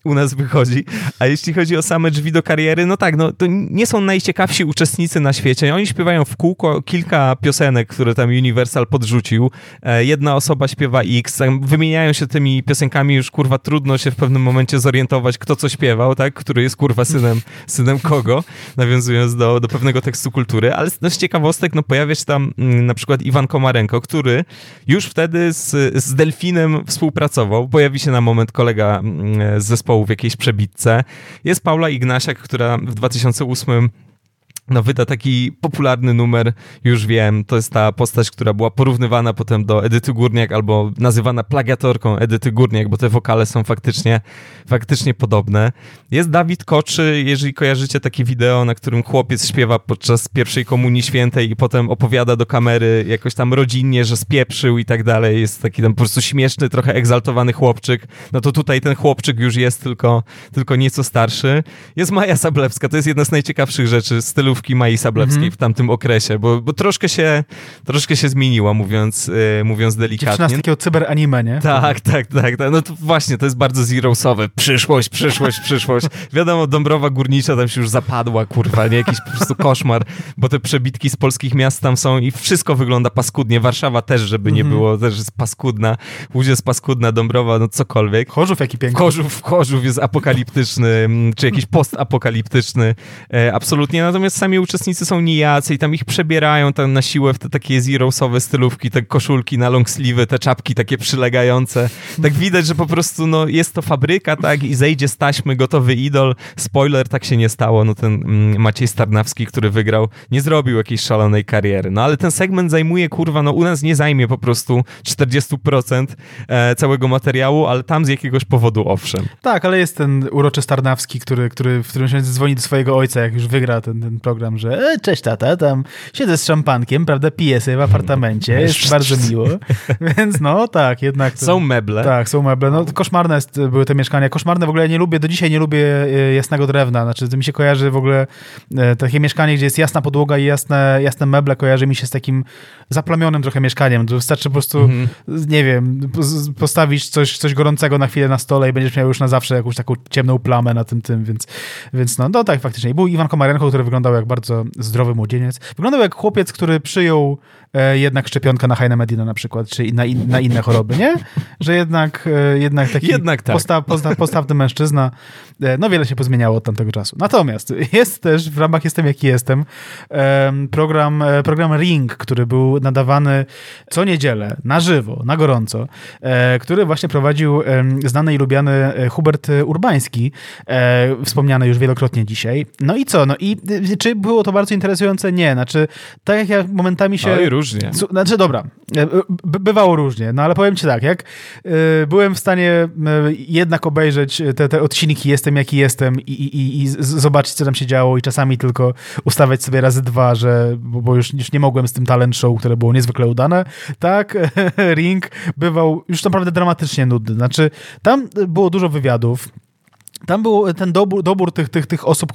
u nas wychodzi. A jeśli chodzi o same drzwi do kariery, no tak, no to nie są najciekawsi uczestnicy na świecie. Oni śpiewają w kółko kilka piosenek, które tam Universal podrzucił. Jedna osoba śpiewa X, wymieniają się tymi piosenkami, już kurwa trudno się w pewnym momencie zorientować, kto co śpiewał, tak? Który jest kurwa synem kogo, nawiązując do pewnego tekstu kultury, ale z ciekawostek, no pojawia się tam na przykład Iwan Komarenko, który już wtedy z Delfinem współpracował, pojawi się na moment kolega z zespołu w jakiejś przebitce. Jest Paula Ignasiak, która w 2008 wyda taki popularny numer, Już wiem, to jest ta postać, która była porównywana potem do Edyty Górniak albo nazywana plagiatorką Edyty Górniak, bo te wokale są faktycznie podobne. Jest Dawid Koczy, jeżeli kojarzycie takie wideo, na którym chłopiec śpiewa podczas pierwszej komunii świętej i potem opowiada do kamery jakoś tam rodzinnie, że spieprzył i tak dalej. Jest taki tam po prostu śmieszny, trochę egzaltowany chłopczyk. No to tutaj ten chłopczyk już jest tylko nieco starszy. Jest Maja Sablewska, to jest jedna z najciekawszych rzeczy, stylu Mai Sablewskiej w tamtym okresie, bo troszkę się zmieniła, mówiąc delikatnie. Dziewczyna z takiego cyberanime, nie? Tak. No to właśnie, to jest bardzo zero-sowe. Przyszłość. Wiadomo, Dąbrowa Górnicza tam się już zapadła, kurwa, nie? Jakiś po prostu koszmar, bo te przebitki z polskich miast tam są i wszystko wygląda paskudnie. Warszawa też, żeby nie było, też jest paskudna. Łódź jest paskudna, Dąbrowa, no cokolwiek. Chorzów jaki piękny. Chorzów jest apokaliptyczny, czy jakiś postapokaliptyczny. Absolutnie. Natomiast sami uczestnicy są nijacy i tam ich przebierają tam na siłę w te takie zero-sowe stylówki, te koszulki na long sleeve, te czapki takie przylegające. Tak widać, że po prostu no, jest to fabryka, tak, i zejdzie z taśmy gotowy idol. Spoiler, tak się nie stało. No ten Maciej Starnawski, który wygrał, nie zrobił jakiejś szalonej kariery. No ale ten segment zajmuje, kurwa, no u nas nie zajmie po prostu 40% całego materiału, ale tam z jakiegoś powodu owszem. Tak, ale jest ten uroczy Starnawski, który w którymś momencie dzwoni do swojego ojca, jak już wygra ten program, że cześć tata, tam siedzę z szampankiem, prawda, piję sobie w apartamencie, jest bardzo miło, więc no tak, jednak... To, są meble. Tak, są meble, no koszmarne były te mieszkania, koszmarne w ogóle ja nie lubię, do dzisiaj nie lubię jasnego drewna, znaczy to mi się kojarzy w ogóle, takie mieszkanie, gdzie jest jasna podłoga i jasne meble, kojarzy mi się z takim zaplamionym trochę mieszkaniem, to wystarczy po prostu, nie wiem, postawić coś gorącego na chwilę na stole i będziesz miał już na zawsze jakąś taką ciemną plamę na tym, więc no tak, faktycznie. I był Iwan Komarenko, który wyglądał jak bardzo zdrowy młodzieniec. Wyglądał jak chłopiec, który przyjął jednak szczepionkę na Heinemedina na przykład, czy na inne choroby, nie? Że jednak taki tak. Postawny mężczyzna. No wiele się pozmieniało od tamtego czasu. Natomiast jest też, w ramach Jestem Jaki Jestem, program Ring, który był nadawany co niedzielę, na żywo, na gorąco, który właśnie prowadził znany i lubiany Hubert Urbański, wspomniany już wielokrotnie dzisiaj. No i co? No i czy było to bardzo interesujące? Nie. Znaczy, tak jak ja momentami się... Oj, różnie. Znaczy, dobra. Bywało różnie. No ale powiem ci tak, jak byłem w stanie jednak obejrzeć te odcinki Jestem Jaki Jestem i zobaczyć, co tam się działo i czasami tylko ustawiać sobie razy dwa, że bo już nie mogłem z tym talent show, które było niezwykle udane. Tak, Ring bywał już naprawdę dramatycznie nudny. Znaczy, tam było dużo wywiadów. Tam był ten dobór tych osób,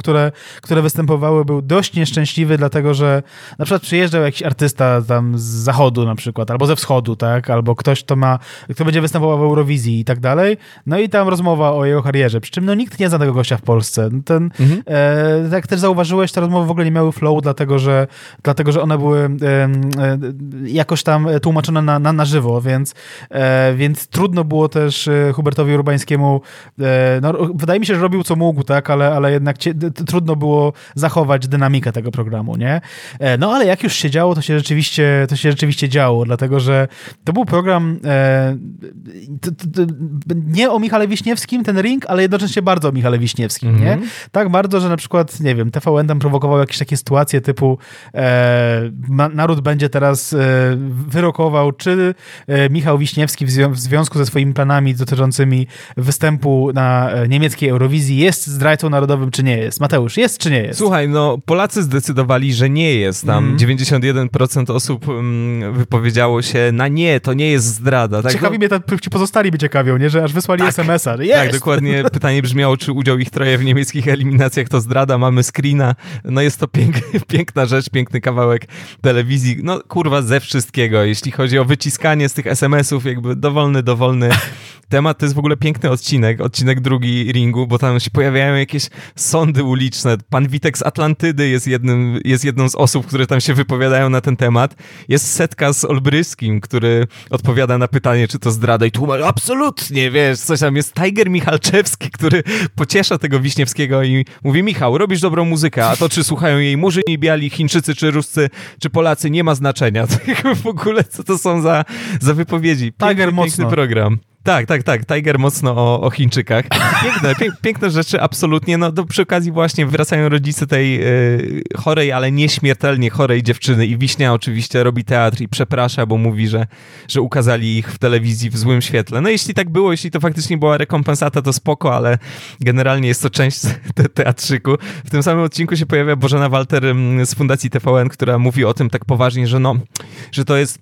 które występowały, był dość nieszczęśliwy, dlatego że na przykład przyjeżdżał jakiś artysta tam z zachodu na przykład, albo ze wschodu, tak, albo ktoś, kto będzie występował w Eurowizji i tak dalej, no i tam rozmowa o jego karierze, przy czym no nikt nie zna tego gościa w Polsce. Jak też zauważyłeś, te rozmowy w ogóle nie miały flow, dlatego że one były jakoś tam tłumaczone na żywo, więc trudno było też Hubertowi Urbańskiemu, wydaje mi się, że robił co mógł, tak, ale jednak trudno było zachować dynamikę tego programu, nie? No ale jak już się działo, to się rzeczywiście działo, dlatego że to był program nie o Michale Wiśniewskim, ten Ring, ale jednocześnie bardzo o Michale Wiśniewskim, nie? Tak bardzo, że na przykład, nie wiem, TVN tam prowokował jakieś takie sytuacje typu naród będzie teraz wyrokował, czy Michał Wiśniewski w związku ze swoimi planami dotyczącymi występu na niemieckim takiej Eurowizji jest zdrajcą narodowym, czy nie jest? Mateusz, jest czy nie jest? Słuchaj, no Polacy zdecydowali, że nie jest. Tam 91% osób wypowiedziało się na nie, to nie jest zdrada. Tak? Ciekawi mnie, ci pozostali by ciekawią, nie? Że aż wysłali SMS-a, że jest. Tak, dokładnie. Pytanie brzmiało, czy udział ich troje w niemieckich eliminacjach to zdrada. Mamy screena. No jest to piękna rzecz, piękny kawałek telewizji. No kurwa, ze wszystkiego. Jeśli chodzi o wyciskanie z tych SMS-ów, jakby dowolny temat. To jest w ogóle piękny odcinek 2 Ringu, bo tam się pojawiają jakieś sądy uliczne. Pan Witek z Atlantydy jest jedną z osób, które tam się wypowiadają na ten temat. Jest Setka z Olbryskim, który odpowiada na pytanie, czy to zdrada i tłumaczy, absolutnie, wiesz, coś tam. Jest Tiger Michalczewski, który pociesza tego Wiśniewskiego i mówi: Michał, robisz dobrą muzykę, a to czy słuchają jej Murzyni biali, Chińczycy, czy Ruscy, czy Polacy, nie ma znaczenia. To w ogóle co to są za wypowiedzi. Tiger mocny program. Tak. Tiger mocno o Chińczykach. Piękne rzeczy, absolutnie. No to przy okazji właśnie wracają rodzice tej chorej, ale nieśmiertelnie chorej dziewczyny i Wiśnia oczywiście robi teatr i przeprasza, bo mówi, że ukazali ich w telewizji w złym świetle. No jeśli tak było, jeśli to faktycznie była rekompensata, to spoko, ale generalnie jest to część teatrzyku. W tym samym odcinku się pojawia Bożena Walter z Fundacji TVN, która mówi o tym tak poważnie, że to jest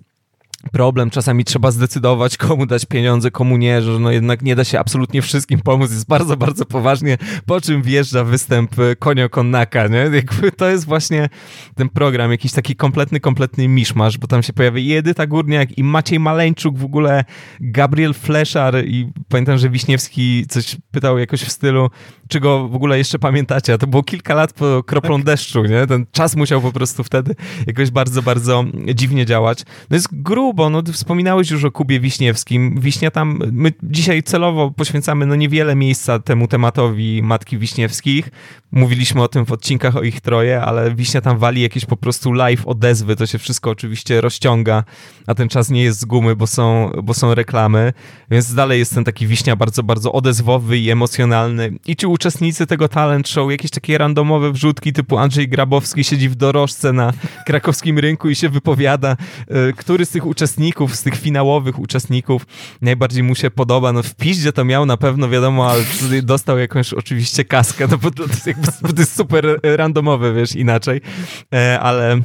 problem, czasami trzeba zdecydować, komu dać pieniądze, komu nie, że no jednak nie da się absolutnie wszystkim pomóc, jest bardzo, bardzo poważnie, po czym wjeżdża występ Konio Konnaka, nie? Jakby to jest właśnie ten program, jakiś taki kompletny miszmasz, bo tam się pojawia Edyta Górniak i Maciej Maleńczuk, w ogóle Gabriel Fleszar i pamiętam, że Wiśniewski coś pytał jakoś w stylu, czy go w ogóle jeszcze pamiętacie, a to było kilka lat po Kroplą deszczu, nie? Ten czas musiał po prostu wtedy jakoś bardzo, bardzo dziwnie działać. No jest grubo, no ty wspominałeś już o Kubie Wiśniewskim. Wiśnia tam, my dzisiaj celowo poświęcamy no niewiele miejsca temu tematowi matki Wiśniewskich. Mówiliśmy o tym w odcinkach o ich troje, ale Wiśnia tam wali jakieś po prostu live odezwy, to się wszystko oczywiście rozciąga, a ten czas nie jest z gumy, bo są reklamy, więc dalej jest ten taki Wiśnia bardzo, bardzo odezwowy i emocjonalny. I ci uczestnicy tego talent show, jakieś takie randomowe wrzutki typu Andrzej Grabowski siedzi w dorożce na krakowskim rynku i się wypowiada, który z tych uczestników, z tych finałowych uczestników najbardziej mu się podoba. No w piździe to miał na pewno, wiadomo, ale dostał jakąś oczywiście kaskę, no bo to jest super randomowe, wiesz, inaczej, ale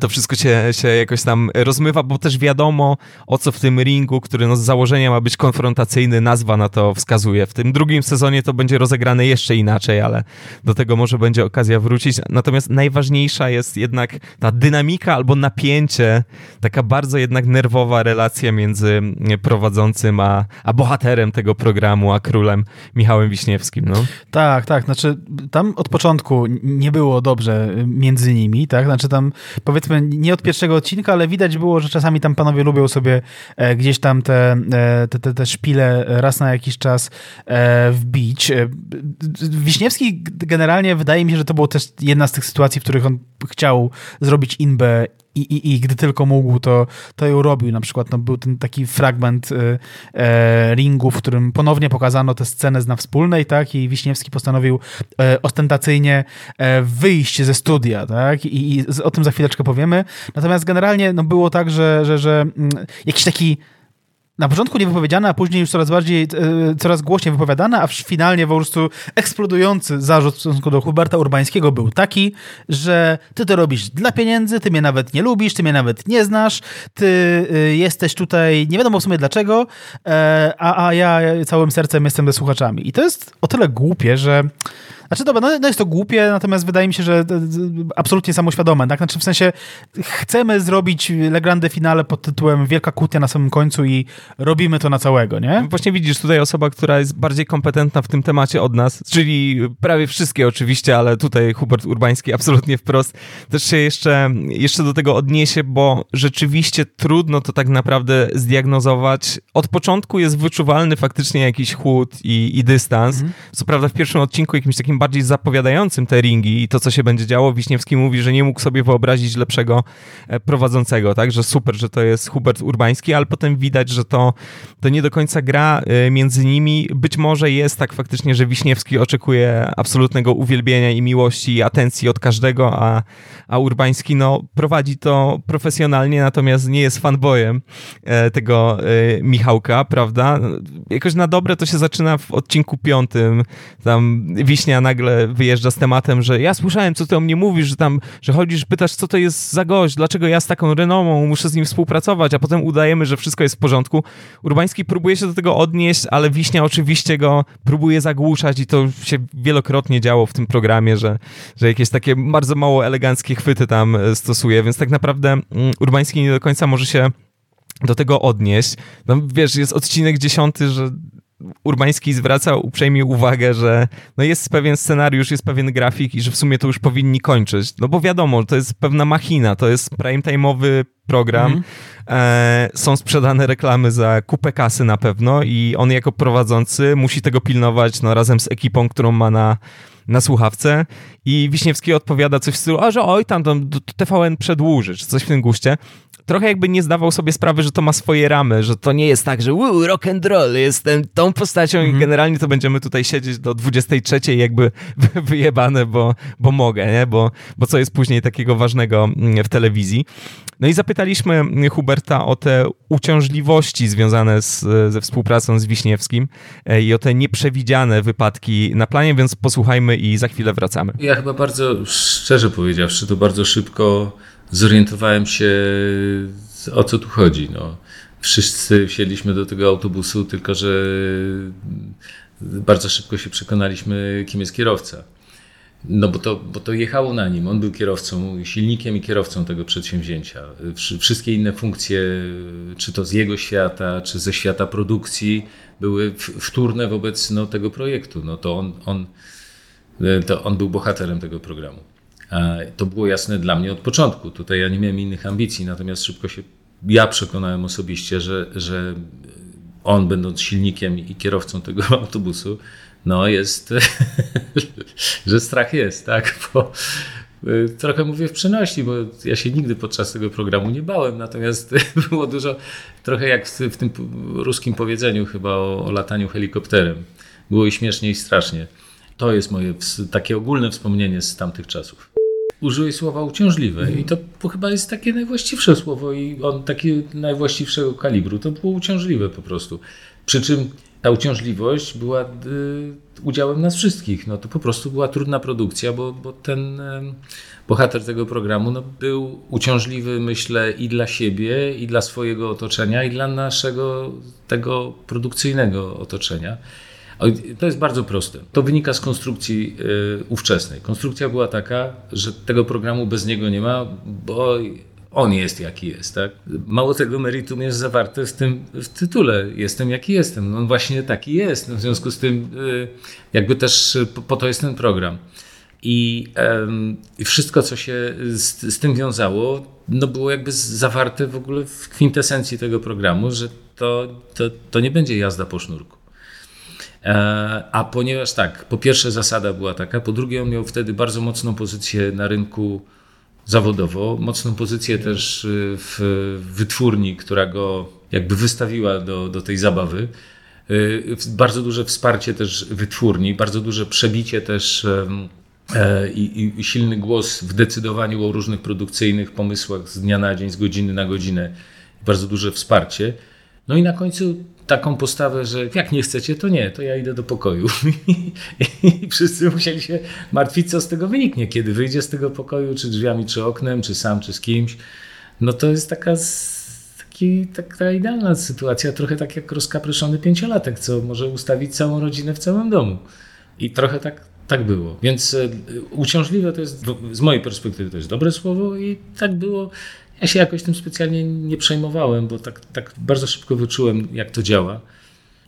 to wszystko się jakoś tam rozmywa, bo też wiadomo, o co w tym ringu, który no z założenia ma być konfrontacyjny, nazwa na to wskazuje. W tym drugim sezonie to będzie rozegrane jeszcze inaczej, ale do tego może będzie okazja wrócić. Natomiast najważniejsza jest jednak ta dynamika albo napięcie, taka bardzo jednak nerwowa relacja między prowadzącym a bohaterem tego programu, a królem Michałem Wiśniewskim. No. Tak, znaczy tam od początku nie było dobrze między nimi, tak? Znaczy tam powiedzmy, nie od pierwszego odcinka, ale widać było, że czasami tam panowie lubią sobie gdzieś tam te szpile raz na jakiś czas wbić. Wiśniewski generalnie wydaje mi się, że to była też jedna z tych sytuacji, w których on chciał zrobić inbę i gdy tylko mógł, to ją robił. Na przykład no, był ten taki fragment ringu, w którym ponownie pokazano tę scenę z Na Wspólnej, tak? I Wiśniewski postanowił ostentacyjnie wyjść ze studia, tak? I o tym za chwileczkę powiemy. Natomiast generalnie no, było tak, że jakiś taki na początku niewypowiedziana, a później już coraz głośniej wypowiadana, a finalnie po prostu eksplodujący zarzut w stosunku do Huberta Urbańskiego był taki, że ty to robisz dla pieniędzy, ty mnie nawet nie lubisz, ty mnie nawet nie znasz, ty jesteś tutaj, nie wiadomo w sumie dlaczego, a ja całym sercem jestem ze słuchaczami. I to jest o tyle głupie, że znaczy dobra, no jest to głupie, natomiast wydaje mi się, że absolutnie samoświadome, tak? Znaczy w sensie chcemy zrobić Le Grande Finale pod tytułem Wielka Kłótnia na samym końcu i robimy to na całego, nie? Właśnie widzisz tutaj osoba, która jest bardziej kompetentna w tym temacie od nas, czyli prawie wszystkie oczywiście, ale tutaj Hubert Urbański absolutnie wprost też się jeszcze do tego odniesie, bo rzeczywiście trudno to tak naprawdę zdiagnozować. Od początku jest wyczuwalny faktycznie jakiś chłód i dystans. Co prawda w pierwszym odcinku jakimś takim takim bardziej zapowiadającym te ringi i to, co się będzie działo, Wiśniewski mówi, że nie mógł sobie wyobrazić lepszego prowadzącego, tak, że super, że to jest Hubert Urbański, ale potem widać, że to nie do końca gra między nimi. Być może jest tak faktycznie, że Wiśniewski oczekuje absolutnego uwielbienia i miłości i atencji od każdego, a Urbański prowadzi to profesjonalnie, natomiast nie jest fanboyem tego Michałka, prawda? Jakoś na dobre to się zaczyna w odcinku 5. Tam Wiśnia nagle wyjeżdża z tematem, że ja słyszałem, co ty o mnie mówisz, że chodzisz, pytasz, co to jest za gość, dlaczego ja z taką renomą muszę z nim współpracować, a potem udajemy, że wszystko jest w porządku. Urbański próbuje się do tego odnieść, ale Wiśnia oczywiście go próbuje zagłuszać i to się wielokrotnie działo w tym programie, że jakieś takie bardzo mało eleganckie chwyty tam stosuje, więc tak naprawdę Urbański nie do końca może się do tego odnieść. No, wiesz, jest odcinek 10, że Urbański zwraca uprzejmie uwagę, że jest pewien scenariusz, jest pewien grafik i że w sumie to już powinni kończyć. No bo wiadomo, to jest pewna machina, to jest prime-time'owy program, są sprzedane reklamy za kupę kasy na pewno i on jako prowadzący musi tego pilnować razem z ekipą, którą ma na słuchawce i Wiśniewski odpowiada coś w stylu, że tam TVN przedłuży, czy coś w tym guście. Trochę jakby nie zdawał sobie sprawy, że to ma swoje ramy, że to nie jest tak, że rock and roll, jestem tą postacią i generalnie to będziemy tutaj siedzieć do 23 jakby wyjebane, bo mogę, nie? Bo co jest później takiego ważnego w telewizji. No i zapytaliśmy Huberta o te uciążliwości związane ze współpracą z Wiśniewskim i o te nieprzewidziane wypadki na planie, więc posłuchajmy i za chwilę wracamy. Ja chyba bardzo szczerze powiedziawszy, to bardzo szybko zorientowałem się, o co tu chodzi. Wszyscy wsiedliśmy do tego autobusu, tylko że bardzo szybko się przekonaliśmy, kim jest kierowca. Bo to jechało na nim. On był kierowcą, silnikiem i kierowcą tego przedsięwzięcia. Wszystkie inne funkcje, czy to z jego świata, czy ze świata produkcji, były wtórne wobec tego projektu. To on był bohaterem tego programu. To było jasne dla mnie od początku. Tutaj ja nie miałem innych ambicji, natomiast szybko się ja przekonałem osobiście, że on, będąc silnikiem i kierowcą tego autobusu, jest, że strach jest, tak? Bo trochę mówię w przenośni, bo ja się nigdy podczas tego programu nie bałem, natomiast było dużo, trochę jak w tym ruskim powiedzeniu chyba o lataniu helikopterem. Było i śmiesznie, i strasznie. To jest moje takie ogólne wspomnienie z tamtych czasów. Użyłeś słowa uciążliwe i to chyba jest takie najwłaściwsze słowo i on takie najwłaściwszego kalibru. To było uciążliwe po prostu. Przy czym ta uciążliwość była udziałem nas wszystkich. To po prostu była trudna produkcja, bo ten bohater tego programu był uciążliwy, myślę, i dla siebie, i dla swojego otoczenia, i dla naszego tego produkcyjnego otoczenia. To jest bardzo proste. To wynika z konstrukcji ówczesnej. Konstrukcja była taka, że tego programu bez niego nie ma, bo on jest jaki jest. Tak? Mało tego, meritum jest zawarte w tytule. Jestem jaki jestem. On właśnie taki jest. W związku z tym jakby też po to jest ten program. I wszystko, co się z tym wiązało, było jakby zawarte w ogóle w kwintesencji tego programu, że to nie będzie jazda po sznurku. A ponieważ po pierwsze zasada była taka, po drugie on miał wtedy bardzo mocną pozycję na rynku zawodowo, mocną pozycję też w wytwórni, która go jakby wystawiła do tej zabawy. Bardzo duże wsparcie też wytwórni, bardzo duże przebicie też i silny głos w decydowaniu o różnych produkcyjnych pomysłach z dnia na dzień, z godziny na godzinę. Bardzo duże wsparcie. I na końcu taką postawę, że jak nie chcecie, to nie, to ja idę do pokoju. I wszyscy musieli się martwić, co z tego wyniknie, kiedy wyjdzie z tego pokoju, czy drzwiami, czy oknem, czy sam, czy z kimś. To jest taka idealna sytuacja, trochę tak jak rozkapryszony 5-latek, co może ustawić całą rodzinę w całym domu. I trochę tak było. Więc uciążliwe to jest, z mojej perspektywy, to jest dobre słowo i tak było. Ja się jakoś tym specjalnie nie przejmowałem, bo tak bardzo szybko wyczułem, jak to działa.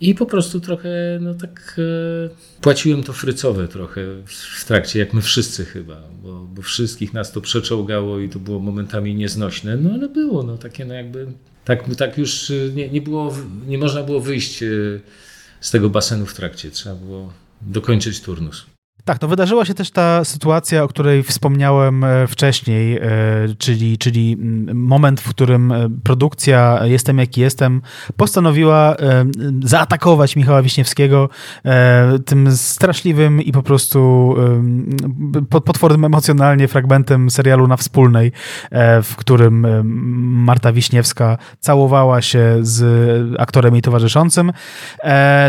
I po prostu trochę, płaciłem to frycowe trochę w trakcie, jak my wszyscy chyba, bo wszystkich nas to przeczołgało i to było momentami nieznośne, ale było, takie jakby, tak już nie było, nie można było wyjść z tego basenu w trakcie, trzeba było dokończyć turnus. Tak, no wydarzyła się też ta sytuacja, o której wspomniałem wcześniej, czyli moment, w którym produkcja Jestem jaki jestem postanowiła zaatakować Michała Wiśniewskiego tym straszliwym i po prostu potwornym emocjonalnie fragmentem serialu Na Wspólnej, w którym Marta Wiśniewska całowała się z aktorem jej towarzyszącym.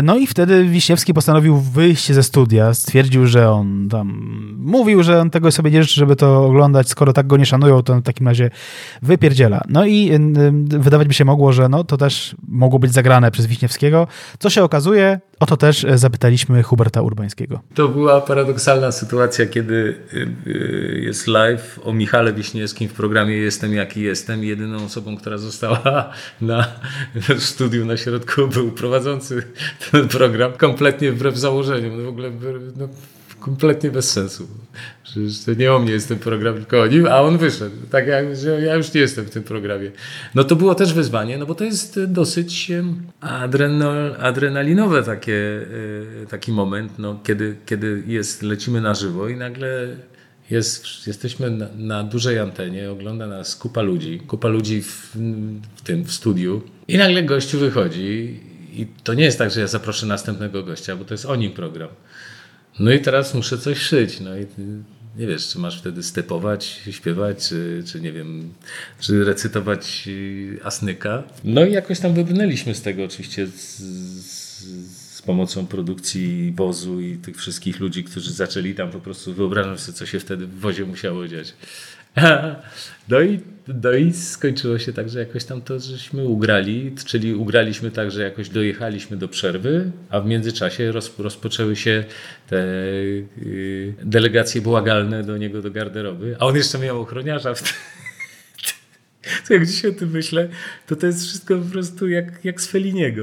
No i wtedy Wiśniewski postanowił wyjść ze studia, stwierdził, że on tam mówił, że on tego sobie nie życzy, żeby to oglądać, skoro tak go nie szanują, to w takim razie wypierdziela. No i wydawać by się mogło, że no to też mogło być zagrane przez Wiśniewskiego. Co się okazuje, o to też zapytaliśmy Huberta Urbańskiego. To była paradoksalna sytuacja, kiedy jest live o Michale Wiśniewskim w programie Jestem jaki jestem. Jedyną osobą, która została w studiu na środku, był prowadzący ten program, kompletnie wbrew założeniom. No w ogóle kompletnie bez sensu. Przecież to nie o mnie jest ten program, tylko o nim, a on wyszedł. Tak jak ja już nie jestem w tym programie. No to było też wyzwanie, no bo to jest dosyć adrenalinowe taki moment, no, kiedy lecimy na żywo i nagle jesteśmy na dużej antenie, ogląda nas kupa ludzi w studiu i nagle gościu wychodzi i to nie jest tak, że ja zaproszę następnego gościa, bo to jest o nim program. No i teraz muszę coś szyć. No i nie wiesz, czy masz wtedy stepować, śpiewać, czy nie wiem, czy recytować Asnyka. No i jakoś tam wybrnęliśmy z tego oczywiście z pomocą produkcji wozu i tych wszystkich ludzi, którzy zaczęli tam po prostu wyobrażać sobie, co się wtedy w wozie musiało dziać. No i skończyło się tak, że jakoś tam to żeśmy ugrali, czyli ugraliśmy tak, że jakoś dojechaliśmy do przerwy, a w międzyczasie rozpoczęły się te delegacje błagalne do niego do garderoby, a on jeszcze miał ochroniarza to jak dzisiaj o tym myślę, to jest wszystko po prostu jak z Feliniego.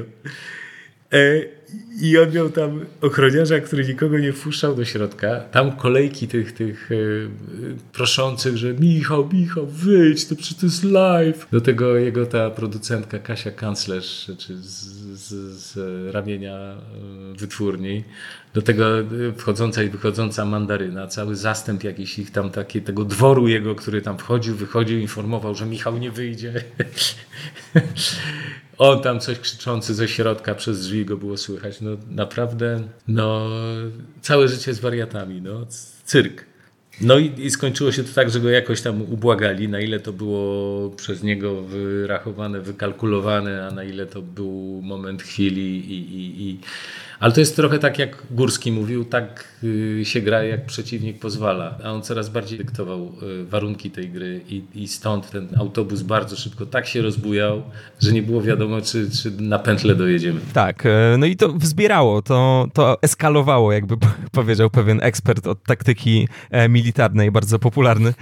I on miał tam ochroniarza, który nikogo nie wpuszczał do środka. Tam kolejki tych proszących, że Michał, wyjdź, to przecież to jest live. Do tego jego ta producentka Kasia Kanclerz, czy z ramienia wytwórni. Do tego wchodząca i wychodząca Mandaryna, cały zastęp jakiś ich tam taki, tego dworu jego, który tam wchodził, wychodził, informował, że Michał nie wyjdzie. On tam coś krzyczący ze środka, przez drzwi go było słychać. No naprawdę, całe życie z wariatami, cyrk. No i skończyło się to tak, że go jakoś tam ubłagali, na ile to było przez niego wyrachowane, wykalkulowane, a na ile to był moment chwili. Ale to jest trochę tak, jak Górski mówił, tak się gra, jak przeciwnik pozwala. A on coraz bardziej dyktował warunki tej gry i stąd ten autobus bardzo szybko tak się rozbujał, że nie było wiadomo, czy na pętlę dojedziemy. Tak, no i to wzbierało, to eskalowało, jakby powiedział pewien ekspert od taktyki militarnej, bardzo popularny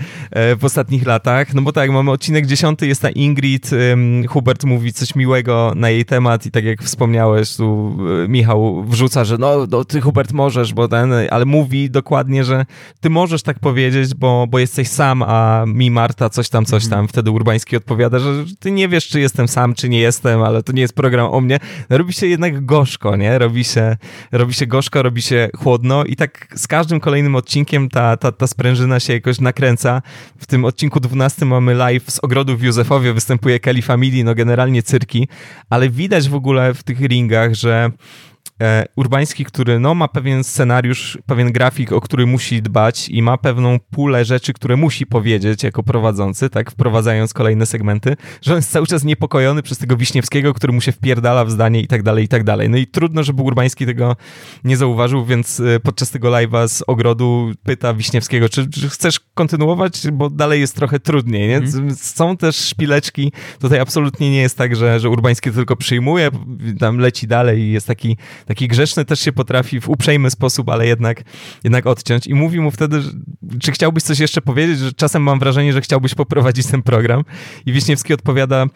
w ostatnich latach. No bo tak, mamy odcinek 10, jest ta Ingrid, Hubert mówi coś miłego na jej temat i tak jak wspomniałeś, tu Michał wrzuca, że ty Hubert możesz, ale mówi dokładnie, że ty możesz tak powiedzieć, bo jesteś sam, a mi Marta coś tam. Wtedy Urbański odpowiada, że ty nie wiesz, czy jestem sam, czy nie jestem, ale to nie jest program o mnie. Robi się jednak gorzko, nie? Robi się gorzko, robi się chłodno i tak z każdym kolejnym odcinkiem ta sprężyna się jakoś nakręca. W tym odcinku 12 mamy live z ogrodu w Józefowie, występuje Kelly Family, generalnie cyrki, ale widać w ogóle w tych ringach, że Urbański, który ma pewien scenariusz, pewien grafik, o który musi dbać i ma pewną pulę rzeczy, które musi powiedzieć jako prowadzący, tak, wprowadzając kolejne segmenty, że on jest cały czas niepokojony przez tego Wiśniewskiego, który mu się wpierdala w zdanie i tak dalej, i tak dalej. No i trudno, żeby Urbański tego nie zauważył, więc podczas tego live'a z ogrodu pyta Wiśniewskiego, czy chcesz kontynuować, bo dalej jest trochę trudniej, nie? Są też szpileczki, tutaj absolutnie nie jest tak, że Urbański tylko przyjmuje, tam leci dalej i jest taki grzeczny, też się potrafi w uprzejmy sposób, ale jednak odciąć. I mówi mu wtedy, czy chciałbyś coś jeszcze powiedzieć, że czasem mam wrażenie, że chciałbyś poprowadzić ten program. I Wiśniewski odpowiada,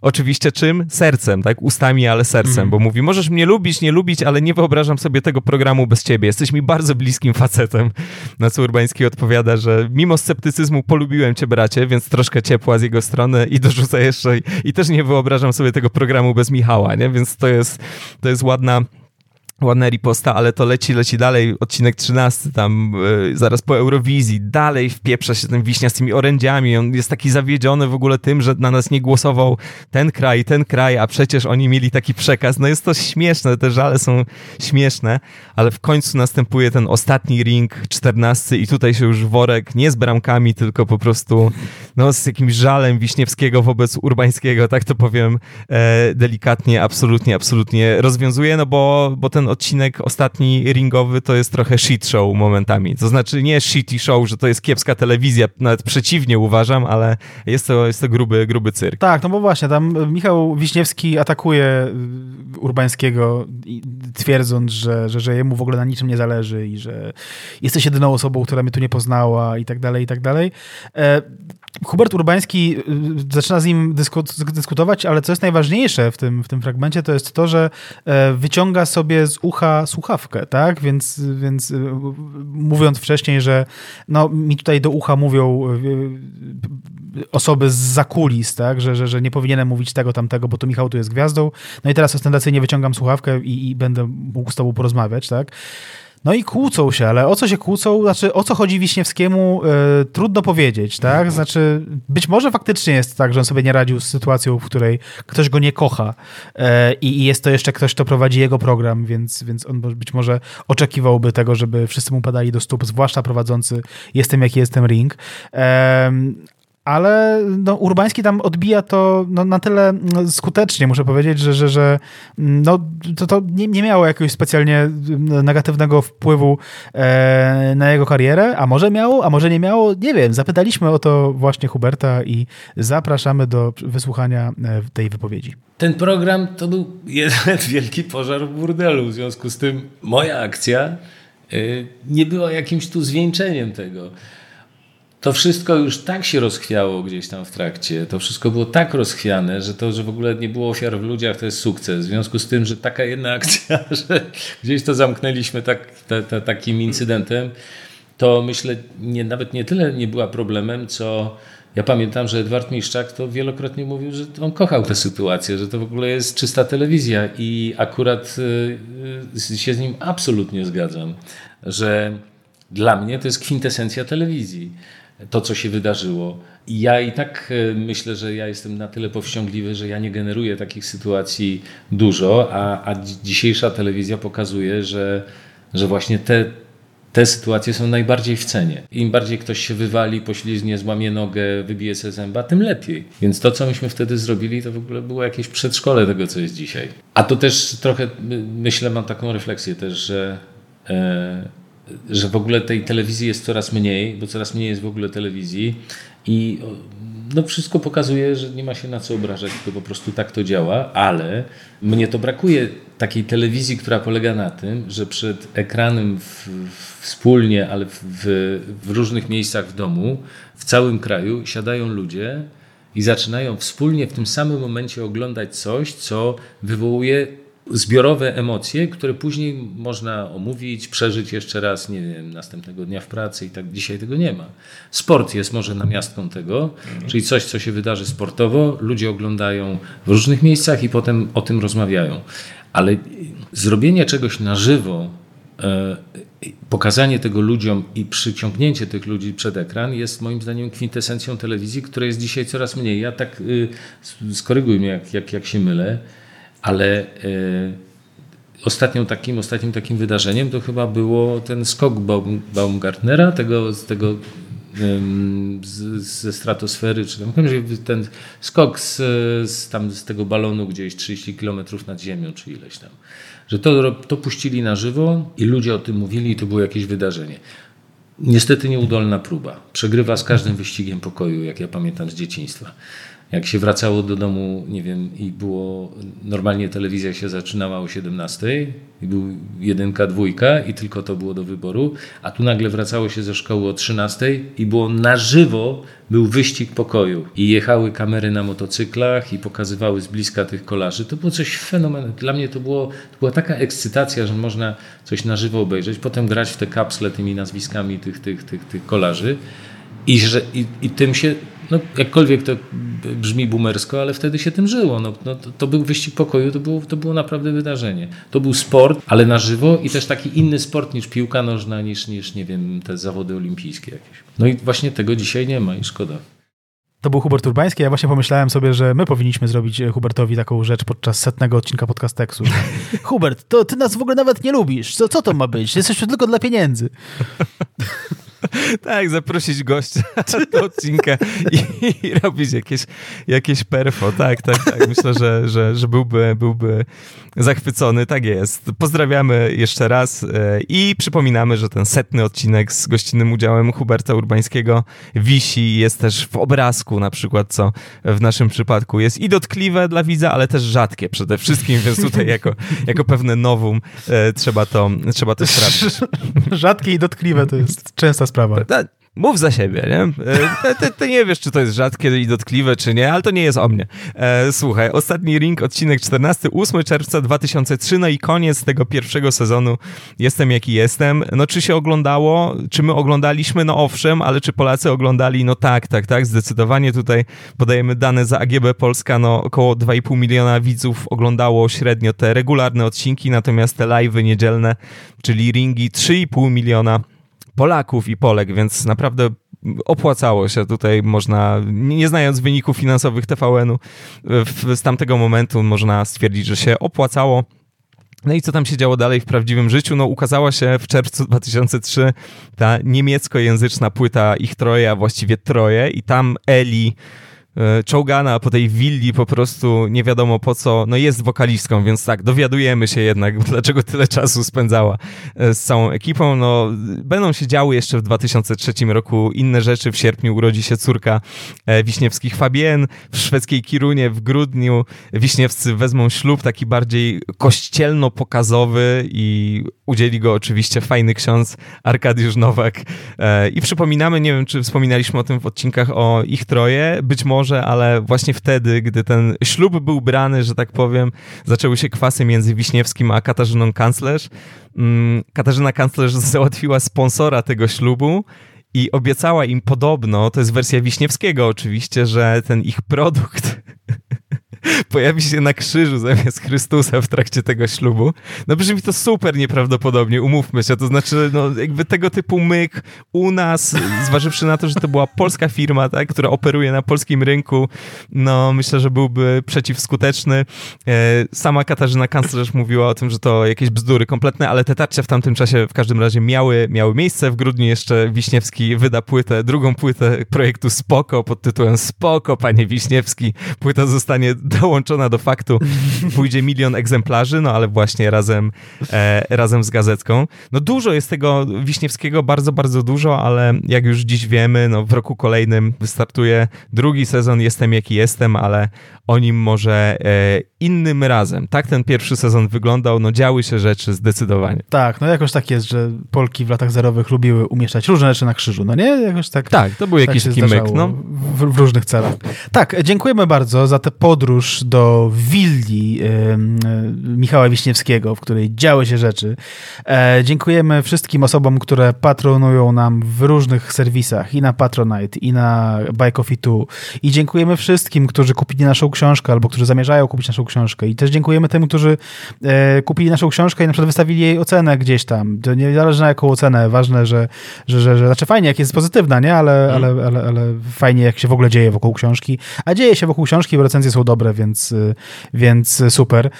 oczywiście czym? Sercem, tak? Ustami, ale sercem, bo mówi, możesz mnie lubić, nie lubić, ale nie wyobrażam sobie tego programu bez ciebie. Jesteś mi bardzo bliskim facetem. Na co Urbański odpowiada, że mimo sceptycyzmu polubiłem cię, bracie, więc troszkę ciepła z jego strony i dorzuca jeszcze i też nie wyobrażam sobie tego programu bez Michała, nie? Więc to jest ładna ładna riposta, ale to leci dalej, odcinek 13, tam zaraz po Eurowizji, dalej wpieprza się ten Wiśnia z tymi orędziami, on jest taki zawiedziony w ogóle tym, że na nas nie głosował ten kraj, a przecież oni mieli taki przekaz, no jest to śmieszne, te żale są śmieszne, ale w końcu następuje ten ostatni ring, 14 i tutaj się już worek, nie z bramkami, tylko po prostu no z jakimś żalem Wiśniewskiego wobec Urbańskiego, tak to powiem delikatnie, absolutnie rozwiązuje, no bo ten odcinek ostatni ringowy to jest trochę shit show momentami. To znaczy nie shitty show, że to jest kiepska telewizja, nawet przeciwnie uważam, ale jest to gruby cyrk. Tak, no bo właśnie tam Michał Wiśniewski atakuje Urbańskiego twierdząc, że jemu w ogóle na niczym nie zależy i że jesteś jedyną osobą, która mnie tu nie poznała i tak dalej, i tak dalej. Hubert Urbański zaczyna z nim dyskutować, ale co jest najważniejsze w tym fragmencie, to jest to, że wyciąga sobie z ucha słuchawkę, tak? Więc mówiąc wcześniej, że no, mi tutaj do ucha mówią osoby zza kulis, tak? Że nie powinienem mówić tego, tamtego, bo to Michał tu jest gwiazdą. No i teraz ostentacyjnie wyciągam słuchawkę i będę mógł z tobą porozmawiać, tak? No i kłócą się, ale o co się kłócą? Znaczy, o co chodzi Wiśniewskiemu? Trudno powiedzieć, tak? Znaczy, być może faktycznie jest tak, że on sobie nie radził z sytuacją, w której ktoś go nie kocha i jest to jeszcze ktoś, kto prowadzi jego program, więc on być może oczekiwałby tego, żeby wszyscy mu padali do stóp, zwłaszcza prowadzący Jestem jaki jestem ring. Ale no, Urbański tam odbija to no, na tyle skutecznie, muszę powiedzieć, że no, to nie miało jakiegoś specjalnie negatywnego wpływu na jego karierę, a może miało, a może nie miało, nie wiem. Zapytaliśmy o to właśnie Huberta i zapraszamy do wysłuchania tej wypowiedzi. Ten program to był jeden wielki pożar w burdelu, w związku z tym moja akcja nie była jakimś tu zwieńczeniem tego. To wszystko już tak się rozchwiało gdzieś tam w trakcie, to wszystko było tak rozchwiane, że to, że w ogóle nie było ofiar w ludziach, to jest sukces. W związku z tym, że taka jedna akcja, że gdzieś to zamknęliśmy takim incydentem, to myślę, nawet nie tyle nie była problemem, co ja pamiętam, że Edward Miszczak to wielokrotnie mówił, że on kochał tę sytuację, że to w ogóle jest czysta telewizja i akurat się z nim absolutnie zgadzam, że dla mnie to jest kwintesencja telewizji. To, co się wydarzyło. I ja i tak myślę, że ja jestem na tyle powściągliwy, że ja nie generuję takich sytuacji dużo, a dzisiejsza telewizja pokazuje, że właśnie te sytuacje są najbardziej w cenie. Im bardziej ktoś się wywali, poślizgnie, złamie nogę, wybije sobie zęba, tym lepiej. Więc to, co myśmy wtedy zrobili, to w ogóle było jakieś przedszkole tego, co jest dzisiaj. A to też trochę, myślę, mam taką refleksję też, że w ogóle tej telewizji jest coraz mniej, bo coraz mniej jest w ogóle telewizji i no wszystko pokazuje, że nie ma się na co obrażać, to po prostu tak to działa, ale mnie to brakuje takiej telewizji, która polega na tym, że przed ekranem wspólnie, ale w różnych miejscach w domu, w całym kraju siadają ludzie i zaczynają wspólnie w tym samym momencie oglądać coś, co wywołuje zbiorowe emocje, które później można omówić, przeżyć jeszcze raz, nie wiem, następnego dnia w pracy i tak dzisiaj tego nie ma. Sport jest może namiastką tego, czyli coś, co się wydarzy sportowo, ludzie oglądają w różnych miejscach i potem o tym rozmawiają. Ale zrobienie czegoś na żywo, pokazanie tego ludziom i przyciągnięcie tych ludzi przed ekran jest moim zdaniem kwintesencją telewizji, która jest dzisiaj coraz mniej. Ja tak, skoryguj mnie, jak się mylę, ale ostatnim takim wydarzeniem to chyba było ten skok Baumgartnera, ze stratosfery, czy tam ten skok z tego balonu gdzieś 30 km nad ziemią, czy ileś tam. Że to puścili na żywo i ludzie o tym mówili i to było jakieś wydarzenie. Niestety nieudolna próba. Przegrywa z każdym wyścigiem pokoju, jak ja pamiętam z dzieciństwa. Jak się wracało do domu, nie wiem, i było, normalnie telewizja się zaczynała o 17:00 i był 1, 2 i tylko to było do wyboru, a tu nagle wracało się ze szkoły o 13:00 i było na żywo, był wyścig pokoju i jechały kamery na motocyklach i pokazywały z bliska tych kolarzy. To było coś fenomenalnego. Dla mnie to była taka ekscytacja, że można coś na żywo obejrzeć, potem grać w te kapsle tymi nazwiskami tych kolarzy i tym się No, jakkolwiek to brzmi boomersko, ale wtedy się tym żyło. To był wyścig pokoju, to było naprawdę wydarzenie. To był sport, ale na żywo i też taki inny sport niż piłka nożna, niż nie wiem, te zawody olimpijskie jakieś. No i właśnie tego dzisiaj nie ma i szkoda. To był Hubert Urbański. Ja właśnie pomyślałem sobie, że my powinniśmy zrobić Hubertowi taką rzecz podczas 100. odcinka Podcasteksu. Hubert, to ty nas w ogóle nawet nie lubisz. Co to ma być? Jesteśmy tylko dla pieniędzy. Tak, zaprosić gościa do odcinka i robić jakieś perfo. Tak. Myślę, że byłby zachwycony. Tak jest. Pozdrawiamy jeszcze raz i przypominamy, że ten 100. odcinek z gościnnym udziałem Huberta Urbańskiego wisi, jest też w obrazku na przykład, co w naszym przypadku jest i dotkliwe dla widza, ale też rzadkie przede wszystkim, więc tutaj jako pewne nowum trzeba to sprawdzić. Rzadkie i dotkliwe to jest częsta sprawa. Mów za siebie, nie? Ty nie wiesz, czy to jest rzadkie i dotkliwe, czy nie, ale to nie jest o mnie. Słuchaj, ostatni ring, odcinek 14, 8 czerwca 2003, no i koniec tego pierwszego sezonu Jestem jaki jestem. No czy się oglądało? Czy my oglądaliśmy? No owszem, ale czy Polacy oglądali? No tak, zdecydowanie tutaj podajemy dane za AGB Polska, no około 2,5 miliona widzów oglądało średnio te regularne odcinki, natomiast te live'y niedzielne, czyli ringi 3,5 miliona Polaków i Polek, więc naprawdę opłacało się tutaj, można, nie znając wyników finansowych TVN-u z tamtego momentu, można stwierdzić, że się opłacało. No i co tam się działo dalej w prawdziwym życiu? No ukazała się w czerwcu 2003 ta niemieckojęzyczna płyta Ich Troje, a właściwie Troje, i tam Eli czołgana po tej willi po prostu nie wiadomo po co, no jest wokalistką, więc tak, dowiadujemy się jednak, dlaczego tyle czasu spędzała z całą ekipą. No, będą się działy jeszcze w 2003 roku inne rzeczy. W sierpniu urodzi się córka Wiśniewskich Fabien, w szwedzkiej Kirunie w grudniu Wiśniewscy wezmą ślub, taki bardziej kościelno-pokazowy, i udzieli go oczywiście fajny ksiądz Arkadiusz Nowak. I przypominamy, nie wiem, czy wspominaliśmy o tym w odcinkach o Ich Troje, być może, ale właśnie wtedy, gdy ten ślub był brany, że tak powiem, zaczęły się kwasy między Wiśniewskim a Katarzyną Kanclerz. Katarzyna Kanclerz załatwiła sponsora tego ślubu i obiecała im podobno, to jest wersja Wiśniewskiego oczywiście, że ten ich produkt pojawi się na krzyżu zamiast Chrystusa w trakcie tego ślubu. No brzmi to super nieprawdopodobnie, umówmy się. To znaczy, no jakby tego typu myk u nas, zważywszy na to, że to była polska firma, tak, która operuje na polskim rynku, no myślę, że byłby przeciwskuteczny. Sama Katarzyna Kanclerz mówiła o tym, że to jakieś bzdury kompletne, ale te tarcia w tamtym czasie w każdym razie miały miejsce. W grudniu jeszcze Wiśniewski wyda płytę, drugą płytę projektu Spoko pod tytułem Spoko, panie Wiśniewski. Płyta zostanie dołączona do faktu, pójdzie 1 milion egzemplarzy, no ale właśnie razem z gazetką. No dużo jest tego Wiśniewskiego, bardzo, bardzo dużo, ale jak już dziś wiemy, no w roku kolejnym wystartuje drugi sezon Jestem jaki jestem, ale o nim może innym razem. Tak ten pierwszy sezon wyglądał, no działy się rzeczy zdecydowanie. Tak, no jakoś tak jest, że Polki w latach zerowych lubiły umieszczać różne rzeczy na krzyżu, no nie? Jakoś tak. Tak, to był jakiś taki myk, no. W różnych celach. Tak, dziękujemy bardzo za tę podróż do willi Michała Wiśniewskiego, w której działy się rzeczy. Dziękujemy wszystkim osobom, które patronują nam w różnych serwisach, i na Patronite, i na Buy Coffee 2. I dziękujemy wszystkim, którzy kupili naszą książkę, albo którzy zamierzają kupić naszą książkę. I też dziękujemy temu, którzy kupili naszą książkę i na przykład wystawili jej ocenę gdzieś tam. To nie zależy na jaką ocenę. Ważne, że znaczy fajnie, jak jest pozytywna, nie? Ale fajnie, jak się w ogóle dzieje wokół książki. A dzieje się wokół książki, bo recenzje są dobre, więc super.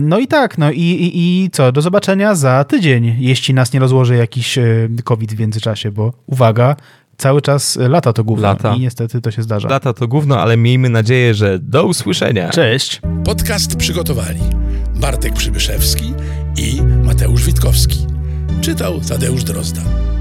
No i tak, no i co? Do zobaczenia za tydzień, jeśli nas nie rozłoży jakiś COVID w międzyczasie, bo uwaga, cały czas lata to gówno i niestety to się zdarza. Lata to gówno, ale miejmy nadzieję, że do usłyszenia. Cześć! Podcast przygotowali Bartek Przybyszewski i Mateusz Witkowski. Czytał Tadeusz Drozda.